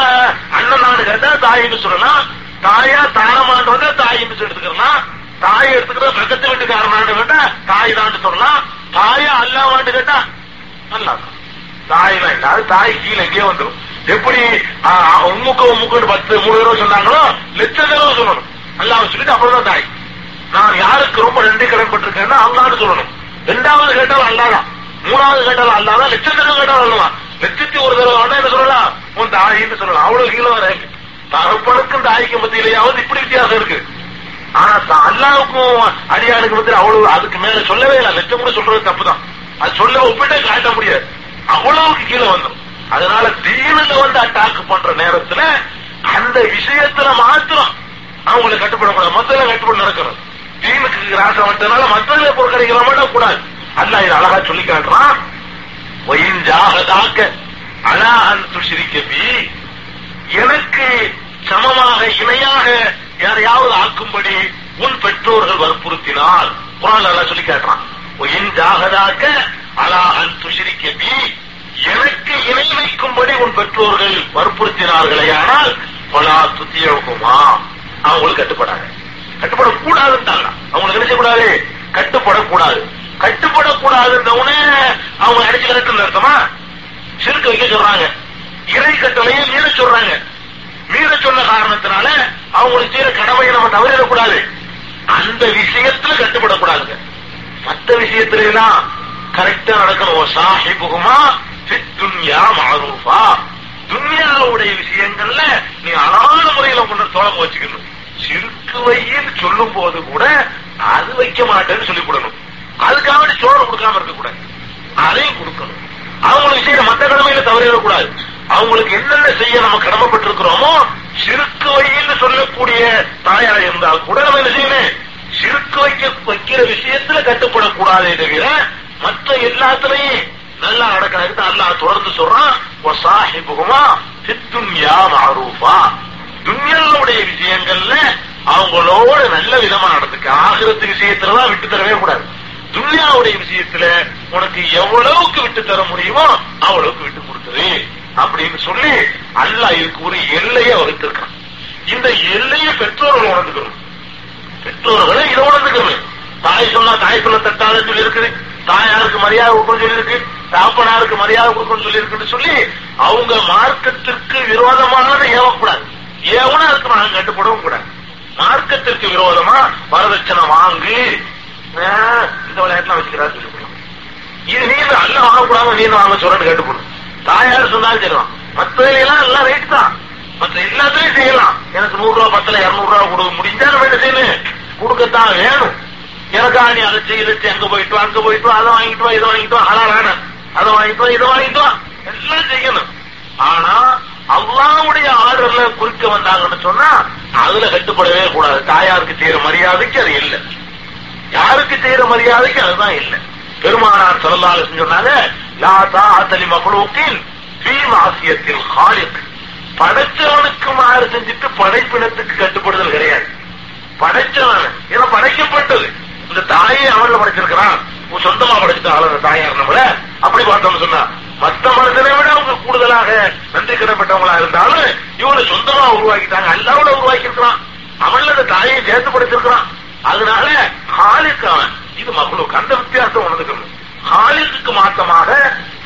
அண்ணனான்னு கேட்டா தாயின்னு சொல்லலாம், தாயா தானமான்றத தாயின்னு எடுத்துக்கலாம், தாயை எடுத்துக்கிற பக்கத்து வீட்டுக்காரனான்னு கேட்டா தாய் தான் சொல்லலாம், தாயா அல்லாவான்னு கேட்டா அல்லா தான். தாயெல்லாம் இல்லை, அது தாய் கீழே எங்கேயே வந்துடும். எப்படி உம்முக்கு உம்முக்குன்னு 10 3 தடவை சொன்னாங்களோ லட்ச தடவை சொல்லணும் அல்லாஹ் சொல்லிட்டு அவ்வளவுதான் தாய். நான் யாருக்கு ரொம்ப நன்றி கடன்பட்டிருக்கேன்னா அல்லான்னு சொல்லணும். 2வது கேட்டாலும் அல்லாதான், 3வது கேட்டாலும் அல்லாதான், லட்ச தடவை கேட்டாலும் அல்லாதான், 101 தடவை ஆனா என்ன சொல்லலாம், உன் தாயின்னு சொல்லலாம். அவ்வளவு கீழே வர தகப்பனுக்கும் தாய்க்கும் மத்தியிலேயாவது இப்படி வித்தியாசம் இருக்கு. ஆனா அல்லாவுக்கும் அடியாளுக்கு மத்தியில் அவ்வளவு அதுக்கு மேல சொல்லவே இல்லை. லட்சம் கூட சொல்றது தப்புதான், அது சொல்ல ஒப்பிட்டே காட்ட முடியாது, அவ்வளவுக்கு கீழே வந்துடும். அதனால தீனுல வந்து அட்டாக் பண்ற நேரத்துல அந்த விஷயத்துல மாத்திரம் அவங்களை கட்டுப்படக்கூடாது, மத்தியில கட்டுப்பட நடக்கிறது. தீனுக்கு ராசம் வந்ததுனால மத்தியில பொருட்கரைக்கிற மட்டும் கூடாது. அல்லாஹ் இது அழகா சொல்லி காட்டுறான், எனக்கு சமமாக இணையாக யாரையாவது ஆக்கும்படி உன் பெற்றோர்கள் வற்புறுத்தினால் குர்ஆன் அல்லாஹ் சொல்லி காட்டுறான், எனக்கு இணை வைக்கும்படி உன் பெற்றோர்கள் வற்புறுத்தினார்களே ஆனால் பலா துத்தியோகுமா, அவங்களுக்கு கட்டுப்படாது, கட்டுப்படக்கூடாதுன்றாங்க. அவங்களுக்கு நினைச்சக்கூடாது, கட்டுப்படக்கூடாது. கட்டுப்படக்கூடாதுன்றவுடனே அவங்க நினைச்சு கட்டுன்னு அர்த்தமா சிறுக்கு வைக்க சொல்றாங்க, இறை கட்டளையை மீற சொல்றாங்க. மீற சொன்ன காரணத்தினால அவங்களுக்கு செய்யற கடமையை நம்ம தவறிடக்கூடாது. அந்த விஷயத்துல கட்டுப்படக்கூடாதுங்க. மற்ற விஷயத்திலாம் கரெக்டா நடக்கணும். சாஹிபுகுமா துன்யா மாரூஃபா, துன்யாவுடைய விஷயங்கள்ல நீ அழகான முறையில கொண்டு தோழம் வச்சுக்கணும். சிறுக்கு வையில் சொல்லும் போது கூட அது வைக்க மாட்டேன்னு சொல்லிக் கொடுக்கணும். அதுக்காக சோறு கொடுக்காம இருக்கக்கூடாது, அதையும் கொடுக்கணும். அவங்களுக்கு செய்யற மற்ற கடமையில தவறிடக்கூடாது. அவங்களுக்கு என்னென்ன செய்ய நம்ம கடமைப்பட்டிருக்கிறோமோ சிறுக்கு வையில் சொல்லக்கூடிய தாயா இருந்தால் கூட நம்ம என்ன செய்யணும், சிறுக்கு வைக்கிற விஷயத்துல கட்டுப்படக்கூடாதே தவிர மற்ற எல்லாத்திலையும் நல்லா நடக்கிறது. அல்லாஹ் தொடர்ந்து சொல்றான், வஸாஹிபுகுமா ஃபித்துன்யா மஅரூஃபா, துன்யாவுடைய விஷயங்கள்ல அவங்களோட நல்ல விதமா நடந்துக்க. ஆகிரத்து விஷயத்துலதான் விட்டு தரவே கூடாது. துன்யாவுடைய விஷயத்துல உனக்கு எவ்வளவுக்கு விட்டு தர முடியுமோ அவ்வளவுக்கு விட்டு கொடுத்தது அப்படின்னு சொல்லி அல்லாஹ் இதுக்கு ஒரு எல்லையை வகுத்திருக்கான். இந்த எல்லையை பெற்றோர்கள் உணர்ந்துக்கணும். பெற்றோர்களை இதை உணர்ந்துக்கணும். தாய் சொன்னா தாய் சொல்ல தட்டாதுன்னு சொல்லி இருக்குது, தாயாருக்கு மரியாதை கொடுக்கணும்னு சொல்லி இருக்கு, தாப்பனாருக்கு மரியாதை கொடுக்கணும்னு சொல்லி இருக்குன்னு சொல்லி அவங்க மார்க்கத்திற்கு விரோதமானதை ஏவக்கூடாது. ஏவனா அதுக்கு நாங்க கட்டுப்படவும் கூடாது. மார்க்கத்திற்கு விரோதமா வரதட்சணை வாங்கி இந்த விளையாட்டுலாம் வச்சுக்கிறாரு சொல்லிவிடலாம். இது நீர் அல்ல வாங்கக்கூடாது, நீர் வாங்க சொல்றேன்னு கட்டுப்படும். தாயார் சொன்னாலும் செய்யலாம், மத்தெல்லாம் எல்லாம் ரேட்டு தான், மற்ற எல்லாத்திலையும் செய்யலாம். எனக்கு 100 ரூபா பத்தல 200 ரூபா கொடுக்க முடிஞ்சா நம்ம என்ன செய்யணும், கொடுக்கத்தான் வேணும். எனக்கா நீ அதை செய்யச்சு, அங்க போயிட்டு வா அங்க போயிட்டு வா, அதை வாங்கிட்டு வா இதை வாங்கிட்டு வா, ஹலாலான அதை வாங்கிட்டு வா இதை வாங்கிட்டு வா, எல்லாம் செய்யணும். ஆனா அல்லாஹ்வுடைய ஆர்டர்ல குறிக்க வந்தாங்கன்னு சொன்னா அதுல கட்டுப்படவே கூடாது. தாயாருக்கு செய்யற மரியாதைக்கு அது இல்லை, யாருக்கு செய்யற மரியாதைக்கு அதுதான் இல்லை. பெருமானார் ஸல்லல்லாஹு அலைஹி வஸல்லம் சொன்னாங்க, லா தாஅத லி மக்லூக்கின் ஃபீ மஅஸியத்தில் காலிக், படைச்சவனுக்கு மாறு செஞ்சுட்டு படைப்பினத்துக்கு கட்டுப்படுதல் கிடையாது. படைச்சவன் ஏன்னா படைக்கப்பட்டது, இந்த தாயை அவன்ல படைச்சிருக்கிறான், சொந்தமா படைச்சிட்டாங்க தாயார் நம்மள அப்படி பார்த்தோம்னு சொன்னா மத்த மனதிலே விட அவங்க கூடுதலாக நன்றி கிடப்பட்டவங்களா இருந்தாலும் இவனை சொந்தமா உருவாக்கிட்டாங்க, அல்லாஹ்வோட உருவாக்கி இருக்கிறான், அவன்ல இந்த தாயை சேர்த்து படைச்சிருக்கிறான். அதனால ஹாலிக் அவன், இது மகளுக்கு அந்த வித்தியாசம் உணர்ந்துக்கணும். ஹாலிக்கு மாற்றமாக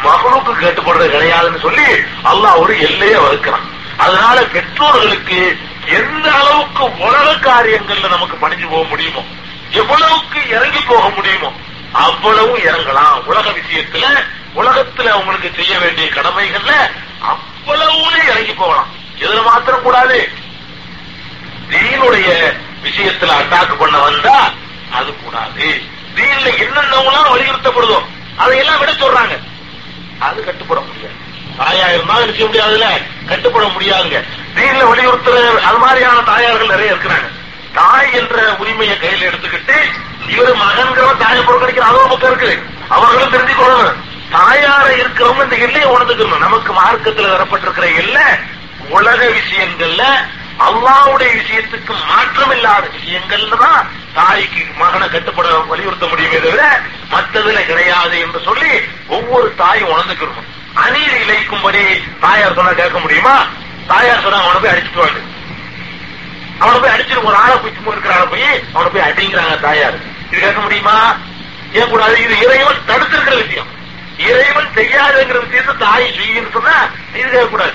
மகளுக்கு கேட்டுப்படுறது கிடையாதுன்னு சொல்லி அல்லாஹ் ஒரு எல்லையை வகுக்கிறான். அதனால பெற்றோர்களுக்கு எந்த அளவுக்கு உலக காரியங்கள்ல நமக்கு பணிஞ்சு போக முடியுமோ, எவ்வளவுக்கு இறங்கி போக முடியுமோ அவ்வளவும் இறங்கலாம். உலக விஷயத்துல உலகத்துல அவங்களுக்கு செய்ய வேண்டிய கடமைகள்ல அவ்வளவுமே இறங்கி போகலாம். எதுல மாத்திரம் கூடாது, தீனுடைய விஷயத்துல அட்டாக் பண்ண வந்தா அது கூடாது. தீன்ல என்னென்னவங்களாம் வலியுறுத்தப்படுதோ அதையெல்லாம் விட சொல்றாங்க, அது கட்டுப்பட முடியாது. தாயா இருந்தாலும் செய்ய முடியாதுல, கட்டுப்பட முடியாதுங்க. தீன்ல வலியுறுத்துற அது மாதிரியான தாயார்கள் நிறைய இருக்கிறாங்க. தாய் என்ற உரிமையை கையில் எடுத்துக்கிட்டு இவர் மகன்கிற தாயை பொருட்கள் அதோ பக்கம் இருக்கு, அவர்களும் தெரிஞ்சுக்கொள்ளணும். தாயார இருக்கிறவங்க இந்த எல்லையை உணர்ந்துக்கணும். நமக்கு மார்க்கத்தில் தரப்பட்டிருக்கிற எல்லை உலக விஷயங்கள்ல அல்லாஹ்வுடைய விஷயத்துக்கு மாற்றம் இல்லாத விஷயங்கள்ல தான் தாய்க்கு மகனை கட்டுப்பட வலியுறுத்த முடியுமே தவிர மற்றதுல கிடையாது என்று சொல்லி ஒவ்வொரு தாயும் உணர்ந்துக்கணும். அநீதி இழைக்கும்படி தாயார் சொன்னா கேட்க முடியுமா? தாயார் சொன்னா அவனை போய் அடிச்சுட்டு வாங்க, அவனை போய் அடிச்சுட்டு ஒரு ஆளை போய் சும்மா இருக்கிற ஆளை போய் அவனை போய் அடிங்கிறாங்க தாயார், இது கேட்க முடியுமா? ஏன் கூடாது? இது இறைவன் தடுத்திருக்கிற விஷயம், இறைவன் செய்யாதுங்கிற விஷயத்தை தாய் செய்யுன்னு சொன்னா இது கேட்கக்கூடாது.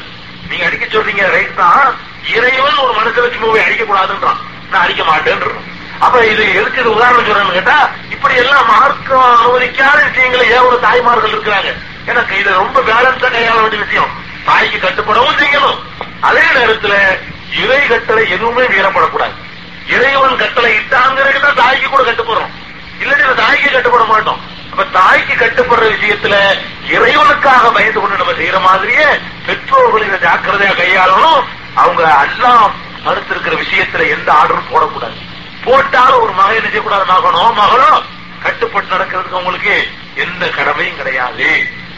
நீங்க அடிக்க சொல்றீங்க ரைட் தான், இறைவன் ஒரு மனுஷனை சும்மா போய் அடிக்கக்கூடாதுன்றான், நான் அடிக்க மாட்டேன்றான். அப்ப இது எதுக்கு உதாரணம் சொல்றேன்னு கேட்டா இப்படி எல்லாம் மார்க்கம் அனுமதிக்காத விஷயங்களை ஏன் ஒரு தாய்மார்கள் இருக்கிறாங்க? ஏன்னா இதை ரொம்ப பேலன்ஸா கையாள வேண்டிய விஷயம், தாய்க்கு கட்டுப்படவும் செய்யணும், அதே நேரத்துல இறை கட்டளை எதுவுமே மீறப்படக்கூடாது. இறைவன் கட்டளை இட்டாங்கிறதுக்கு தான் தாய்க்கு கூட கட்டுப்படுறோம், இல்ல தாய்க்கு கட்டுப்பட மாட்டோம். அப்ப தாய்க்கு கட்டுப்படுற விஷயத்துல இறைவனுக்காக பயந்து கொண்டு நம்ம செய்யற மாதிரியே பெற்றோர்கள் இதை ஜாக்கிரதையா கையாளணும். அவங்க எல்லாம் மறுத்திருக்கிற விஷயத்துல எந்த ஆர்டரும் போடக்கூடாது, போட்டாலும் ஒரு மகன் நினைக்கக்கூடாது, மகனோ மகளோ கட்டுப்பட்டு நடக்கிறதுக்கு அவங்களுக்கு எந்த கடமையும் கிடையாது.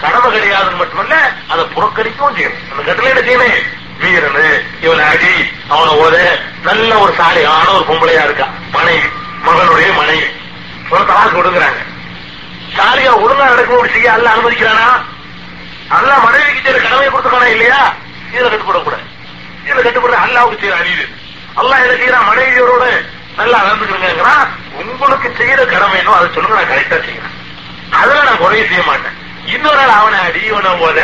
கடமை கிடையாதுன்னு மட்டுமல்ல அதை புறக்கணிக்கவும் செய்யணும். அந்த கட்டளை செய்யணும், வீரனு இவன் அடி அவனை ஓத, நல்ல ஒரு சாலை ஆன ஒரு பொம்பளையா இருக்கா மனைவி, மகனுடைய மனைவி ஒரு தலாக்கு ஒடுங்குறாங்க, சாலியா ஒழுங்கா நடக்கும் செய்ய அல்ல அனுமதிக்கிறானா? அல்ல மனைவி கிட்ட கடமையை கொடுத்துக்கானா இல்லையா? இதுல கட்டுப்படக்கூடாது, இதுல கட்டுப்பட அல்லாவுக்கு செய்யற அழிவு. அல்லா என்ன செய்யறான்? மனைவியோட நல்லா நடந்துக்கிறீங்கன்னா உங்களுக்கு செய்யற கடமை என்னோ அதை சொல்லுங்க, நான் கரெக்டா செய்யறேன், அதெல்லாம் நான் குறைய செய்ய மாட்டேன். இன்னொரு நாள் அவனை அடி இவனை போத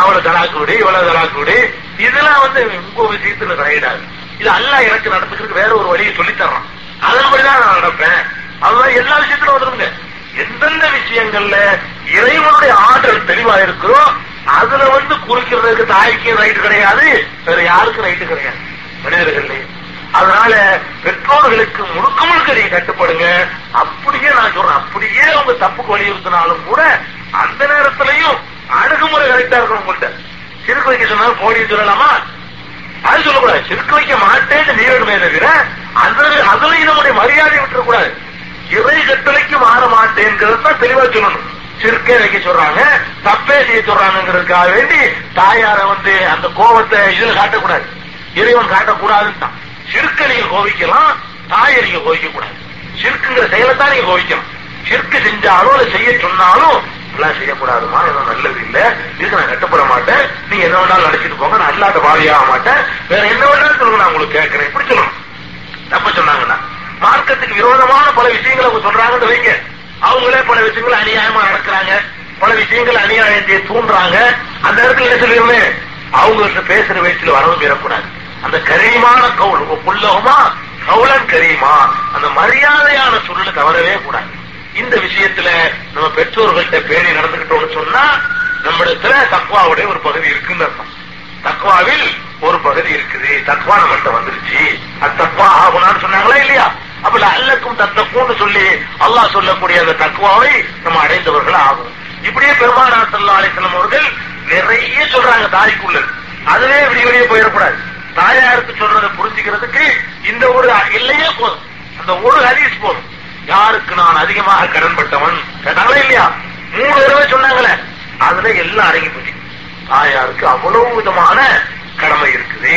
அவனை தலாக்குடி இவளை தலாக்குடி இதெல்லாம் உங்க விஷயத்துல தலையிடாது. இது அல்லா எனக்கு நடந்துக்கிறதுக்கு வேற ஒரு வழியை சொல்லித்தர்றான், அதன்படிதான் நான் நடப்பேன். அதுதான் எல்லா விஷயத்திலும் வந்துருங்க. எந்தெந்த விஷயங்கள்ல இறைவனுடைய ஆர்டர் தெளிவா இருக்கிறோ அதுல குறிக்கிறதுக்கு தாய்க்கு ரைட்டு கிடையாது, வேற யாருக்கும் ரைட்டு கிடையாது மனிதர்களே. அதனால பெற்றோர்களுக்கு முழுக்க முழுக்க நீங்க கட்டுப்படுங்க. அப்படியே நான் சொல்றேன், அப்படியே அவங்க தப்புக்கு வலியுறுத்தினாலும் கூட அந்த நேரத்திலையும் அணுகுமுறை கரெக்டா இருக்கணும். உங்கள்கிட்ட சிறுக்கு வைக்க சொன்னாலும் போனியும் சொல்லலாமா? அது சொல்லக்கூடாது. சிறுக்கு வைக்க மாட்டேன்னு நீ வேணுமே தவிர அதுலயும் நம்முடைய மரியாதையை விட்டுறக்கூடாது. இறை கட்டளைக்கு மாற மாட்டேங்கிறது தான் தெளிவா சொல்லணும். சிற்கே வைக்க சொல்றாங்க, தப்பே செய்ய சொல்றாங்கிறதுக்காக வேண்டி தாயார அந்த கோபத்தை இதுல காட்டக்கூடாது, இறைவன் காட்டக்கூடாதுன்னு தான். சிற்கை நீங்க கோவிக்கலாம், தாயை நீங்க கோவிக்க கூடாது. சிற்குங்கிற செயலைத்தான் நீங்க கோவிக்கணும். சிற்கு செஞ்சாலும் அதை செய்ய சொன்னாலும் எல்லாம் செய்யக்கூடாதுமா, எதுவும் நல்லது இல்ல, இதுக்கு நான் கட்டுப்பட மாட்டேன், நீங்க என்ன வேண்டாலும் நினைச்சிட்டு போங்க, நான் அல்லாத பாவியாக மாட்டேன், வேற என்ன வேண்டாலும் சொல்லுங்க, நான் உங்களுக்கு கேட்கிறேன், இப்படி சொல்லணும். தப்ப சொன்னாங்கன்னா மார்க்கத்துக்கு விரோதமான பல விஷயங்களை அவங்க சொல்றாங்கன்னு வைங்க, அவங்களே பல விஷயங்கள் அநியாயமா நடக்கிறாங்க, பல விஷயங்கள் அநியாயத்தை தூண்டுறாங்க. அந்த இடத்துல என்ன சொல்லிடுமே, அவங்கள்ட்ட பேசுற வயசுல வரவும் பெறக்கூடாது. அந்த கரீமான கவுல் புல்லகமா கவுலன் கரீமா, அந்த மரியாதையான சொல்ல தவறவே கூடாது. இந்த விஷயத்துல நம்ம பெற்றோர்கள்ட்ட பேணி நடந்துகிட்டோம்னு சொன்னா நம்மிடத்துல தக்வாவுடைய ஒரு பகுதி இருக்குன்னு அர்த்தம். தக்வாவில் ஒரு பகுதி இருக்குது, தக்வா நம்மகிட்ட வந்துருச்சு, அது தக்வா ஆகுனான்னு சொன்னாங்களா இல்லையா? அப்ப அல்லக்கும் தத்தக்கூன்னு சொல்லி அல்லாஹ் சொல்லக்கூடிய அந்த தக்வாவை நம்ம அடைந்தவர்கள் ஆகும். இப்படியே பெருமானார் ஸல்லல்லாஹு அலைஹி வஸல்லம் அவர்கள் நிறைய சொல்றாங்க தாய்க்குள்ள, அதுவே இப்படி வெளியே போயிடக்கூடாது. தாயாருக்கு சொல்றதை புரிஞ்சுக்கிறதுக்கு இந்த ஒரு இல்லையே போதும், அந்த ஒரு ஹதீஸ் போதும். யாருக்கு நான் அதிகமாக கடன்பட்டவன் கேட்டாங்களே இல்லையா? 3 தடவை சொன்னாங்களே, அதுல எல்லாம் அடங்கி போச்சு. தாயாருக்கு அவ்வளவு விதமான கடமை இருக்குது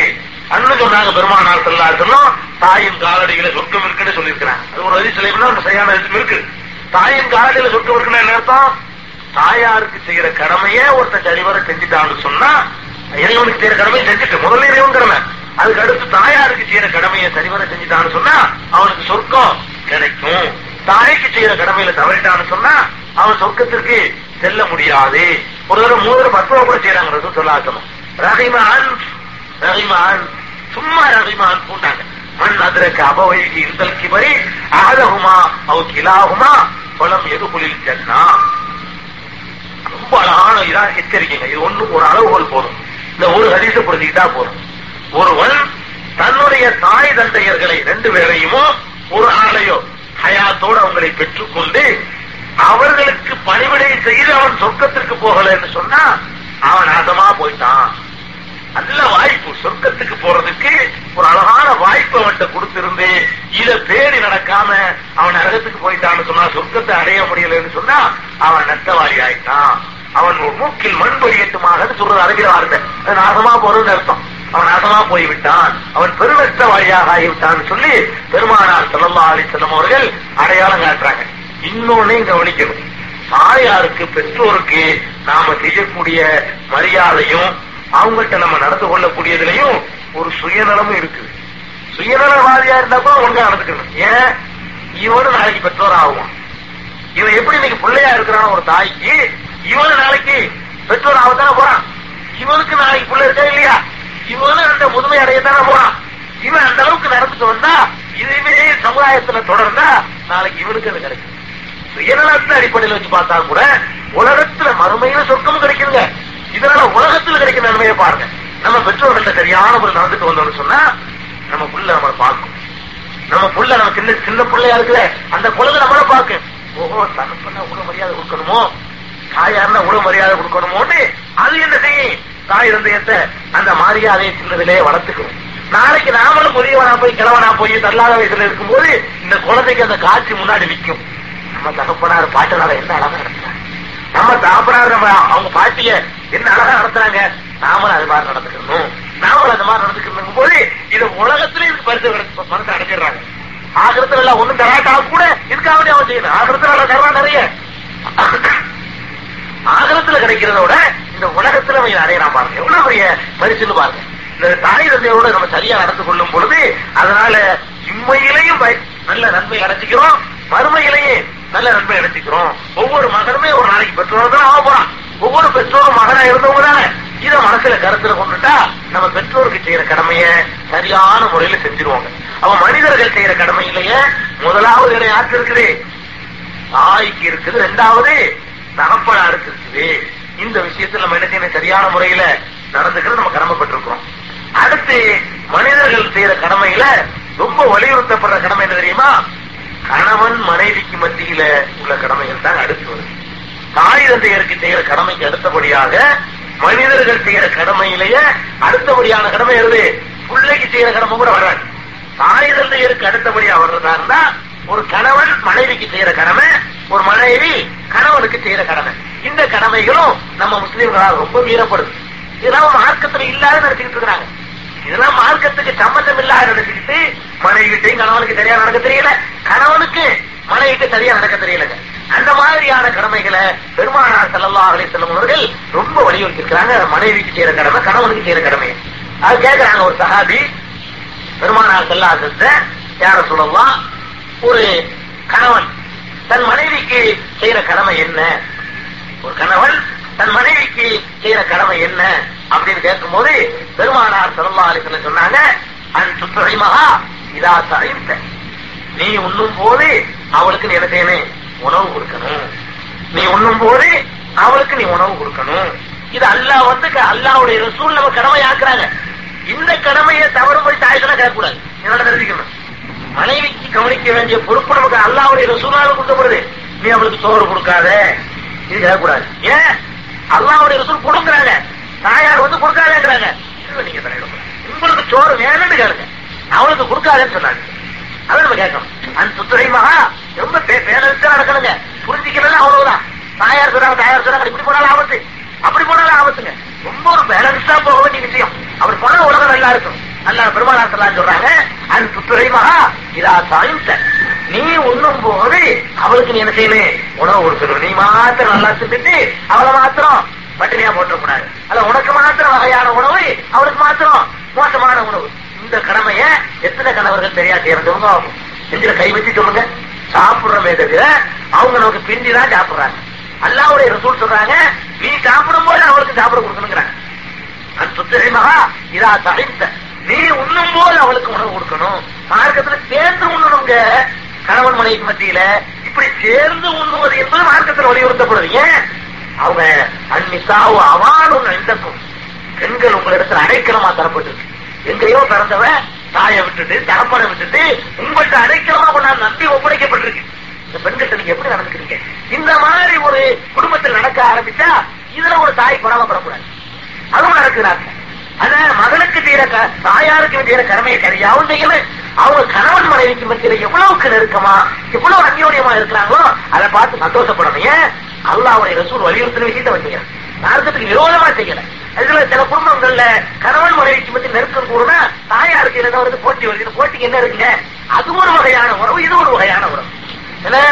அண்ணன் சொன்னாங்க பெருமானார் ஸல்லல்லாஹு அலைஹி வஸல்லம். தாயின் காலடியில சொர்க்கம் இருக்குன்னு சொல்லியிருக்கிறாங்க, அது ஒரு ஹதீஸ் இல்லைன்னா சரியான ஹதீஸ் இருக்கு. தாயின் காலடியில சொர்க்கம் இருக்குன்னா என்ன அர்த்தம்? தாயாருக்கு செய்யற கடமையே ஒருத்தன் சரிவர செஞ்சுட்டான்னு சொன்னா இறைவனுக்கு செய்யற கடமையை செஞ்சுட்டு, முதல்ல இறைவன் கடமை, அதுக்கு அடுத்து தாயாருக்கு செய்யற கடமையை சரிவர செஞ்சுட்டான்னு சொன்னா அவனுக்கு சொர்க்கம் கிடைக்கும். தாய்க்கு செய்யற கடமையில தவறிட்டான்னு சொன்னா அவன் சொர்க்கத்திற்கு செல்ல முடியாது. ஒரு தடவை 3 தடவை பத்துவம் கூட செய்யறாங்கிறது சொல்லாக்கணும். ரஹிமான் ரஹிமான் சும்மா ரஹிமான் போட்டாங்க, மண் அதிரக்கு அபவைக்கு இருந்தல் கிபரி ஆதகுமா அவ கிலாகுமா பலம் எது குளிர் சென்னா. ரொம்ப அழகான இதான் எச்சரிக்கைங்க. இது ஒண்ணு ஒரு அளவுகோல் போதும், இந்த ஒரு ஹதீஸை புரிஞ்சுக்கிட்டா போதும். ஒருவன் தன்னுடைய தாய் தந்தையர்களை 2 பேரையுமோ ஒரு ஆளையோ ஹயாத்தோடு அவங்களை பெற்றுக்கொண்டு அவர்களுக்கு பணிவிடை செய்து அவன் சொர்க்கத்திற்கு போகலன்னு சொன்னா அவன் நாசமா போயிட்டான். நல்ல வாய்ப்பு சொர்க்கத்துக்கு போறதுக்கு ஒரு அழகான வாய்ப்பு அவன்கிட்ட கொடுத்திருந்து இதை பேடி நடக்காம அவன் நரகத்துக்கு போயிட்டான்னு சொன்னா, சொர்க்கத்தை அடைய முடியலன்னு சொன்னா அவன் நட்டவாளி ஆயிட்டான். அவன் ஒரு மூக்கில் மண் வெளியேற்றுமாக சொல்றது அரபில வார்த்தை, அது நாசமா போறதுன்னு அர்த்தம். அவன் நாசமா போய்விட்டான், அவன் பெருநட்டவாளியாக ஆகிவிட்டான்னு சொல்லி பெருமானார் ஸல்லல்லாஹு அலைஹி வஸல்லம் அவர்கள் அடையாளம் காட்டுறாங்க. இன்னொன்னையும் கவனிக்கணும், தாயாருக்கு பெற்றோருக்கு நாம செய்யக்கூடிய மரியாதையும் அவங்கள்ட்ட நம்ம நடந்து கொள்ளக்கூடியதுலயும் ஒரு சுயநலமும் இருக்குது. சுயநலவாதியா இருந்தா கூட ஒழுங்கா நடந்துக்கணும். ஏன், இவனு நாளைக்கு பெற்றோர் ஆகுவான். இவன் எப்படி இன்னைக்கு பிள்ளையா இருக்கிறான் ஒரு தாய்க்கு, இவனு நாளைக்கு பெற்றோர் ஆகத்தானே போறான். இவனுக்கு நாளைக்கு பிள்ளை இருக்கா இல்லையா, இவனு அந்த முதுமை அடையத்தானே போறான். இவன் அந்த அளவுக்கு நடந்துட்டு வந்தா இதுவே சமுதாயத்துல தொடர்ந்தா நாளைக்கு இவனுக்கு அது கிடைக்கும். சுயநலத்தின் அடிப்படையில் வச்சு பார்த்தா கூட உலகத்துல மறுமையில சொர்க்கமும் கிடைக்குதுங்க. இதனால உலகத்துல கிடைக்கிற நன்மையை பாருங்க. நம்ம பெற்றோர்கள்ட்ட சரியான ஒரு நடந்துட்டு வந்தோம்னு சொன்னா நம்ம புள்ள நம்மளை பார்க்கும். நம்ம புள்ள நம்ம சின்ன சின்ன பிள்ளையா இருக்கிற அந்த குழந்தை நம்மளை பார்க்கும். ஓஹோ, தகப்பன்னா உணவு மரியாதை கொடுக்கணுமோ, தாயாருன்னா உணவு மரியாதை கொடுக்கணுமோன்னு அது என்ன செய்யும், தாய் இருந்தயத்தை அந்த மரியாதையை சின்னதிலே வளர்த்துக்கணும். நாளைக்கு நாமளும் முதியவனா போய் கிழவனா போய் தள்ளாத வயசுல இருக்கும்போது இந்த குழந்தைக்கு அந்த காட்சி முன்னாடி நிற்கும். நம்ம தகப்பனார் பாட்டனால என்ன அழகா நடத்துறாங்க, நம்ம தகப்பனார் அவங்க பாட்டிய என்ன அழகா நடத்துறாங்க, நாமளும் அது மாதிரி நடந்துக்கணும், நாமளும் அது மாதிரி நடந்துக்கணும் போது இது உலகத்திலே இதுக்கு பரிசு அடைஞ்சிடறாங்க. ஆகிரத்துல எல்லாம் ஒண்ணும் கராட்டா கூட இதுக்காக அவன் செய்யணும். ஆகிரத்துல கரா நிறைய ஆகிரத்துல கிடைக்கிறதோட இந்த உலகத்துல அவன் நிறைய நான் பாருங்க எவ்வளவு பெரிய பரிசுன்னு பாருங்க. இந்த தாய் தந்தையோட நம்ம சரியா நடந்து கொள்ளும் பொழுது அதனால இம்மையிலையும் நல்ல நன்மை அடைச்சிக்கிறோம், மறுமையிலேயே நல்ல நன்மை அடைச்சிக்கிறோம். ஒவ்வொரு மகனுமே ஒரு நாளைக்கு பெற்றோர் தான் ஆக போறான். ஒவ்வொரு பெற்றோரும் மகனா இருந்தவங்க தானே. இதை மனசுல கருத்துல கொண்டுட்டா நம்ம பெற்றோருக்கு செய்யற கடமைய சரியான முறையில செஞ்சிருவாங்க. அவன் மனிதர்கள் செய்யற கடமையிலேயே முதலாவது இடம் யாருக்கு இருக்குது, தாய்க்கு இருக்குது. ரெண்டாவது தகப்பனாருக்கு இருக்குது. இந்த விஷயத்துல நம்ம என்ன சரியான முறையில நடந்துக்கிறது நம்ம கடமைப்பட்டிருக்கிறோம். அடுத்து மனிதர்கள் செய்யற கடமையில ரொம்ப வலியுறுத்தப்படுற கடமை என்ன தெரியுமா, கணவன் மனைவிக்கு மத்தியில உள்ள கடமைகள் தான் அடுத்து வருது. தாய் தந்தையருக்கு செய்யற கடமைக்கு அடுத்தபடியாக மனிதர்கள் செய்யற கடமையிலேயே அடுத்தபடியான கடமை வருது. பிள்ளைக்கு செய்யற கடமை கூட வராது. தாய் தந்தையருக்கு அடுத்தபடியா வர்றதா இருந்தா ஒரு கணவன் மனைவிக்கு செய்யற கடமை, ஒரு மனைவி கணவனுக்கு செய்யற கடமை. இந்த கடமைகளும் நம்ம முஸ்லீம்களால் ரொம்ப மீறப்படுது. இதெல்லாம் மார்க்கத்துல இல்லாத நடத்திக்கிட்டு இருக்கிறாங்க. இதெல்லாம் மார்க்கத்துக்கு சம்பந்தம் இல்லாத நடத்திக்கிட்டு மனைவிட்டையும் கணவனுக்கு சரியா நடக்க தெரியல, கணவனுக்கு மனைவிட்டு சரியா நடக்க தெரியலங்க. அந்த மாதிரியான கடமைகளை பெருமானார் ஸல்லல்லாஹு அலைஹி வஸல்லம் அவர்கள் ரொம்ப வலியுறுத்திருக்கிறாங்க. மனைவிக்கு செய்யற கடமை, கணவனுக்கு செய்யற கடமை. அது கேட்கிறாங்க ஒரு சஹாபி பெருமானார் ஸல்லல்லாஹு அலைஹி வஸல்லம், யா ரசூலல்லாஹ், ஒரு கணவன் தன் மனைவிக்கு செய்யற கடமை என்ன, ஒரு கணவன் தன் மனைவிக்கு செய்யற கடமை என்ன அப்படின்னு கேட்கும்போது பெருமானார் ஸல்லல்லாஹு அலைஹி வஸல்லம் சொன்னாங்க, அன் துத்இமஹா இதா தஅம்த, நீ உண்ணும் போது அவளுக்கு நீ என்ன செய்யணும், உணவு கொடுக்கணும். நீ உண்ணும் போது அவளுக்கு நீ உணவு கொடுக்கணும். இது அல்லாஹ் அல்லாஹ்வுடைய ரசூல் நம்ம கடமை ஆக்குறாங்க. இந்த கடமையை தவறு போய் தாய்களா கேட்கக்கூடாது. என்னோட தெரிஞ்சுக்கணும், மனைவிக்கு கவனிக்க வேண்டிய பொறுப்பு நமக்கு அல்லாஹ்வுடைய ரசூலால கொடுக்கப்படுது. நீ அவளுக்கு சோறு கொடுக்காத, இது கேட்கக்கூடாது. ஏன், அல்லாஹ்வுடைய ரசூல் கொடுக்குறாங்க, தாயார் கொடுக்காதேங்கிறாங்க. நீங்க தலையிடக்கூடாது, உங்களுக்கு சோறு வேணும்னு கேளுங்க, அவளுக்கு கொடுக்காதேன்னு சொன்னாங்க. அதை நம்ம கேட்கணும். அந்த சுத்துறைமாக ரொம்ப பேரழுத்தா நடக்கணுங்க. புரிஞ்சிக்கலாம் அவ்வளவுதான். தாயார் சொன்னாங்க, இப்படி போனாலும் ஆபத்து, அப்படி போனாலும் ஆபத்துங்க. ரொம்ப ஒரு பேலன்ஸா போக வேண்டிய விஷயம். அவர் போன உலகம் நல்லா இருக்கும். நல்லா பெருமாள் சொல்றாங்க, அந்த சுத்துறைமாக இதா சாய்ந்த, நீ உண்ணும் போது அவளுக்கு நீ என்ன செய்யணும், உணவு கொடுக்கணும். நீ மாத்திரம் நல்லா தின்னுட்டு அவளை மாத்திரம் பட்டினியா போட்டக்கூடாது. அல்ல, உனக்கு மாத்திரம் வகையான உணவு, அவளுக்கு மாத்திரம் மோசமான உணவு. இந்த கடமைய எத்தனை கணவர்கள் சரியா செய்யறதுங்க. எதிர கை வச்சு சொல்லுங்க, சாப்பிடுறமே தவிர அவங்க நமக்கு பிண்டிதான் சாப்பிடுறாங்க. அல்லாஹ்வுடைய ரசூல் சொல்றாங்க, நீ சாப்பிடும் போது அவளுக்கு சாப்பிட கொடுக்கணுங்கிறாங்க. அந்த சுத்திரமகா இதா தழித்த, நீ உண்ணும் போது அவளுக்கு உணவு கொடுக்கணும். மார்க்கத்துல சேர்ந்து உண்ணணுங்க. கணவன் மனைவிக்கு மத்தியில இப்படி சேர்ந்து உண்ணுவது என்பது மார்க்கத்தில் வலியுறுத்தப்படுவீங்க. அவங்க அன்னிசாவு அவானும் எந்தக்கும், பெண்கள் உங்களிடத்துல அடைக்கலமா தரப்பட்டிருக்கு. எங்கேயோ பிறந்தவன் தாயை விட்டுட்டு தகப்பனை விட்டுட்டு உங்கள்கிட்ட அடைக்கலமா நான் நம்பி ஒப்படைக்கப்பட்டிருக்கு. இந்த பெண்கிட்ட நீங்க எப்படி நடந்துக்கிறீங்க? இந்த மாதிரி ஒரு குடும்பத்தில் நடக்க ஆரம்பிச்சா இதுல ஒரு தாய் குறவப்படக்கூடாது. அதுவும் நடக்கிறாங்க. ஆனா மகனுக்கு செய்யற தாயாருக்கு செய்யற கடமையை கரையாவும் செய்யணும். அவங்க கணவன் மனைவிக்கு மத்தியில எவ்வளவுக்கு நெருக்கமா எவ்வளவு அந்யோன்யமா இருக்கிறாங்களோ அதை பார்த்து சந்தோஷப்படணும். ஏன், அல்லாஹ்வுடைய ரசூல் வலியுறுத்தின விஷயத்தை வச்சுக்கிறேன், மார்க்கத்துக்கு விரோதமா செய்யல. அதுல சில குடும்பங்கள்ல கணவன் மனைவிக்கு மத்தியில் நெருக்கம் கூடனா தாயாருக்கு என்னதான் போட்டி வருது. போட்டிக்கு என்ன இருக்குங்க, அது ஒரு வகையான உறவு, இது ஒரு வகையான உறவு. ஏன்னா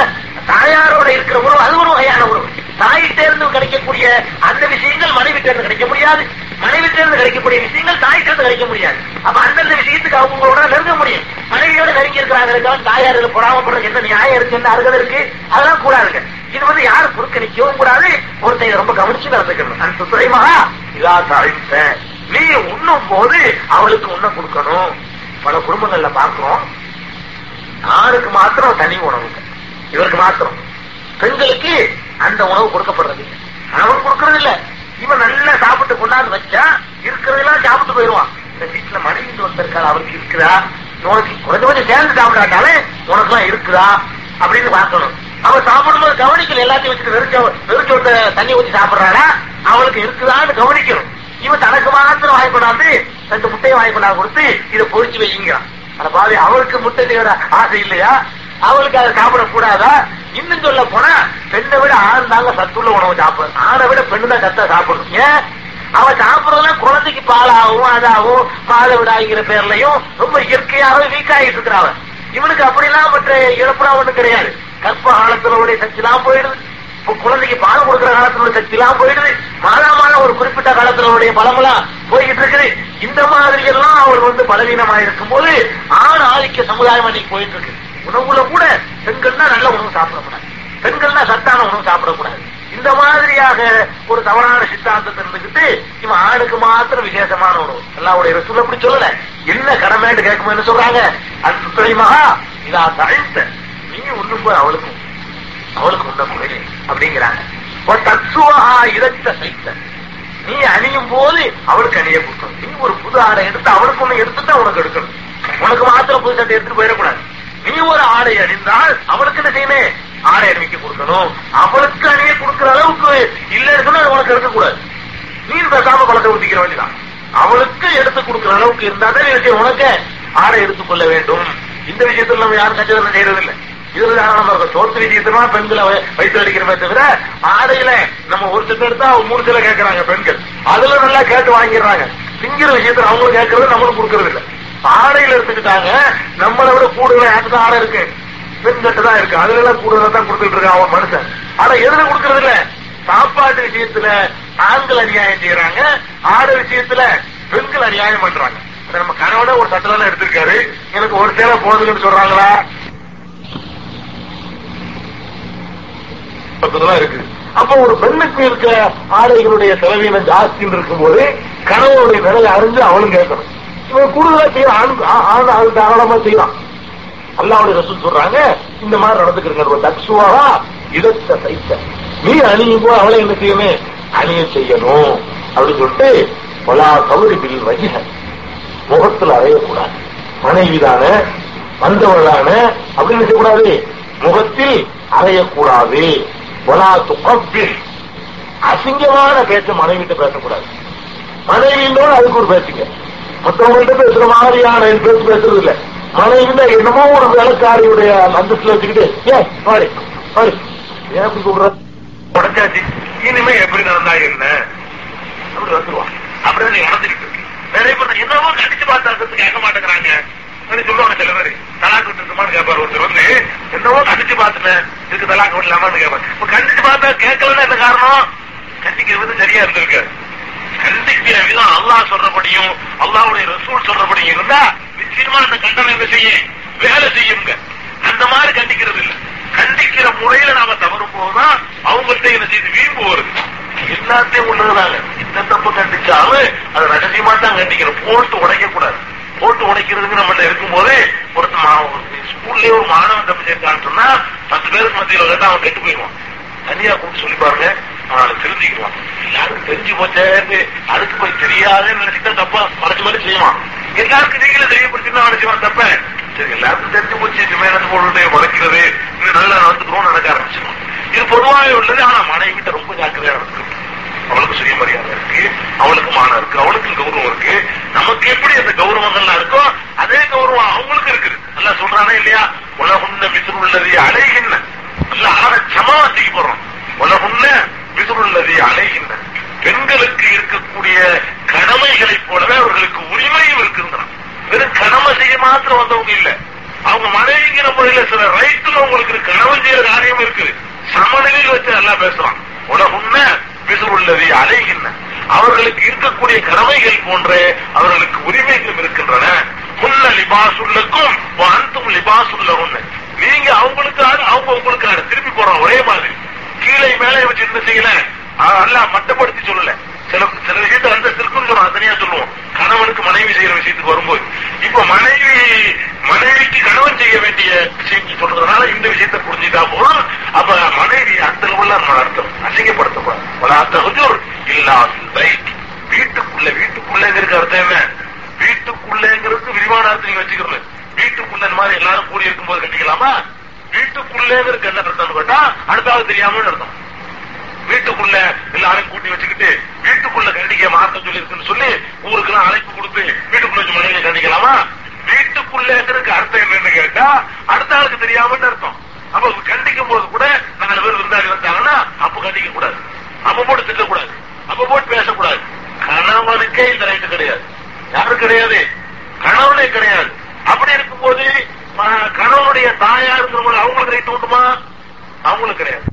தாயாரோட இருக்கிற உறவு அது ஒரு வகையான உறவு. தாயிட்டே இருந்து கிடைக்கக்கூடிய அந்த விஷயங்கள் மனைவிட்டே இருந்து கிடைக்க முடியாது, மனைவிட்டே இருந்து கிடைக்கக்கூடிய விஷயங்கள் தாயிட்டே இருந்து கிடைக்க முடியாது. அப்ப அந்தந்த விஷயத்துக்கு அவங்களோட நெருங்க முடியும். மனைவியோட நெருங்கி இருக்கிறாங்க, தாயார் பொறாமப்படுறது எந்த நியாயம் இருக்கு, என்ன அருகதை இருக்கு, அதெல்லாம் கூடாதுங்க. இது வந்து யாரும் குறுக்க நிற்கவும் கூடாது. ஒருத்தையை ரொம்ப கவனிச்சு நடந்துக்கணும். அந்த துறைமா இதா தாழ்த்த நீ உண்ணும் போது அவளுக்கு உண்ண கொடுக்கணும். பல குடும்பங்கள்ல பார்க்கிறோம், ஆணுக்கு மாத்திரம் தனி உணவு, இவருக்கு மாத்திரம், பெண்களுக்கு அந்த உணவு கொடுக்கப்படுறது இல்லை, அவனுக்கு கொடுக்கறது இல்ல. இவன் நல்லா சாப்பிட்டு கொண்டாந்து வச்சா இருக்கிறதெல்லாம் சாப்பிட்டு போயிடுவான். இந்த வீட்டுல மனைவி வந்திருக்காள், அவருக்கு இருக்குதா, உனக்கு கொஞ்சம் கொஞ்சம் சேர்ந்து சாப்பிடாட்டாலே உனக்கு எல்லாம் இருக்குதா அப்படின்னு பார்க்கணும். அவன் சாப்பிடும்போது கவனிக்கல, எல்லாத்தையும் வச்சுட்டு வெறிச்சோட்ட தண்ணி ஊற்றி சாப்பிடறானா, அவளுக்கு இருக்குதான்னு கவனிக்கணும். இவன் தனக்கு மாத்திரம் வாங்கி கொண்டாந்து ரெண்டு முட்டையை வாங்கி கொண்டாந்து கொடுத்து இதை பொறிச்சு வைக்கிறான். அந்த பாதி அவளுக்கு முட்டையோட ஆசை இல்லையா, அவளுக்கு அதை சாப்பிடக்கூடாதா? இன்னும் சொல்ல போனா பெண்ணை விட ஆண் தாங்க சத்துள்ள உணவு சாப்பிடும், ஆணை விட பெண்ணு தான் சத்தா சாப்பிடும். ஏன் அவன் சாப்பிடறதுனா குழந்தைக்கு பாலாகவும் அதாகவும் மாதவிடாங்கிற பேர்லையும் ரொம்ப இயற்கையாகவே வீக் ஆகிட்டு இருக்கிறான். இவனுக்கு அப்படிலாம் மற்ற இழப்புலாம் ஒண்ணு கிடையாது. கற்ப காலத்தினுடைய சக்திலாம் போயிடுது, குழந்தைக்கு பால் கொடுக்கிற காலத்தினுடைய சக்திலாம் போயிடுது, மாதாமான ஒரு குறிப்பிட்ட காலத்தினுடைய பலமெல்லாம் போய்கிட்டு இருக்குது. இந்த மாதிரி எல்லாம் அவர் வந்து பலவீனமாக இருக்கும் போது ஆண் ஆதிக்க சமுதாயம் அன்னைக்கு போயிட்டு இருக்கு. உணவுல கூட பெண்கள்னா நல்ல உணவு சாப்பிடக்கூடாது, பெண்கள்னா சத்தான உணவு சாப்பிடக்கூடாது. இந்த மாதிரியாக ஒரு தவறான சித்தாந்தத்தை இருந்துகிட்டு இவன் ஆணுக்கு மாத்திரம் விசேஷமான உணவு எல்லாருடைய ரசூல் அப்படி சொல்லல, என்ன கடமைன்னு கேட்குமேன்னு சொல்றாங்க. அது துறைமகா இதா தழுத்த நீ உண்ணும் போது அவளுக்கும் அவளுக்கு உண்ண முறை அப்படிங்கிறாங்க. ஒரு தத்துவகா இறத்த சைத்த நீ அணியும் போது அவளுக்கு அணிய கொடுக்கணும். நீ ஒரு புது ஆடை எடுத்து அவளுக்கு ஒண்ணு எடுத்துட்டு அவனுக்கு எடுக்கணும், உனக்கு மாத்திரம் புது சட்டை எடுத்துட்டு போயிடக்கூடாது. நீ ஒரு ஆடை அணிந்தால் அவளுக்கு என்ன செய்யணும், ஆடை அணிவிக்க கொடுக்கணும். அவளுக்கு அணிய கொடுக்கிற அளவுக்கு இல்ல இருக்குன்னு அவளுக்கு எடுக்கக்கூடாது. நீ பேசாம குழந்தை ஊத்திக்கிற வேண்டிதான். அவளுக்கு எடுத்து கொடுக்கிற அளவுக்கு இருந்தாதான் நீ உனக்கு ஆடை எடுத்துக் கொள்ள வேண்டும். இந்த விஷயத்துல நம்ம யாரும் கட்சிகள் செய்யறதில்லை. இதுல நம்ம சோத்து விஷயத்துல பெண்களை வயிற்று அடிக்கிறமே தவிர ஆடையில நம்ம ஒரு சில எடுத்தா மூணு சில கேட்கறாங்க பெண்கள், அதுல நல்லா கேட்டு வாங்கிடுறாங்க. திங்கிற விஷயத்துல அவங்களும் கேட்கறது நம்மளும் கொடுக்கறது இல்லை. ஆடையில எடுத்துக்கிட்டாங்க, நம்மளை விட கூடுதல் யாருக்குதான் ஆடை இருக்கு, பெண்கட்டு தான் இருக்கு, அதுல எல்லாம் கூடுதல் தான் கொடுத்துட்டு இருக்கான் அவன் மனுஷன். ஆனா எதுல கொடுக்கறது இல்ல, சாப்பாட்டு விஷயத்துல ஆண்கள் அநியாயம் செய்யறாங்க, ஆடை விஷயத்துல பெண்கள் அநியாயம் பண்றாங்க. நம்ம கணவட ஒரு சட்டை தானே எடுத்திருக்காரு, எனக்கு ஒரு சேலை போதுன்னு சொல்றாங்களா இருக்கு. அப்ப ஒரு பெண்ணுக்கு இருக்க ஆடைகளுடைய செலவீனம் ஜாஸ்தின்னு இருக்கும்போது கணவனுடைய விலையை அறிஞ்சு அவளும் கேட்கணும். இவன் கூடுதலா செய்யறான், தாராளமா செய்யலாம். அல்லாஹ்வுடைய ரசூல் சொல்றாங்க இந்த மாதிரி நடந்துக்கிறேன். தக்ஷுவாரா இதத்த சைத்த நீ அணியும் போது அவளை என்ன செய்யணும், அணிய செய்யணும் அப்படின்னு சொல்லிட்டு பல தவறு பில் வகிக முகத்தில் அறையக்கூடாது. மனைவிதான வந்தவளான அப்படின்னு செய்யக்கூடாது, முகத்தில் அறையக்கூடாது. அசிங்கமான பேச்ச மனைவிட்டு பேசக்கூடாது. மனைவியோட அதுக்கு ஒரு பேசுங்க, மற்றவங்கள்ட்ட பேசுற மாதிரியான பேச்சு பேசுறது இல்ல. மனைவினா என்னமோ ஒரு வேலைக்காரியுடைய அந்தஸ்துல வச்சுக்கிட்டு ஏன் அப்படி சொல்றது, உடச்சாச்சு இனிமே எப்படி நடந்தா என்ன அப்படி வந்துருவான். அப்படிதான் நடந்துட்டு இருக்கு. நிறைய பேர் என்னவோ கடிச்சு பார்த்தாக்கிறதுக்கு கேட்க மாட்டேங்கிறாங்க சொல்லுவாங்க. சில பேர் தலாக்கு விட்டு இருக்குமான்னு கேட்பாரு. ஒருத்தர் வந்து என்னவோ கண்டிச்சு பார்த்துட்டேன் இதுக்கு தலாக்கு விடலாமான்னு கேட்பாரு. இப்ப கண்டிச்சு பார்த்தா கேட்கலன்னா என்ன காரணம், கண்டிக்கிறது சரியா இருந்திருக்காரு. கண்டிக்கிற விதம் அல்லாஹ் சொல்றபடியும் அல்லாஹ்வுடைய ரசூல் சொல்றபடியும் இருந்தா நிச்சயமா அந்த கண்டனம் என்ன செய்யும், வேலை செய்யுங்க. அந்த மாதிரி கண்டிக்கிறது இல்ல. கண்டிக்கிற முறையில நாம தவறும் போதுதான் அவங்கள்ட்ட என்ன செய்து வீம்பு வருது. எல்லாத்தையும் உள்ளதுனால இந்த தப்பு கண்டிச்சாலும் அதை ரகசியமா தான் கண்டிக்கணும், போட்டு உடைக்கக்கூடாது. போட்டு உடைக்கிறதுக்கு நம்மகிட்ட இருக்கும்போது ஒரு ஸ்கூல்லயே ஒரு மாணவன் தப்பு செய்யறான்னு சொன்னா 10 பேருக்கு மத்தியில் வந்து அவன் கெட்டு போயிடுவான். தனியா கூப்பிட்டு சொல்லி பாருங்க, அவனால திருந்திக்குவான். எல்லாருக்கும் தெரிஞ்சு போச்சேன்னு அதுக்கு போய் தெரியாதுன்னு நினைச்சுட்டா தப்பா மறைச்சு மாதிரி செய்வான். எல்லாருக்கும் நீங்களே தெரியப்படுத்தினா அவனை செய்வான் தப்ப. சரி எல்லாருக்கும் தெரிஞ்சு போச்சு மேலே போட்டு உடைக்கிறது இன்னும் நல்லா நடந்துக்கிறோம் நடக்க ஆரம்பிச்சிடும். இது பொதுவாகவே உள்ளது. ஆனா மனைவிட்ட ரொம்ப ஜாக்கிரதையா நடந்துருக்கு. அவளுக்கு சுயமரியாதை இருக்கு, அவளுக்கு மானம் இருக்கு, அவளுக்கு கௌரவம் இருக்கு. நமக்கு எப்படி அந்த கௌரவங்கள்லாம் இருக்கோ அதே கௌரவம் அவங்களுக்கு இருக்குது. நல்லா சொல்றானே இல்லையா, உலகுன்ன விசுருள்ளது அலைகின்ன நல்லா ஆக சமாவாசிக்கு போறோம். உலகுன்ன விசுருள்ளது அலைகின்ன பெண்களுக்கு இருக்கக்கூடிய கடமைகளை போலவே அவர்களுக்கு உரிமையும் இருக்குங்கிறான். வெறும் கடமை செய்ய மாத்திரம் வந்தவங்க இல்ல, அவங்க மனைவிங்கிற முறையில சில ரைட்டும் அவங்களுக்கு கடமை செய்யற காரியம் இருக்குது. சமநிலையில் வச்சு நல்லா பேசுறான். உலகுன்ன விசுருள்ளது அலைகின்ற அவர்களுக்கு இருக்கக்கூடிய கடமைகள் போன்ற அவர்களுக்கு உரிமைகளும் இருக்கின்றன. முன்ன லிபாசுள்ளக்கும் அந்தும் லிபாசுள்ள நீங்க அவங்களுக்கு அவங்க உங்களுக்கு திருப்பி போடுறோம் ஒரே மாதிரி கீழே மேலே வச்சு என்ன செய்யல அல்ல மட்டப்படுத்தி சொல்லல. சில விஷயத்தை அந்த திருக்குன்னு சொல்லுவோம், தனியா சொல்லுவோம். கணவனுக்கு மனைவி செய்யற விஷயத்துக்கு வரும்போது இப்ப மனைவிக்கு கணவன் செய்ய வேண்டிய விஷயம் சொல்றதுனால இந்த விஷயத்தை புரிஞ்சுட்டா போதும். அப்ப மனைவி அந்த அளவுல நம்ம அர்த்தம் அசிங்கப்படுத்தப்படும் வளர்த்த கொஞ்சம் இல்லா வீட்டுக்குள்ள வீட்டுக்குள்ளேங்கிற அர்த்தம் என்ன? வீட்டுக்குள்ளேங்கிறதுக்கு விரிவான அர்த்தம் நீங்க வச்சுக்கிறது. வீட்டுக்குள்ள இந்த மாதிரி எல்லாரும் கூடி இருக்கும் போது கட்டிக்கலாமா? வீட்டுக்குள்ளேங்கிறதுக்கு என்ன அர்த்தம் கேட்டா அடுத்தாவது தெரியாமல் அர்த்தம். வீட்டுக்குள்ள எல்லாரும் கூட்டி வச்சுக்கிட்டு வீட்டுக்குள்ள கண்டிக்க மாற்றம் சொல்லி இருக்குன்னு சொல்லி ஊருக்கு எல்லாம் அழைப்பு கொடுத்து வீட்டுக்குள்ள மனைவியை கண்டிக்கலாமா? வீட்டுக்குள்ளேங்கிறதுக்கு அர்த்தம் என்னன்னு கேட்டா அடுத்த ஆளுக்கு தெரியாமல் அர்த்தம். அப்ப கண்டிக்கும் போது கூட 4 பேர் விருந்தாளி வந்தாங்கன்னா அப்ப கண்டிக்க கூடாது, அப்ப போட்டு திட்டக்கூடாது, அப்ப போட்டு பேசக்கூடாது. கணவனுக்கே இந்த ரைட்டு கிடையாது. யாரு கிடையாது? கணவனே கிடையாது. அப்படி இருக்கும்போது கணவனுடைய தாயாருங்கிறவங்க அவங்களுக்கு ரைட்டு உண்டுமா? அவங்களுக்கு கிடையாது.